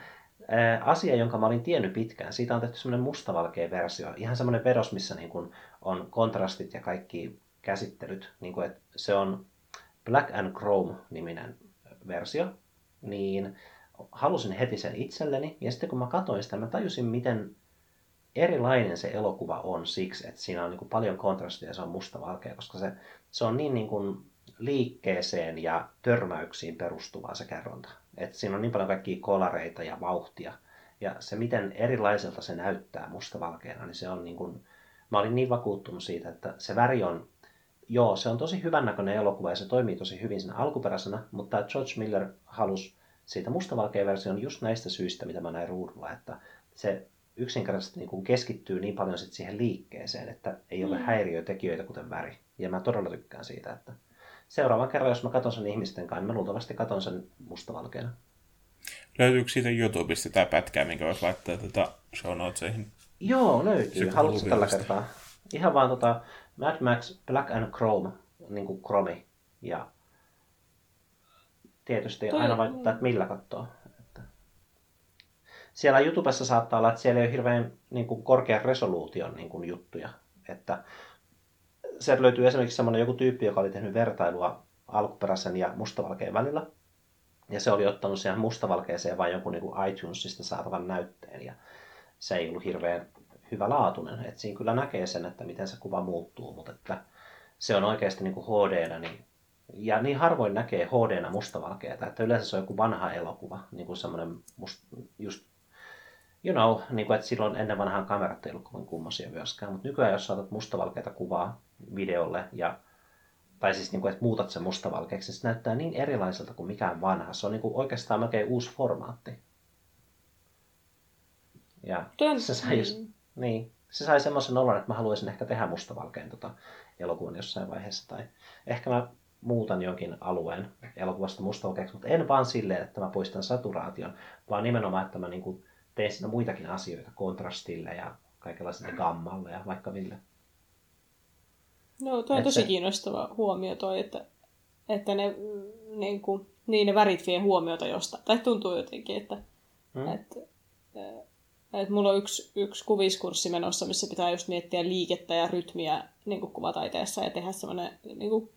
asia, jonka mä olin tiennyt pitkään, siitä on tehty semmoinen mustavalkea versio. Ihan semmoinen vedos, missä niin kun on kontrastit ja kaikki käsittelyt. Niin kun, että se on Black and Chrome-niminen versio. Niin halusin heti sen itselleni, ja sitten kun mä katsoin sitä, mä tajusin, miten erilainen se elokuva on siksi, että siinä on niin kuin paljon kontrastia ja se on mustavalkea, koska se, se on niin, niin kuin liikkeeseen ja törmäyksiin perustuvaa se kerronta. Että siinä on niin paljon kaikkia kolareita ja vauhtia, ja se miten erilaiselta se näyttää mustavalkeana, niin se on niin kuin, mä olin niin vakuuttunut siitä, että se väri on, joo, se on tosi hyvän näköinen elokuva ja se toimii tosi hyvin siinä alkuperäisenä, mutta George Miller halusi siitä mustavalkeen version just näistä syistä, mitä mä näin ruudulla, että se yksinkertaisesti niin kuin keskittyy niin paljon sit siihen liikkeeseen, että ei ole mm. häiriötekijöitä kuten väri. Ja mä todella tykkään siitä, että seuraavan kerran, jos mä katson sen ihmisten kanssa, mä luultavasti katson sen mustavalkeena. Löytyykö siitä YouTubesta tämä pätkää, minkä voisi laittaa tätä show notesihin? Joo, löytyy. Haluatko tällä kertaa? Ihan vaan tota... Mad Max, Black and Chrome, niin kuin Chromi, ja tietysti toi aina vaikuttaa, että millä katsoo. Että siellä YouTubessa saattaa olla, että siellä ei ole hirveän niin kuin korkean resoluution niin kuin juttuja. Että sieltä löytyy esimerkiksi semmoinen joku tyyppi, joka oli tehnyt vertailua alkuperäisen ja mustavalkeen välillä, ja se oli ottanut siihen mustavalkeeseen vain jonkun niin kuin iTunesista saatavan näytteen, ja se ei ollut hirveän hyvälaatuinen, että siinä kyllä näkee sen, että miten se kuva muuttuu, mutta että se on oikeasti niin kuin H D-nä, niin, ja niin harvoin näkee H D-nä mustavalkeata, että yleensä se on joku vanha elokuva, niin kuin semmoinen must, just, you know, niin kuin, että silloin ennen vanhaan kamerat ei ollut kovin kummosia myöskään, mutta nykyään jos saatat mustavalkeata kuvaa videolle, ja, tai siis niin kuin, että muutat sen mustavalkeaksi, niin se näyttää niin erilaiselta kuin mikään vanha, se on niin kuin oikeastaan melkein uusi formaatti. Ja Tön... se sai, mm. niin, se sai semmoisen olon, että mä haluaisin ehkä tehdä mustavalkeen tota elokuvan jossain vaiheessa. Tai ehkä mä muutan jonkin alueen elokuvasta mustavalkeaksi, mutta en vaan silleen, että mä poistan saturaation, vaan nimenomaan, että mä niinku teen siinä muitakin asioita kontrastille ja kaikenlaisille gammalle ja vaikka mille. No, toi on et tosi se... kiinnostava huomio toi, että, että ne, niin kuin, niin ne värit vie huomiota jostain. Tai tuntuu jotenkin, että, hmm. että, että mulla on yksi, yksi kuviskurssi menossa, missä pitää just miettiä liikettä ja rytmiä niin kuin kuvataiteessa ja tehdä semmoinen niin kuin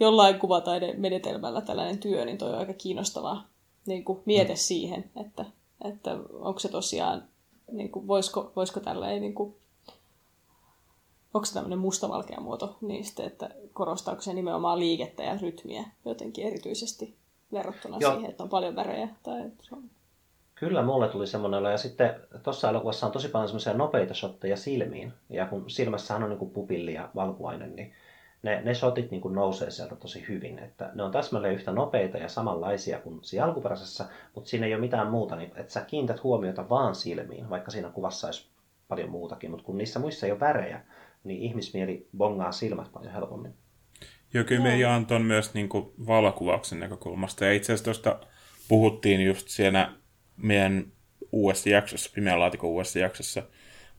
jollain kuvataidemenetelmällä tällainen työ, niin toi on aika kiinnostava niin kuin miete hmm. siihen, että, että onko se tosiaan, niin kuin, voisiko, voisiko tällainen... Niin kuin, onko se tämmöinen mustavalkea muoto niistä, että korostaako se nimenomaan liikettä ja rytmiä jotenkin erityisesti verrattuna Joo. siihen, että on paljon värejä? Tai on... Kyllä mulle tuli semmoinen olo. Ja sitten tuossa elokuvassa on tosi paljon semmoisia nopeita shotteja silmiin. Ja kun silmässähän on niin kuin pupilli ja valkuaine, niin ne, ne shotit niin kuin nousee sieltä tosi hyvin. Että ne on täsmälleen yhtä nopeita ja samanlaisia kuin siinä alkuperäisessä, mutta siinä ei ole mitään muuta. Niin että sä kiinnität huomiota vaan silmiin, vaikka siinä kuvassa olisi paljon muutakin. Mutta kun niissä muissa ei ole värejä, niin ihmismieli bongaa silmät paljon helpommin. Joo, kyllä me jaan ton myös niin kuin valokuvauksen näkökulmasta. Ja itse asiassa tuosta puhuttiin just siinä meidän uudessa jaksossa, Pimeälaatikon uudessa jaksossa.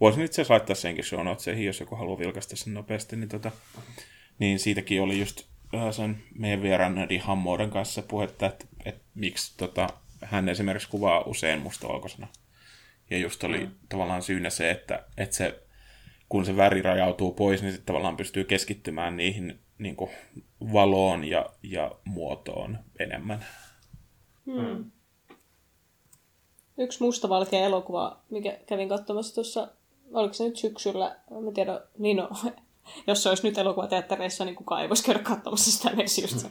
Voisin itse asiassa laittaa senkin show notesihin, jos joku haluaa vilkaista sen nopeasti. Niin, tota, niin siitäkin oli just sen meidän vieraan Nadi Hammouden kanssa puhetta, että, että miksi tota, hän esimerkiksi kuvaa usein mustavalkoisena. Ja just oli mm. tavallaan syynä se, että, että se kun se väri rajautuu pois, niin sitten tavallaan pystyy keskittymään niihin niin kuin valoon ja, ja muotoon enemmän. Hmm. Yksi mustavalkea elokuva, mikä kävin katsomassa tuossa, oliko se nyt syksyllä, mä tiedän, niin no, jos se olisi nyt elokuvateattereissa, niin kukaan ei voisi käydä katsomassa sitä edes just.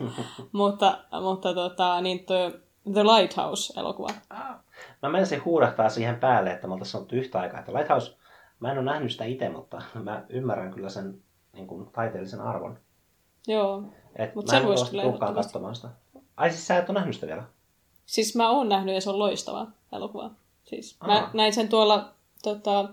mutta mutta tota, niin tuo The Lighthouse-elokuva. Mä menisin huudahtaa siihen päälle, että mä oltaisiin sanottu yhtä aikaa, että Lighthouse... Mä en ole nähnyt sitä itse, mutta mä ymmärrän kyllä sen niin kuin, taiteellisen arvon. Joo, et mutta sen voisi kyllä ehdottomasti. Ai siis sä et ole nähnyt sitä vielä? Siis mä oon nähnyt ja se on loistava elokuva. Siis, mä näin sen tuolla tota,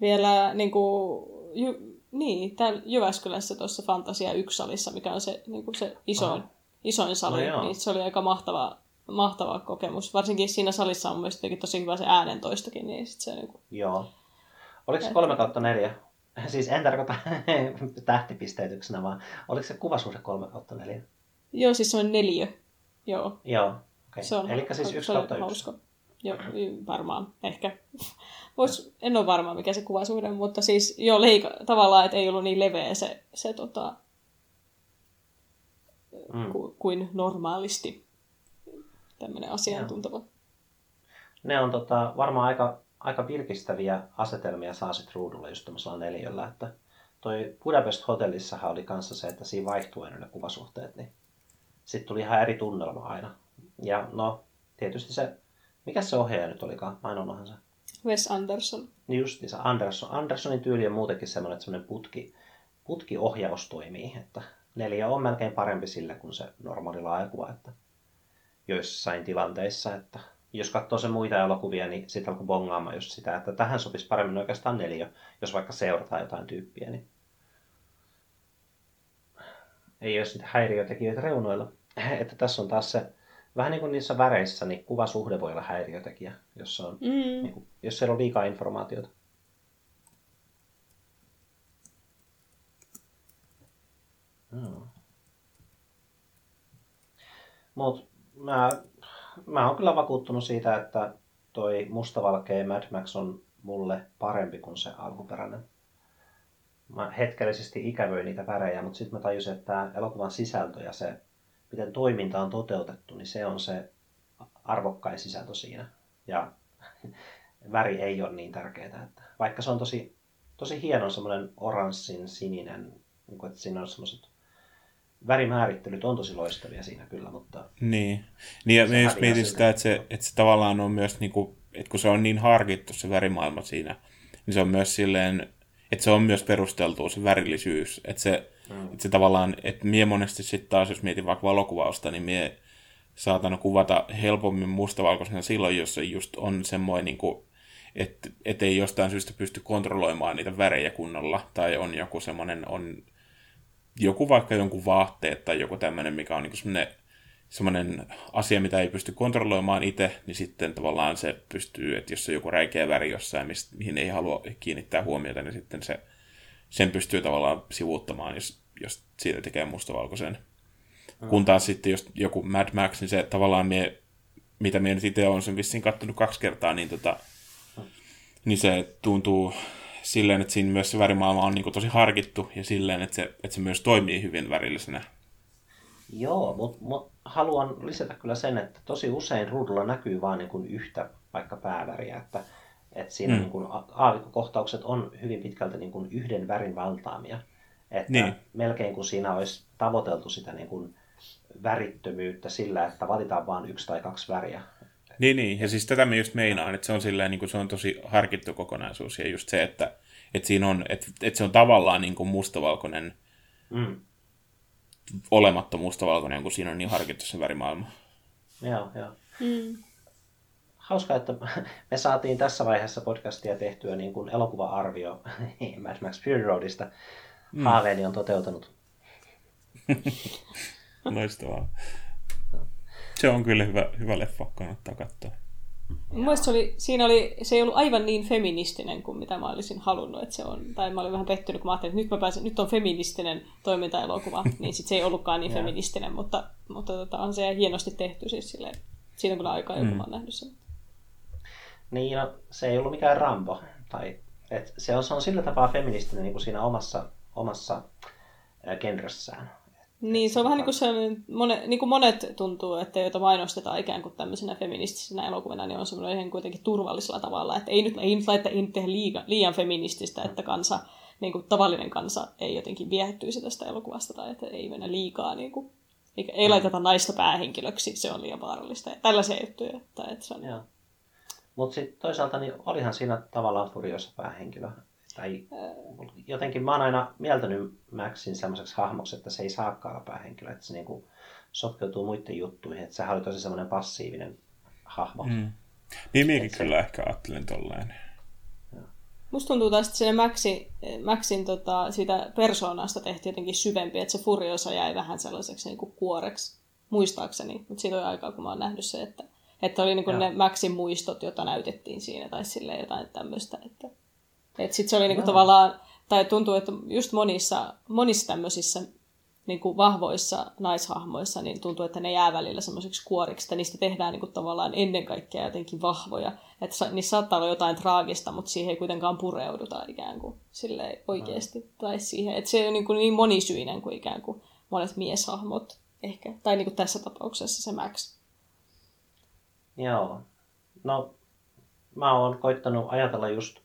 vielä niin kuin, jy, niin, täällä Jyväskylässä tuossa Fantasia yksi-salissa, mikä on se, niin kuin se isoin, isoin sali. No, niin se oli aika mahtava, mahtava kokemus. Varsinkin siinä salissa on myös tosi hyvä se äänentoistokin. Niin sit se, niin kuin... Joo. Oliko se kolme kautta neljä? Siis en tarkoita tähtipisteytyksenä, vaan oliko se kuvasuhde kolme kautta neljä? Joo, siis se on neljä. Joo. Joo, okei. Okay. Elikkä siis yksi kautta yksi. Joo, varmaan, ehkä. Vois, en ole varma, mikä se kuvasuhde, mutta siis joo, leika, tavallaan, että ei ollut niin leveä se, se tota, mm. ku, kuin normaalisti tämmöinen asiantuntava. Joo. Ne on tota, varmaan aika... Aika virkistäviä asetelmia saa sitten ruudulla just tämmöisellä neliöllä, että toi Budapest-hotellissahan oli kanssa se, että siinä vaihtui aina ne kuvasuhteet, niin sitten tuli ihan eri tunnelma aina. Ja no, tietysti se, mikä se ohjaaja nyt olikaan, mainonnahan se? Wes Anderson. Niin justi se Anderson. Andersonin tyyli on muutenkin semmoinen, että semmoinen putki, putkiohjaus toimii, että neliö on melkein parempi sillä kuin se normaali laajakuva, että joissain tilanteissa, että jos katsoo se muita elokuvia, niin sitten alkoi bongaamaan just sitä, että tähän sopisi paremmin oikeastaan neliö, jos vaikka seurataan jotain tyyppiä, niin ei olisi niitä häiriötekijöitä reunoilla. Että tässä on taas se, vähän niin kuin niissä väreissä, niin kuvasuhde voi olla häiriötekijä, jos, on, mm. niin kuin, jos siellä on liikaa informaatiota. Hmm. Mut mä... Mä oon kyllä vakuuttunut siitä, että toi mustavalkea Mad Max on mulle parempi kuin se alkuperäinen. Mä hetkellisesti ikävöin niitä värejä, mutta sitten mä tajusin, että tää elokuvan sisältö ja se, miten toiminta on toteutettu, niin se on se arvokkain sisältö siinä. Ja väri ei ole niin tärkeää. Että vaikka se on tosi, tosi hieno semmoinen oranssin sininen, että siinä on semmoiset... Värimäärittelyt on tosi loistavia siinä kyllä, mutta... Niin, niin ja jos mietin sitä, että se, että se tavallaan on myös, niin kuin, että kun se on niin harkittu se värimaailma siinä, niin se on myös silleen, että se on myös perusteltu se värillisyys. Että se, mm. että se tavallaan, että mie monesti sitten taas, jos mietin vaikka valokuvausta, niin mie saatan kuvata helpommin mustavalkoisena silloin, jos se just on semmoinen, niin kuin, että et ei jostain syystä pysty kontrolloimaan niitä värejä kunnolla, tai on joku semmoinen, on joku vaikka jonkun vaatteet tai joku tämmöinen, mikä on niinku semmoinen, semmoinen asia, mitä ei pysty kontrolloimaan itse, niin sitten tavallaan se pystyy, että jos on joku räikeä väri jossain, mihin ei halua kiinnittää huomiota, niin sitten se, sen pystyy tavallaan sivuuttamaan, jos, jos siitä tekee mustavalkoisen. Mm. Kun taas sitten, jos joku Mad Max, niin se tavallaan, mie, mitä minä nyt itse olen sen vissiin kattonut kaksi kertaa, niin, tota, niin se tuntuu silleen, että siinä myös se värimaailma on niin kuin tosi harkittu ja silleen, että se, että se myös toimii hyvin värillisenä. Joo, mutta mut haluan lisätä kyllä sen, että tosi usein ruudulla näkyy vain niin yhtä vaikka pääväriä, että, että siinä mm. niin kuin aavikkokohtaukset on hyvin pitkältä niin kuin yhden värin valtaamia, että niin. Melkein kun siinä olisi tavoiteltu sitä niin kuin värittömyyttä sillä, että valitaan vain yksi tai kaksi väriä. Niin, niin, ja siis tätä me just meinaan, että se on, silleen, niin kuin se on tosi harkittu kokonaisuus ja just se, että, että, siinä on, että, että se on tavallaan niin kuin mustavalkoinen mm. olematta mustavalkoinen, kun siinä on niin harkittu se värimaailma. Joo, joo. Mm. Hauska, että me saatiin tässä vaiheessa podcastia tehtyä niin kuin elokuva-arvio Mad Max Fury Roadista. Mm. Haaveeni on toteutunut. Loistavaa. Se on kyllä hyvä, hyvä leffa, kannattaa katsoa. Mielestäni se oli, siinä oli, se ei ollut aivan niin feministinen kuin mitä mä olisin halunnut, että se on, tai mä olin vähän pettynyt, kun mä ajattelin, että nyt, mä pääsen, nyt on feministinen toimintaelokuva, niin sit se ei ollutkaan niin feministinen, mutta, mutta tota, on se hienosti tehty, siis silleen, siinä on kyllä aikaa, joku mm. mä oon nähnyt sen. Niin, no, se ei ollut mikään Rambo, tai, et se, on, se on sillä tapaa feministinen niin kuin siinä omassa, omassa genressään. Niin, se on vähän niin kuin, monet, niin kuin monet tuntuu, että joita mainostetaan ikään kuin tämmöisenä feministisenä elokuvana, niin on semmoinen ihan kuitenkin turvallisella tavalla, että ei nyt, ei nyt laittaa tehdä liian, liian feminististä, että kansa, niin kuin tavallinen kansa ei jotenkin viehättyisi tästä elokuvasta, tai että ei mennä liikaa, niin kuin, ei laiteta naista päähenkilöksi, se on liian vaarallista, ja tällaisia juttuja. On... Mutta sitten toisaalta niin olihan siinä tavallaan Furiossa päähenkilö. Tai jotenkin mä oon aina mieltänyt Maxin sellaiseksi hahmoksi, että se ei saakaan päähenkilö, että se niinku sotkeutuu muiden juttuihin, että sehän oli tosi semmoinen passiivinen hahmo. Mm. Niin minäkin se... kyllä ehkä ajattelen tollainen. Musta tuntuu taas, että siinä Maxin, Maxin tota, siitä persoonasta tehtiin jotenkin syvempi, että se Furiosa jäi vähän sellaiseksi niinku kuoreksi, muistaakseni, mutta siitä on aikaa, kun mä oon nähnyt se, että, että oli niinku ne Maxin muistot, joita näytettiin siinä, tai silleen jotain tämmöistä, että että sitten se oli niinku no. tavallaan, tai tuntuu, että just monissa, monissa tämmöisissä niinku vahvoissa naishahmoissa, niin tuntuu, että ne jää välillä semmoisiksi kuoriksi, että niistä tehdään niinku tavallaan ennen kaikkea jotenkin vahvoja. Että niissä saattaa olla jotain traagista, mutta siihen ei kuitenkaan pureuduta ikään kuin silleen oikeasti. No. Tai siihen, että se on niinku niin monisyinen kuin ikään kuin monet mieshahmot ehkä, tai niinku tässä tapauksessa se Max. Joo. No, mä oon koittanut ajatella just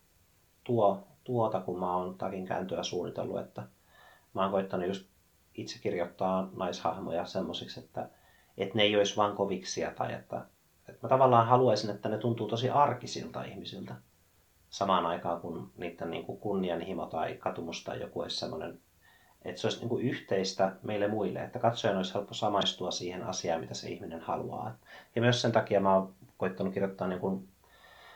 Tuo, tuota, kun mä oon takinkääntöä suunnitellut, että mä oon koittanut just itse kirjoittaa naishahmoja semmosiksi, että, että ne ei olisi vaan koviksia tai että, että mä tavallaan haluaisin, että ne tuntuu tosi arkisilta ihmisiltä samaan aikaan, kun niiden niin kuin kunnianhimo tai katumus tai joku olisi semmoinen, että se olisi niin kuin yhteistä meille muille, että katsojan olisi helppo samaistua siihen asiaan, mitä se ihminen haluaa. Ja myös sen takia mä oon koittanut kirjoittaa niin kuin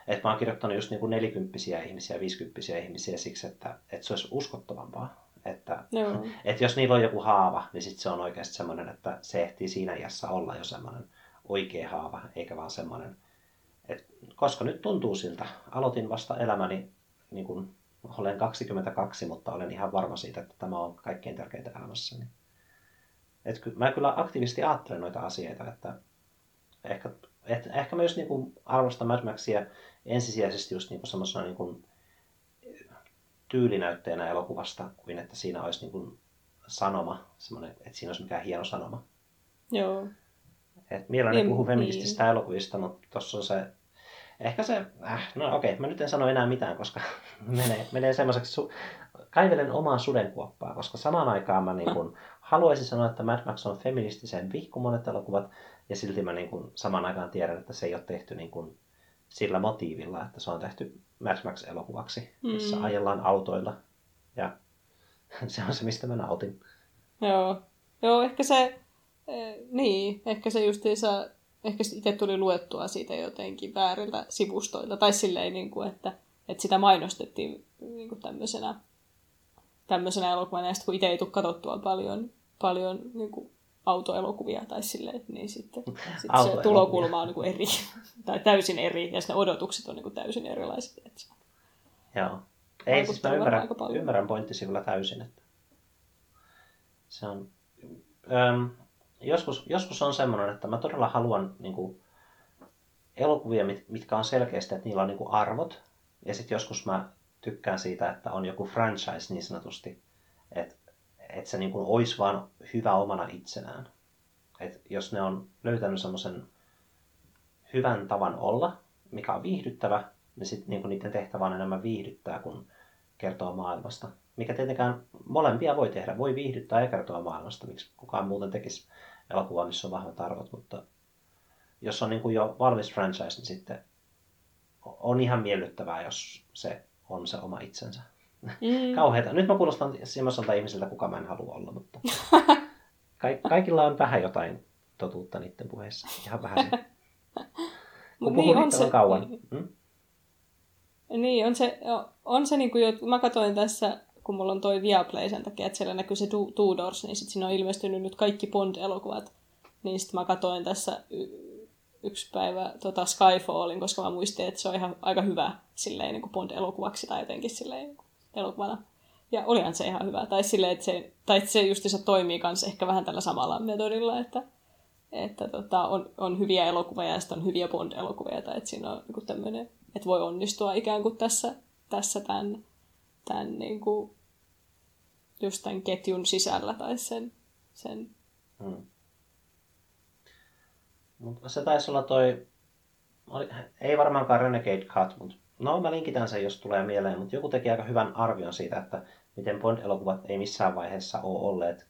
että mä oon kirjoittanut just niinku nelikymppisiä ihmisiä, viisikymppisiä ihmisiä siksi, että, että se olisi uskottavampaa. Että, no. että jos niillä on joku haava, niin sit se on oikeasti semmoinen, että se ehtii siinä iässä olla jo semmoinen oikea haava, eikä vaan semmoinen, että koska nyt tuntuu siltä. Aloitin vasta elämäni, niin kun olen kaksikymmentäkaksi, mutta olen ihan varma siitä, että tämä on kaikkein tärkeintä elämässäni. Että mä kyllä aktiivisesti ajattelen noita asioita, että ehkä... Et ehkä mä just niinku arvostan Mad Maxia ensisijaisesti just niinku semmoisena niinku tyylinäytteenä elokuvasta, kuin että siinä olisi niinku sanoma, semmoinen, että siinä olisi mikään hieno sanoma. Joo. Et mielelläni puhun feminististä elokuvista, mutta tossa on se, ehkä se, äh, no okei, mä nyt en sano enää mitään, koska menee, menee semmoiseksi, su- kaivelen omaa sudenkuoppaa, koska samaan aikaan mä niinku haluaisin sanoa, että Mad Max on feministisempi kuin monet elokuvat, ja silti mä niin kuin samaan aikaan tiedän, että se ei ole tehty niin kuin sillä motiivilla, että se on tehty Mad Max-elokuvaksi, missä mm. ajellaan autoilla. Ja se on se, mistä mä nautin. Joo, Joo ehkä se, eh, niin, ehkä se justiinsa ehkä itse tuli luettua siitä jotenkin vääriltä sivustoilta, tai silleen, niin kuin, että, että sitä mainostettiin niin kuin tämmöisenä, tämmöisenä elokuvana, ja sitten kun itse ei tule katsottua paljon, paljon niin kuin autoelokuvia, tai silleen, niin sitten sit se tulokulma on niin kuin eri, tai täysin eri, ja sitten ne odotukset on niin kuin täysin erilaiset. Että joo. Ei, siis mä ymmärrän, ymmärrän pointtisivulla täysin. Että se on, öm, joskus, joskus on semmoinen, että mä todella haluan niin kuin, elokuvia, mit, mitkä on selkeästi, että niillä on niin kuin, arvot. Ja sitten joskus mä tykkään siitä, että on joku franchise niin sanotusti, että et se niin kuin, olisi vaan hyvä omana itsenään. Et jos ne on löytänyt semmoisen hyvän tavan olla, mikä on viihdyttävä, niin sitten niin niiden tehtävä on enemmän viihdyttää kuin kertoa maailmasta. Mikä tietenkään molempia voi tehdä. Voi viihdyttää ja kertoa maailmasta. Miksi kukaan muuten tekisi elokuvaa, missä on vahvat arvot. Mutta jos on niin kuin jo valmis franchise, niin sitten on ihan miellyttävää, jos se on se oma itsensä. Mm. Kauheeta. Nyt mä kuulostan semmoiselta ihmiseltä, kuka mä en halua olla. Mutta Ka- kaikilla on vähän jotain totuutta niiden puheissa. Ihan vähän. Kun puhun niin se... kauan. Hmm? Niin, on se, on se niin kuin jo, mä katsoin tässä, kun mulla on toi Viaplay sen takia, että siellä näkyy se Two Doors, niin sit siinä on ilmestynyt nyt kaikki Bond-elokuvat. Niin sit mä katsoin tässä y- yksi päivä tota Skyfallin, koska mä muistin, että se on ihan aika hyvä silleen niin kuin Bond-elokuvaksi tai jotenkin silleen niin kuin elokuvana. Ja olihan se ihan hyvä. Tai silleen, että se, tai se justiinsa toimii kanssa ehkä vähän tällä samalla metodilla, että, että tota, on, on hyviä elokuvia ja sitten on hyviä Bond-elokuvia. Tai että siinä on niin tämmöinen... Että voi onnistua ikään kuin tässä, tässä tämän, tämän, niin kuin, just tämän ketjun sisällä tai sen... sen. Hmm. Mut se taisi olla toi... Ei varmaankaan Renegade Cut, mutta... No, mä linkitän sen, jos tulee mieleen, mutta joku teki aika hyvän arvion siitä, että miten Bond-elokuvat ei missään vaiheessa ole olleet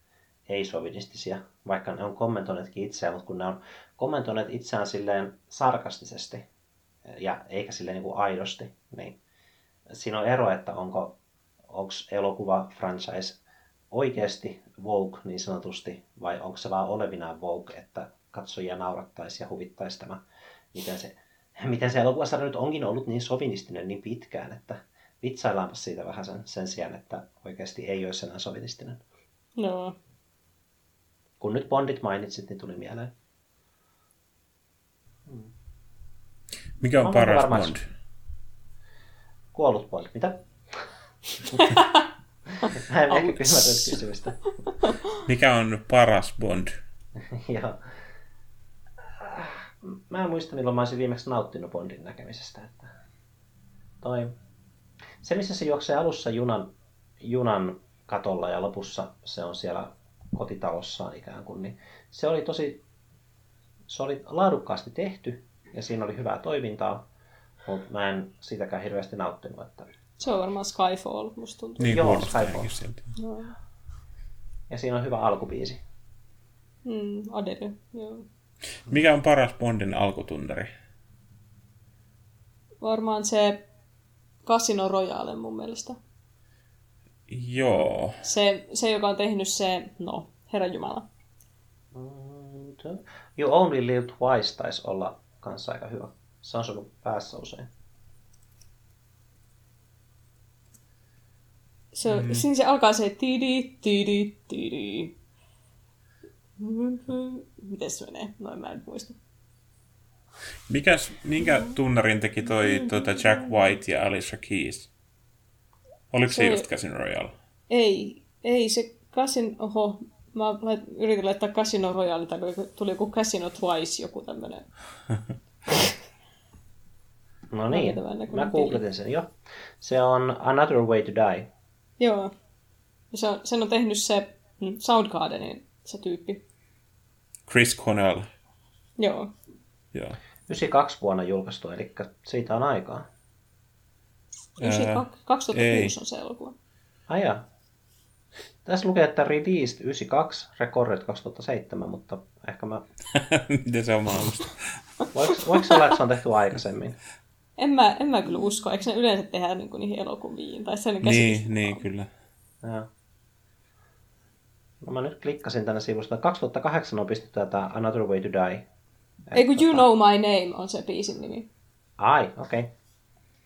ei-sovinistisia, vaikka ne on kommentoineetkin itseään, mutta kun ne on kommentoineet itseään silleen sarkastisesti, ja eikä silleen niin kuin aidosti, niin siinä on ero, että onko elokuva franchise oikeasti woke niin sanotusti, vai onko se vaan olevinaan woke, että katsojia naurattaisi ja huvittaisi tämä, miten se, miten se elokuvasarja nyt onkin ollut niin sovinistinen niin pitkään, että vitsaillaanpa siitä vähän sen, sen sijaan, että oikeasti ei olisi enää sovinistinen. No. Kun nyt Bondit mainitsit, niin tuli mieleen. Hmm. Mikä on, on paras Bond? Kuollut Bond. Mitä? Mä en ehkä kysymät kysymystä. Mikä on paras Bond? Joo. Mä en muista, milloin mä olisin viimeksi nauttinut Bondin näkemisestä. Että toi. Se, missä se juoksee alussa junan, junan katolla ja lopussa se on siellä kotitalossaan ikään kuin, niin se oli tosi se oli laadukkaasti tehty. Ja siinä oli hyvää toimintaa, mutta mä en siitäkään hirveästi nauttinut. Että... Se on varmaan Skyfall, musta tuntuu. Niin, joo, Skyfall. Joo. Ja siinä on hyvä alkubiisi. Mm, Adele, joo. Mikä on paras Bondin alkutunnari? Varmaan se Casino Royale mun mielestä. Joo. Se, se joka on tehnyt se, no, herranjumala. You Only Live Twice taisi olla... kanssa aika hyvä. Se on ollut päässä usein. So, mm. Siinä se alkaa se tidi, tidi, tidi. Miten se menee? Noin mä en muista. Mikäs, minkä tunnarin teki toi tuota Jack White ja Alicia Keys? Oliko se, se just Casino Royale? Ei, ei se Casino... Oho, mä yritin laittaa Casino Royale, tai tuli joku Casino Twice, joku tämmönen. No niin, mä googletin sen jo. Se on Another Way to Die. Joo. Se on, sen on tehnyt se Soundgardenin, se tyyppi. Chris Cornell. Joo. Joo. yhdeksänkymmentäkaksi vuonna julkaistu, eli siitä on aikaa. kaksituhattakuusi on se elokuva. Ajaa. Tässä lukee, että released yhdeksänkymmentäkaksi, recorded kaksituhattaseitsemän, mutta ehkä mä... Miten se on mahdollista? Voiko, voiko se olla, että se on tehty aikaisemmin? En mä, en mä kyllä usko. Eikö ne yleensä tehdä niin kuin niihin elokuviin? Tai sen niin, niin kyllä. Ja. No mä nyt klikkasin tänne sivusta. kaksituhattakahdeksan on pistetty tämä Another Way to Die Ei kun You tota... Know My Name on se biisin nimi. Ai, okei. Okay.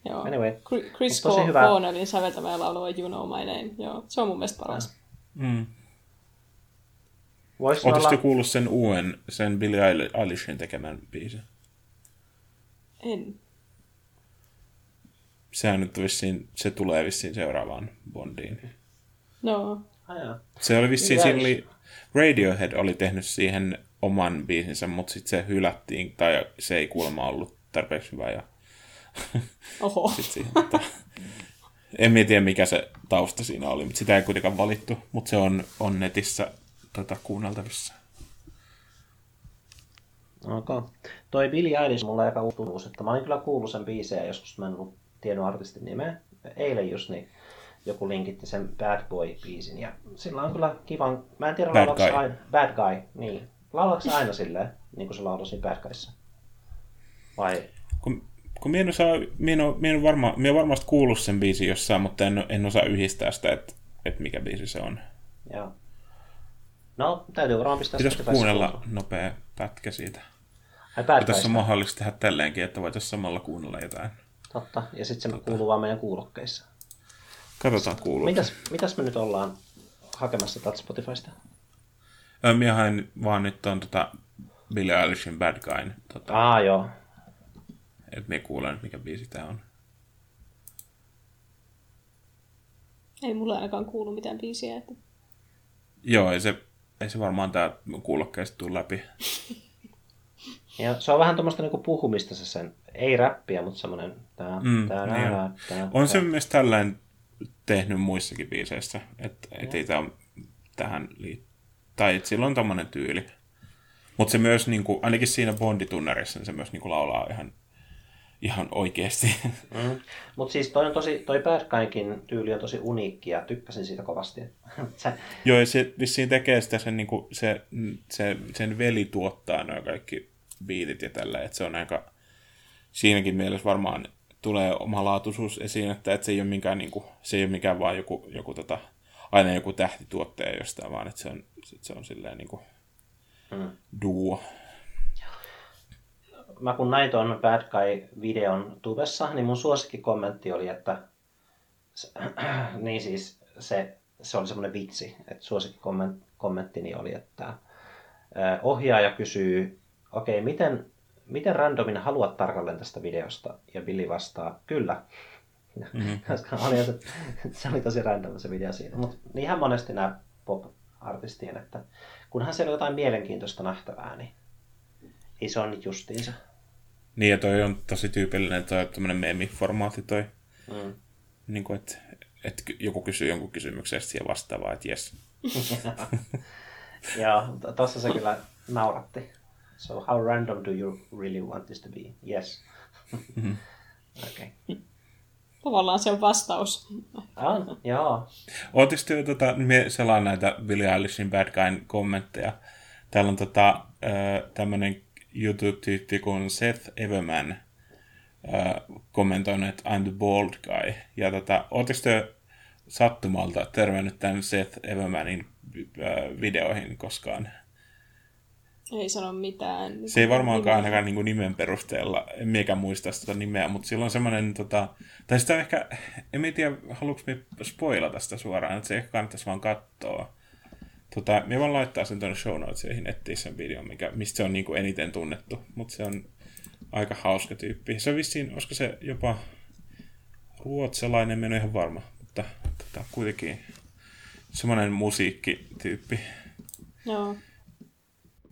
Joo. Anyway. Chris Cornellin säveltämä ja laulava You Know My Name. Joo, se on mun mielestä paras. Mm. Oletko olla... kuullut sen uuden, sen Billie Eilishin tekemän biisin? En. Sehän nyt vissiin, se tulee vissiin seuraavaan Bondiin. No. Ajaa. Se oli vissiin, siinä oli, Radiohead oli tehnyt siihen oman biisinsä, mutta sitten se hylättiin, tai se ei kuulemma ollut tarpeeksi hyvä. Ja... Oho. Siihen, että... En tiedä, mikä se tausta siinä oli, mutta sitä ei kuitenkaan valittu, mutta se on, on netissä tota, kuunneltavissa. Okay. Toi Billie Eilish mulla on aika uutuus, että mä olin kyllä kuullut sen biisejä joskus, mä en ollut tiennyt artistin nimeä. Eilen just niin joku linkitti sen Bad Boy-biisin ja sillä on kyllä kivan, mä en tiedä laulaako se aina, Bad Guy, niin. Laulaako aina silleen, niin kuin se laulasi Bad Guyissa? Vai? Kun, kun mä en osaa, mä en, mä en varma, mä en varmasti kuullut sen biisin jossain, mutta en, en osaa yhdistää sitä, että et mikä biisi se on. Joo. No, täytyy varmaan pistää sitä päässä kuunnella nopea pätkä siitä. Tässä on mahdollista tehdä tälleenkin, että voitaisiin samalla kuunnella jotain. Totta, ja sitten se tota. kuuluu vaan meidän kuulokkeissa. Katsotaan kuulokkeja. Mitäs, mitäs me nyt ollaan hakemassa täältä Spotifysta? Minä hain vaan nyt on tota Billie Eilishin Bad Guyn. Tota, Aa, joo. Et minä kuulen nyt, mikä biisi tää on. Ei mulla ainakaan kuulu mitään biisiä. Että... Joo, ei se, ei se varmaan tää kuulokkeista tule läpi. Ja se on vähän tuommoista niinku puhumista se sen, ei räppiä, mutta semmoinen tää, mm, tää, niin tää, on. tää, on se myös tällainen tehnyt muissakin biiseissä, että et ei tää tähän liittyy. Tai että sillä on tommoinen tyyli. Mutta se myös, niinku, ainakin siinä Bondi-tunnarissa, niin se myös niinku laulaa ihan, ihan oikeasti. Mm. Mutta siis toi, on tosi, toi Päätkäinkin tyyli on tosi uniikki ja tykkäsin siitä kovasti. se... Joo, ja se vissiin tekee sitä, sen, niinku, se, se, sen veli tuottaa nuo kaikki biitit ja tällä, että se on aika, siinäkin mielessä varmaan tulee omalaatuisuus esiin, että et se ei ole minkään, niinku, se ei ole mikään vaan joku, joku tota, aina joku tähtituottaja jostain, vaan että se on, se on silleen niinku mm. duo. Mä kun näin tuon Bad Guy-videon tubessa, niin mun suosikkikommentti oli, että se, niin siis se, se oli semmoinen vitsi, että suosikkikommenttini oli, että ohjaaja kysyy, okei, okay, miten, miten randomin haluat tarkalleen tästä videosta? Ja Billy vastaa, kyllä. Mm-hmm. oli, se, se oli tosi random se video siinä. Mutta niinhän monesti nämä pop-artistien, että kunhan siellä on jotain mielenkiintoista nähtävää, niin ei se ole nyt justiinsa. Niin, ja toi on tosi tyypillinen toi tämmöinen meemiformaatti toi. Mm. Niin kuin, että et joku kysyy jonkun kysymyksen ja vastaavaa, että jes. Joo, tossa se kyllä nauratti. So how random do you really want this to be? Yes. Mm-hmm. Okei. Okay. Tavallaan se on vastaus. Ah, joo. Oletteko te, tota, minä selaan näitä Billie Eilishin Bad Guyn kommentteja. Täällä on tota, äh, tämmöinen YouTube-tyyppi kuin Seth Everman äh, kommentoinut, että I'm the bald guy. Ja tota, oletteko te sattumalta törmännyt tämän Seth Evermanin äh, videoihin koskaan? Ei sano mitään. Se ei varmaankaan ainakaan niin kuin nimen perusteella, en miekään muista sitä nimeä, mutta sillä on semmoinen, tota, tai sitä ehkä, en tiedä, haluanko me spoilata sitä suoraan, että se ehkä kannattaisi vaan katsoa. Tota, me vaan laittaa sen tuonne show notesiin, etsiä sen videon, mikä, mistä se on niin kuin eniten tunnettu, mutta se on aika hauska tyyppi. Se on vissiin, olisiko se jopa ruotsalainen, en ole ihan varma, mutta tota, kuitenkin semmoinen musiikkityyppi. Joo.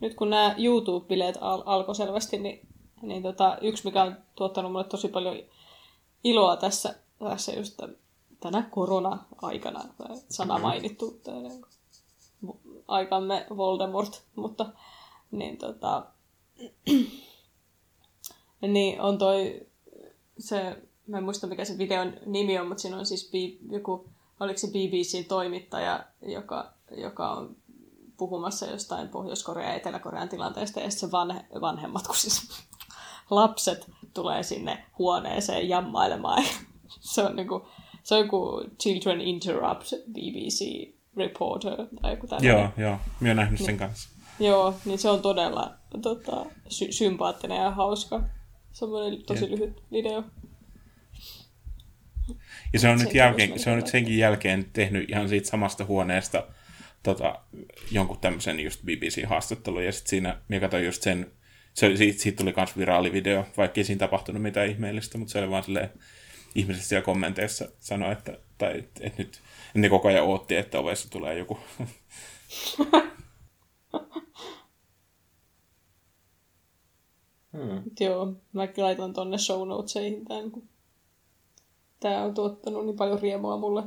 Nyt kun nämä YouTube-bileet al- alkoi selvästi, niin, niin tota, yksi, mikä on tuottanut mulle tosi paljon iloa tässä, tässä just tämän, tänä korona-aikana, tämä sana mainittu, tämä, aikamme Voldemort, mutta niin, tota, niin on toi, se, mä en muista mikä se videon nimi on, mutta siinä on siis B, joku, oliko se B B C-toimittaja, joka, joka on puhumassa jostain Pohjois-Korean ja Etelä-Korean tilanteesta, ja sitten se vanhe, vanhemmat, kun siis lapset tulee sinne huoneeseen jammailemaan. Se on niinku, se on joku Children Interrupt B B C Reporter tai joku tällainen. Joo, joo. Minä olen nähnyt sen kanssa. Joo, niin se on todella tota, sy- sympaattinen ja hauska. Semmoinen tosi lyhyt video. Ja se on, nyt, jälkeen, se on nyt senkin jälkeen tehnyt ihan siitä samasta huoneesta tota, jonkun tämmöisen just B B C-haastattelun. Ja sitten siinä, minä katsoin just sen, se, siitä, siitä tuli myös viraalivideo, vaikka ei siinä tapahtunut mitään ihmeellistä, mutta se oli vaan silleen, ihmiset siellä kommenteissa sanoi, että, tai, että, että nyt ne koko ajan odotti, että ovessa tulee joku. Hmm. Joo, mäkin laitan tonne show notesihin tämän, kun tää on tuottanut niin paljon riemua mulle.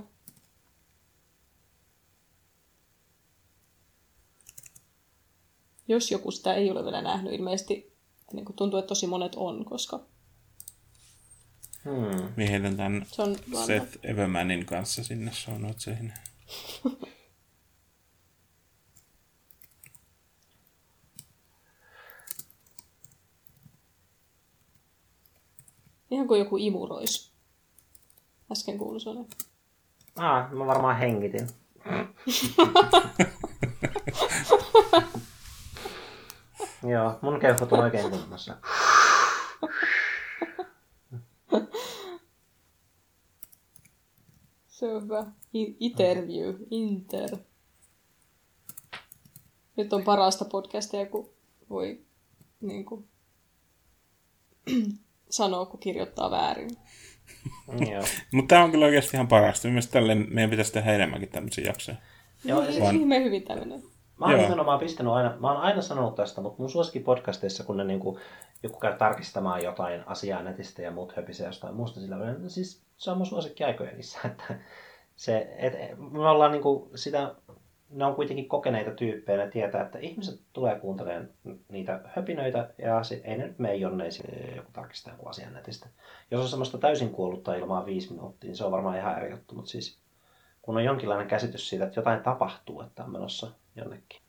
Jos joku sitä ei ole vielä nähnyt, ilmeisesti niin kun tuntuu, että tosi monet on, koska... Hmm. Minä heitän tämän Seth Evermanin kanssa sinne show notesihin. Ihan kuin joku imurois. Äsken kuului sanoa. Ah, mä varmaan hengitin. Joo, mun keuhkot on oikein tummassa. Se on hyvä. I- interview. Inter. Nyt on parasta podcastia, kun voi niinku... sanoo, kun kirjoittaa väärin. Joo. Mutta tämä on kyllä oikeasti ihan parasta. Mielestäni meidän pitäisi tehdä enemmänkin tämmöisiä jaksoja. Joo, ei se ihme hyvin tämmöinen. Mä oon nimenomaan pistänyt aina, mä oon aina sanonut tästä, mutta mun suosikin podcasteissa, kun ne niinku, joku käy tarkistamaan jotain asiaa netistä ja muut höpisee jostain muusta sillä tavalla, siis se on mun suosikki aikoja niissä. Että se, et, me ollaan niinku sitä, ne on kuitenkin kokeneita tyyppejä, ne tietää, että ihmiset tulee kuuntelemaan niitä höpinöitä ja sit, ei ne nyt mene jonne joku tarkistaa joku asian netistä. Jos on semmoista täysin kuollutta ilmaa viisi minuuttia, niin se on varmaan ihan eri juttu, mutta siis kun on jonkinlainen käsitys siitä, että jotain tapahtuu, että on menossa jonnekin.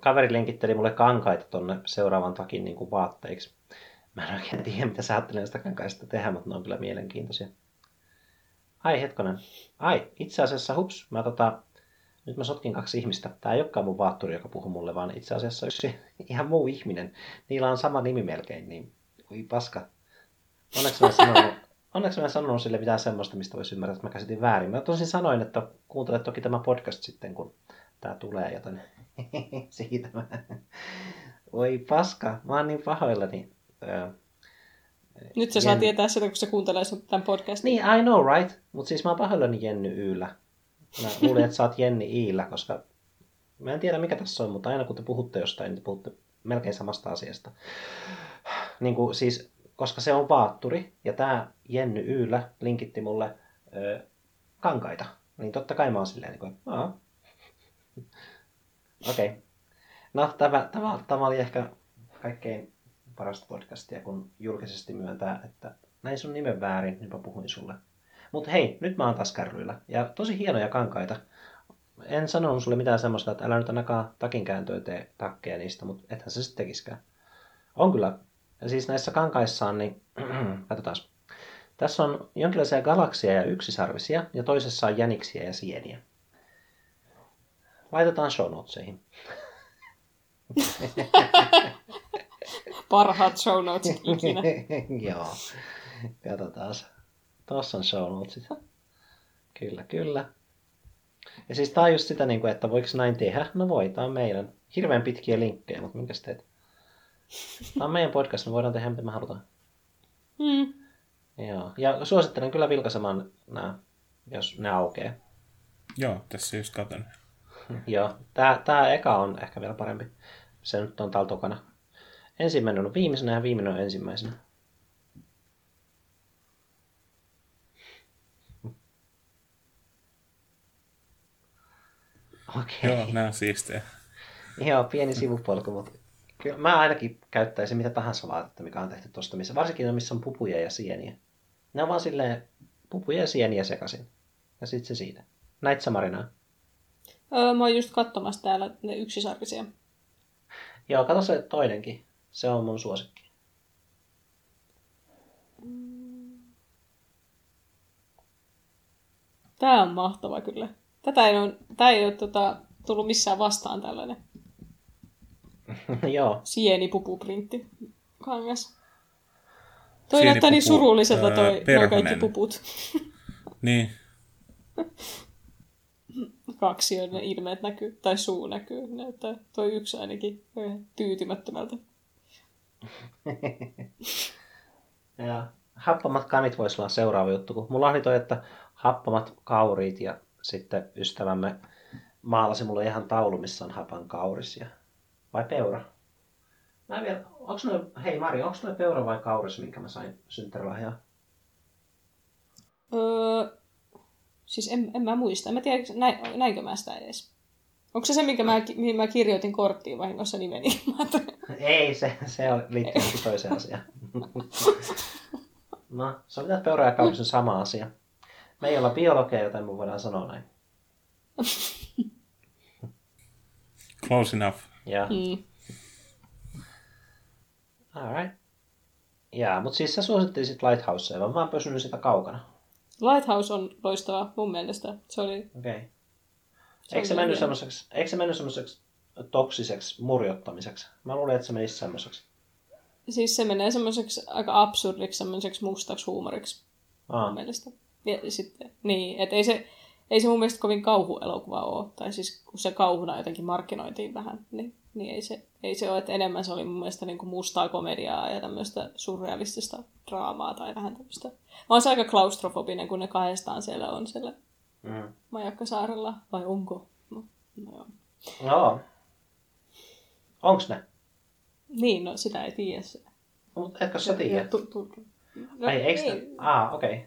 Kaveri linkitteli mulle kankaita tonne seuraavan takin niin kuin vaatteiksi. Mä en oikein tiedä, mitä sä ajattelee sitä kankaista tehdä, mutta ne on kyllä mielenkiintoisia. Ai hetkonen. Ai, itse asiassa, hups, mä tota, nyt mä sotkin kaksi ihmistä. Tää ei olekaan mun vaatturi, joka puhuu mulle, vaan itse asiassa yksi ihan muu ihminen. Niillä on sama nimi melkein, niin ui paska. Onneksi mä sanon, onneksi mä en sanonut sille mitään semmoista, mistä voisi ymmärtää, että mä käsitin väärin. Mä tosin sanoin, että kuuntele toki tämä podcast sitten, kun tää tulee, joten siitä mä... Oi paska, mä oon niin pahoillani... Öö... Nyt sä Jen... saa tietää sitä, kun sä kuuntelee sun tämän podcastin. Niin, I know, right? Mutta siis mä oon pahoillani Jenny Yllä. Mä luulen, että sä oot Jenni Iillä, koska mä en tiedä mikä tässä on, mutta aina kun te puhutte jostain, niin te puhutte melkein samasta asiasta. Niin kuin siis, koska se on vaatturi, ja tää Jenny Yllä linkitti mulle ö, kankaita. Niin totta kai mä oon silleen, niin kuin, aah. Okei. Okay. No, tämä, tämä, tämä oli ehkä kaikkein... parasta podcastia, kun julkisesti myöntää, että näin sun nimen väärin, niin mä puhuin sulle. Mutta hei, nyt mä oon taas kärryillä. Ja tosi hienoja kankaita. En sanonut sulle mitään semmoista, että älä nyt ainakaan takinkääntöä tee takkeja niistä, mutta ethän se sitten tekisikään. On kyllä. Ja siis näissä kankaissaan, niin katsotaan. Tässä on jonkinlaisia galaksia ja yksisarvisia, ja toisessa on jäniksiä ja sieniä. Laitetaan show notesihin. Parhaat show notesit ikinä. Joo. Katsotaan. Tuossa on show notesit. Kyllä, kyllä. Ja siis tää on just sitä, että voiko näin tehdä? No voi, tää on meidän. Hirveän pitkiä linkkejä, mutta minkäs teet? Tää on meidän podcast, me voidaan tehdä mitä me halutaan. Mm. Joo. Ja suosittelen kyllä vilkaisemaan nää, jos ne aukeaa. Joo, tässä just katon. Joo. Tää, tää eka on ehkä vielä parempi. Se nyt on täällä tokana. Ensimmäinen on viimeisenä ja viimeinen on ensimmäisenä. Okei. Joo, nämä on siistejä. Joo, pieni sivupolku, mutta kyllä mä ainakin käyttäisin mitä tahansa vaatetta, mikä on tehty tuosta, missä, varsinkin ne, missä on pupuja ja sieniä. Ne on vaan silleen pupuja ja sieniä sekaisin. Ja sit se siitä. Näit sä, Marinaa? Öö, mä oon just katsomassa täällä ne yksisarvisia. Joo, kato se toinenkin. Se on mun suosikki. Tää on mahtava kyllä. Tätä ei ole, tää ei ole tota, tullut missään vastaan tällainen joo. sienipupuprintti kangas. Toi näyttää niin surulliselta toi, noi kaikki puput. Niin. Kaksi on ne ilmeet näkyy, tai suu näkyy. Näyttää toi yksi ainakin tyytymättömältä. Ja happamat kanit voisi olla seuraava juttu, kun mulla oli toi, että happamat kauriit ja sitten ystävämme maalasi mulle ihan taulu, missä on hapan kaurisia. Vai peura? Mä vielä, onks noi, hei Mari, onks noi peura vai kauris, minkä mä sain synttärilahjaa? Öö, siis en, en mä muista. En mä tiedä, näin, näinkö mä sitä edes. Onko se se, minkä mä, mihin mä kirjoitin korttiin vahingossa nimeni? Ei, se, se on liittynyt toiseen asiaan. No, se on mitään peura ja kaurisen sama asia. Me ei olla biologeja, joten me voidaan sanoa näin. Close enough. Jaa. Mm. Alright. Jaa, mutta siis sä suosittelit Lighthousea, vaan mä oon pysynyt sitä kaukana. Lighthouse on loistava mun mielestä. Se oli... Okei. Okay. Eikö se mennyt semmoiseksi, eikö se mennyt semmoiseksi toksiseksi murjottamiseksi? Mä luulen, että se menisi semmoiseksi. Siis se menee semmoiseksi aika absurdiksi, semmoiseksi mustaksi huumoriksi. Aa. Mun mielestä. Ja sitten, niin, et ei se... Ei se mun mielestä kovin kauhuelokuva ole, tai siis kun se kauhuna jotenkin markkinoitiin vähän, niin, niin ei, se, ei se ole, että enemmän se oli mun mielestä niin kuin mustaa komediaa ja tämmöistä surrealistista draamaa tai vähän tämmöistä. Mä oon se aika klaustrofobinen, kun ne kahdestaan siellä on siellä mm. Majakkasaarella, vai onko? No, no joo. No. Onks ne? Niin, no sitä ei tiedä se. No, mutta etkö sä tiedä? Tu- tu- tu- no, ei, eikö ei. Ah, okei. Okay.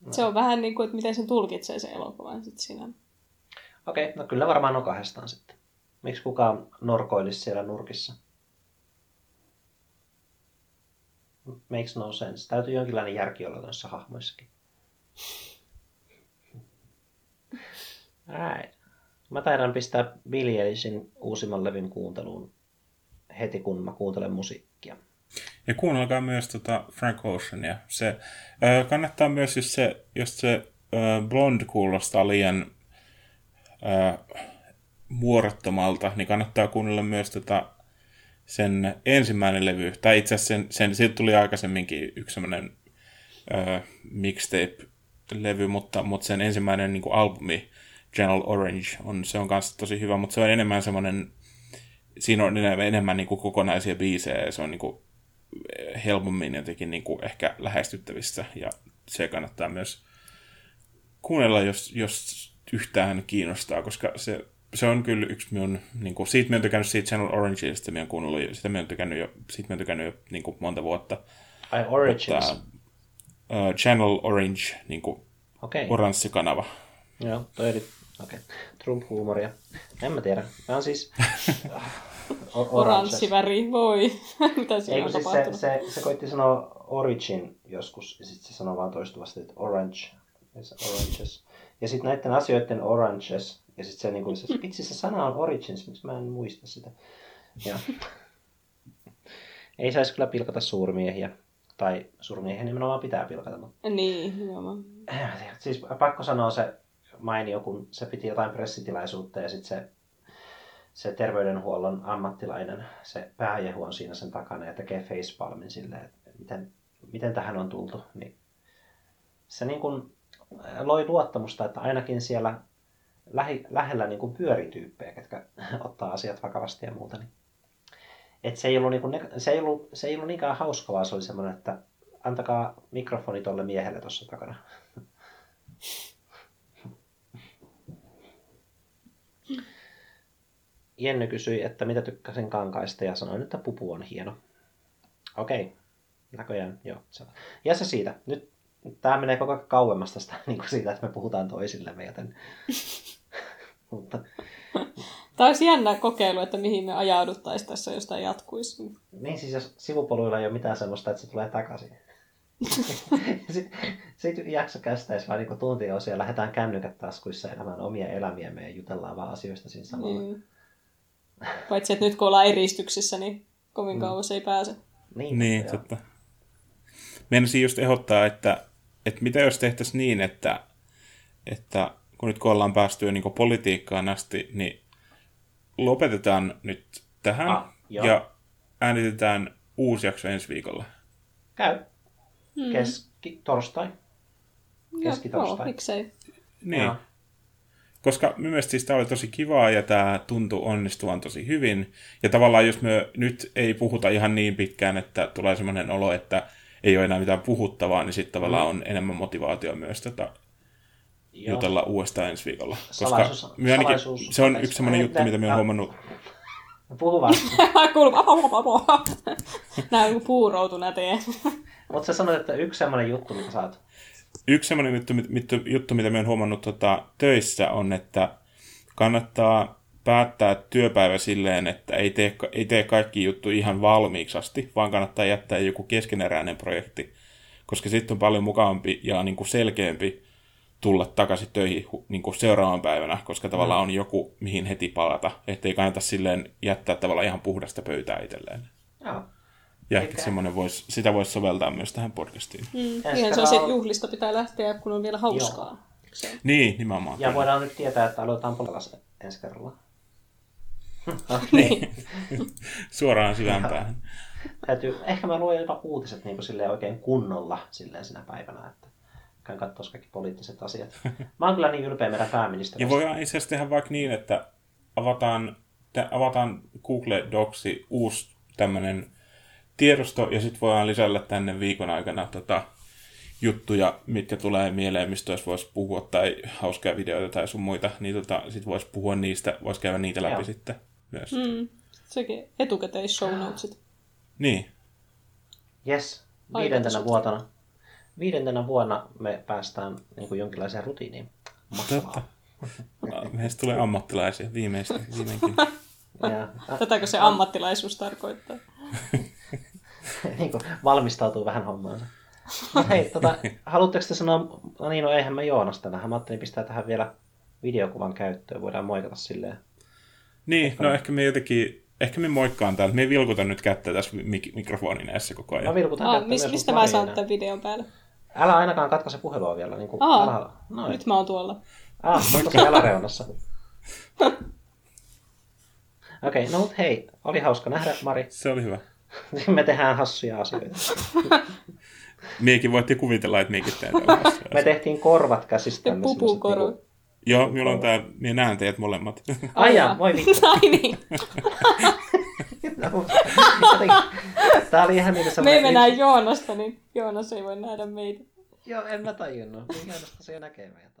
No. Se on vähän niin kuin, että miten sen tulkitsee se elokuvan sitten siinä. Okei, okay, no kyllä varmaan on kahdestaan sitten. Miksi kukaan norkoilisi siellä nurkissa? Makes no sense. Täytyy jonkinlainen järki olla tuossa hahmoissakin. Right. Mä taidan pistää Billie Eilishin uusimman levyn kuunteluun heti, kun mä kuuntelen musiikkia. Ja kuunnelkaa myös tota Frank Oceania. Se, ö, kannattaa myös, jos se, jos se ö, Blond kuulostaa liian ö, muorottomalta, niin kannattaa kuunnella myös tota sen ensimmäinen levy. Tai itse asiassa sen, sen, siitä tuli aikaisemminkin yksi sellainen ö, mixtape-levy, mutta, mutta sen ensimmäinen niin kuin albumi, Channel Orange, on, se on kanssa tosi hyvä, mutta se on enemmän semmoinen, siinä on enemmän niin kuin kokonaisia biisejä, ja se on niin kuin helpommin jotenkin niin kuin ehkä lähestyttävissä, ja se kannattaa myös kuunnella, jos, jos yhtään kiinnostaa, koska se, se on kyllä yksi minun, niin kuin, siitä minä olen tykännyt siitä Channel Orangea, sitä minä olen kuunnellut, sitä minä olen tykännyt jo, siitä minä olen tykännyt jo niin kuin monta vuotta. Ai Origins? Uh, Channel Orange, niin kuin okay. Oranssi-kanava. Joo, toi oli, okei, okay. Trump-huumoria. En mä tiedä, mä oon siis... Oranssiväri, voi. Mitä siinä on siis tapahtunut? Se, se, se koitti sanoa origin joskus, ja sitten se sanoi vaan toistuvasti, että orange, oranges. Ja sitten näiden asioiden oranges, ja sitten se niin kuin, vitsi se sana on origins, miksi mä en muista sitä. Ja. Ei saisi kyllä pilkata suurmiehiä, tai suurmiehiä nimenomaan pitää pilkata. Mutta... Niin, nimenomaan. Siis pakko sanoa se mainio, kun se piti jotain pressitilaisuutta, ja sitten se se terveydenhuollon ammattilainen, se pääjehu on siinä sen takana ja tekee facepalmin silleen, että miten, miten tähän on tultu. Niin se niin kuin loi luottamusta, että ainakin siellä lähi, lähellä niin kuin pyörityyppejä, ketkä ottaa asiat vakavasti ja muuta. Niin. Et se ei ollut, niin kuin, se ei ollut, se ei ollut niinkään hauska, vaan se oli semmoinen, että antakaa mikrofoni tolle miehelle tuossa takana. Jenny kysyi, että mitä tykkäsin kankaista, ja sanoin, että pupu on hieno. Okei, näköjään, joo. Ja se siitä. Nyt tämä menee koko ajan kauemmas tästä, niin kuin siitä, että me puhutaan toisillemme, joten... Mutta... Tämä olisi jännä kokeilu, että mihin me ajauduttaisiin tässä, jos tämä jatkuisi. Niin siis, jos sivupoluilla ei ole mitään sellaista, että se tulee takaisin. Sitten sit jakso kästäisi vaan niin tuntia osia, lähdetään kännykät taskuissa elämään omia elämiämme ja jutellaan vaan asioista siinä samalla. Mm. Paitsi, että nyt kun ollaan eristyksissä, niin kovin kauas mm. ei pääse. Niin, niin totta. Meinasin just ehdottaa, että, että mitä jos tehtäisiin niin, että, että kun nyt kun ollaan päästy jo niin politiikkaan asti, niin lopetetaan nyt tähän ah, ja äänitetään uusi jakso ensi viikolla. Käy. Hmm. Keski torstai. Keski torstai. Miksei. Niin. Ja. Koska mielestäni siis tämä oli tosi kivaa ja tämä tuntui onnistuvan tosi hyvin. Ja tavallaan jos me nyt ei puhuta ihan niin pitkään, että tulee semmoinen olo, että ei ole enää mitään puhuttavaa, niin sitten tavallaan on enemmän motivaatiota myös tätä Joo. jutella uudestaan ensi viikolla. Koska salaisuus, me ainakin, salaisuus, se on yksi semmoinen juttu, mitä me on huomannut. Puhu vaan. Nää on puuroutuneet eteen. Mutta sä sanoit, että yksi semmoinen juttu, mitä saat. Yksi semmoinen juttu, juttu, mitä me on huomannut tota, töissä, on, että kannattaa päättää työpäivä silleen, että ei tee, ei tee kaikki juttu ihan valmiiksi asti, vaan kannattaa jättää joku keskeneräinen projekti, koska sitten on paljon mukavampi ja niin kuin selkeämpi tulla takaisin töihin niin kuin seuraavan päivänä, koska tavallaan on joku, mihin heti palata. Että ei kannata silleen jättää tavallaan ihan puhdasta pöytää itselleen. Joo. Ja ehkä semmoinen vois, sitä voisi soveltaa myös tähän podcastiin. Mm. Siihen se on se, että juhlista pitää lähteä, kun on vielä hauskaa. Joo. Niin, nimenomaan. Ja voidaan nyt tietää, että aloitetaan polkalas ensi kerralla. niin. Suoraan syvään päähän. Täytyy, ehkä mä luen jopa uutiset niin kuin oikein kunnolla silleen sinä päivänä, että käyn katsoa kaikki poliittiset asiat. Mä oon kyllä niin ylpeä meidän pääministeristä. Ja voidaan itse asiassa tehdä vaikka niin, että avataan, avataan Google Docsi uusi tämmöinen tiedosto, ja sitten voidaan lisällä tänne viikon aikana tota, juttuja, mitkä tulee mieleen, mistä voisi puhua, tai hauskaa videoita tai sun muita, niin tota, sitten voisi puhua niistä, voisi käydä niitä läpi Joo. sitten myös. Mm, sekin etukäteen show notesit. Niin. Jes, viidentenä vuotena, viidentenä vuonna me päästään niin kuin jonkinlaiseen rutiiniin. Totta. Meistä tulee ammattilaisia viimeistä, viimeinkin. Ja. Tätäkö se ammattilaisuus tarkoittaa? niin kuin valmistautuu vähän hommaansa. Hei, tota, haluatteko te sanoa, no niin, no eihän mä Joonas tänään. Mä ajattelin pistää tähän vielä videokuvan käyttöön. Voidaan moikata silleen. Niin, ehkä no me... ehkä me jotenkin, ehkä me moikkaan tämän. Me ei vilkuta nyt kättä tässä mik- mikrofonin edessä koko ajan. Mä vilkutan Aa, mis, mistä mä saan tämän videon päälle? Älä ainakaan katkaise puhelua vielä. Niin kuin, Aa, älä, noin. Nyt mä oon tuolla. Ah, tuossa äläreunassa. Okei, okay, no mut hei, oli hauska nähdä, Mari. Se oli hyvä. Me tehdään hassuja asioita. Miekin voitte kuvitella, että miekin tehdään hassuja. Me tehtiin korvat käsistämme. Pupukoru. Niinku... Joo, minulla on tää, minä näen teidät molemmat. Ai jaa, voi vittu. Ai niin. no, tää oli ihan niitä semmoinen... Me mennään Joonasta, niin Joonas ei voi nähdä meitä. Joo, en mä tajunnut. Joonas tosiaan näkee meitä.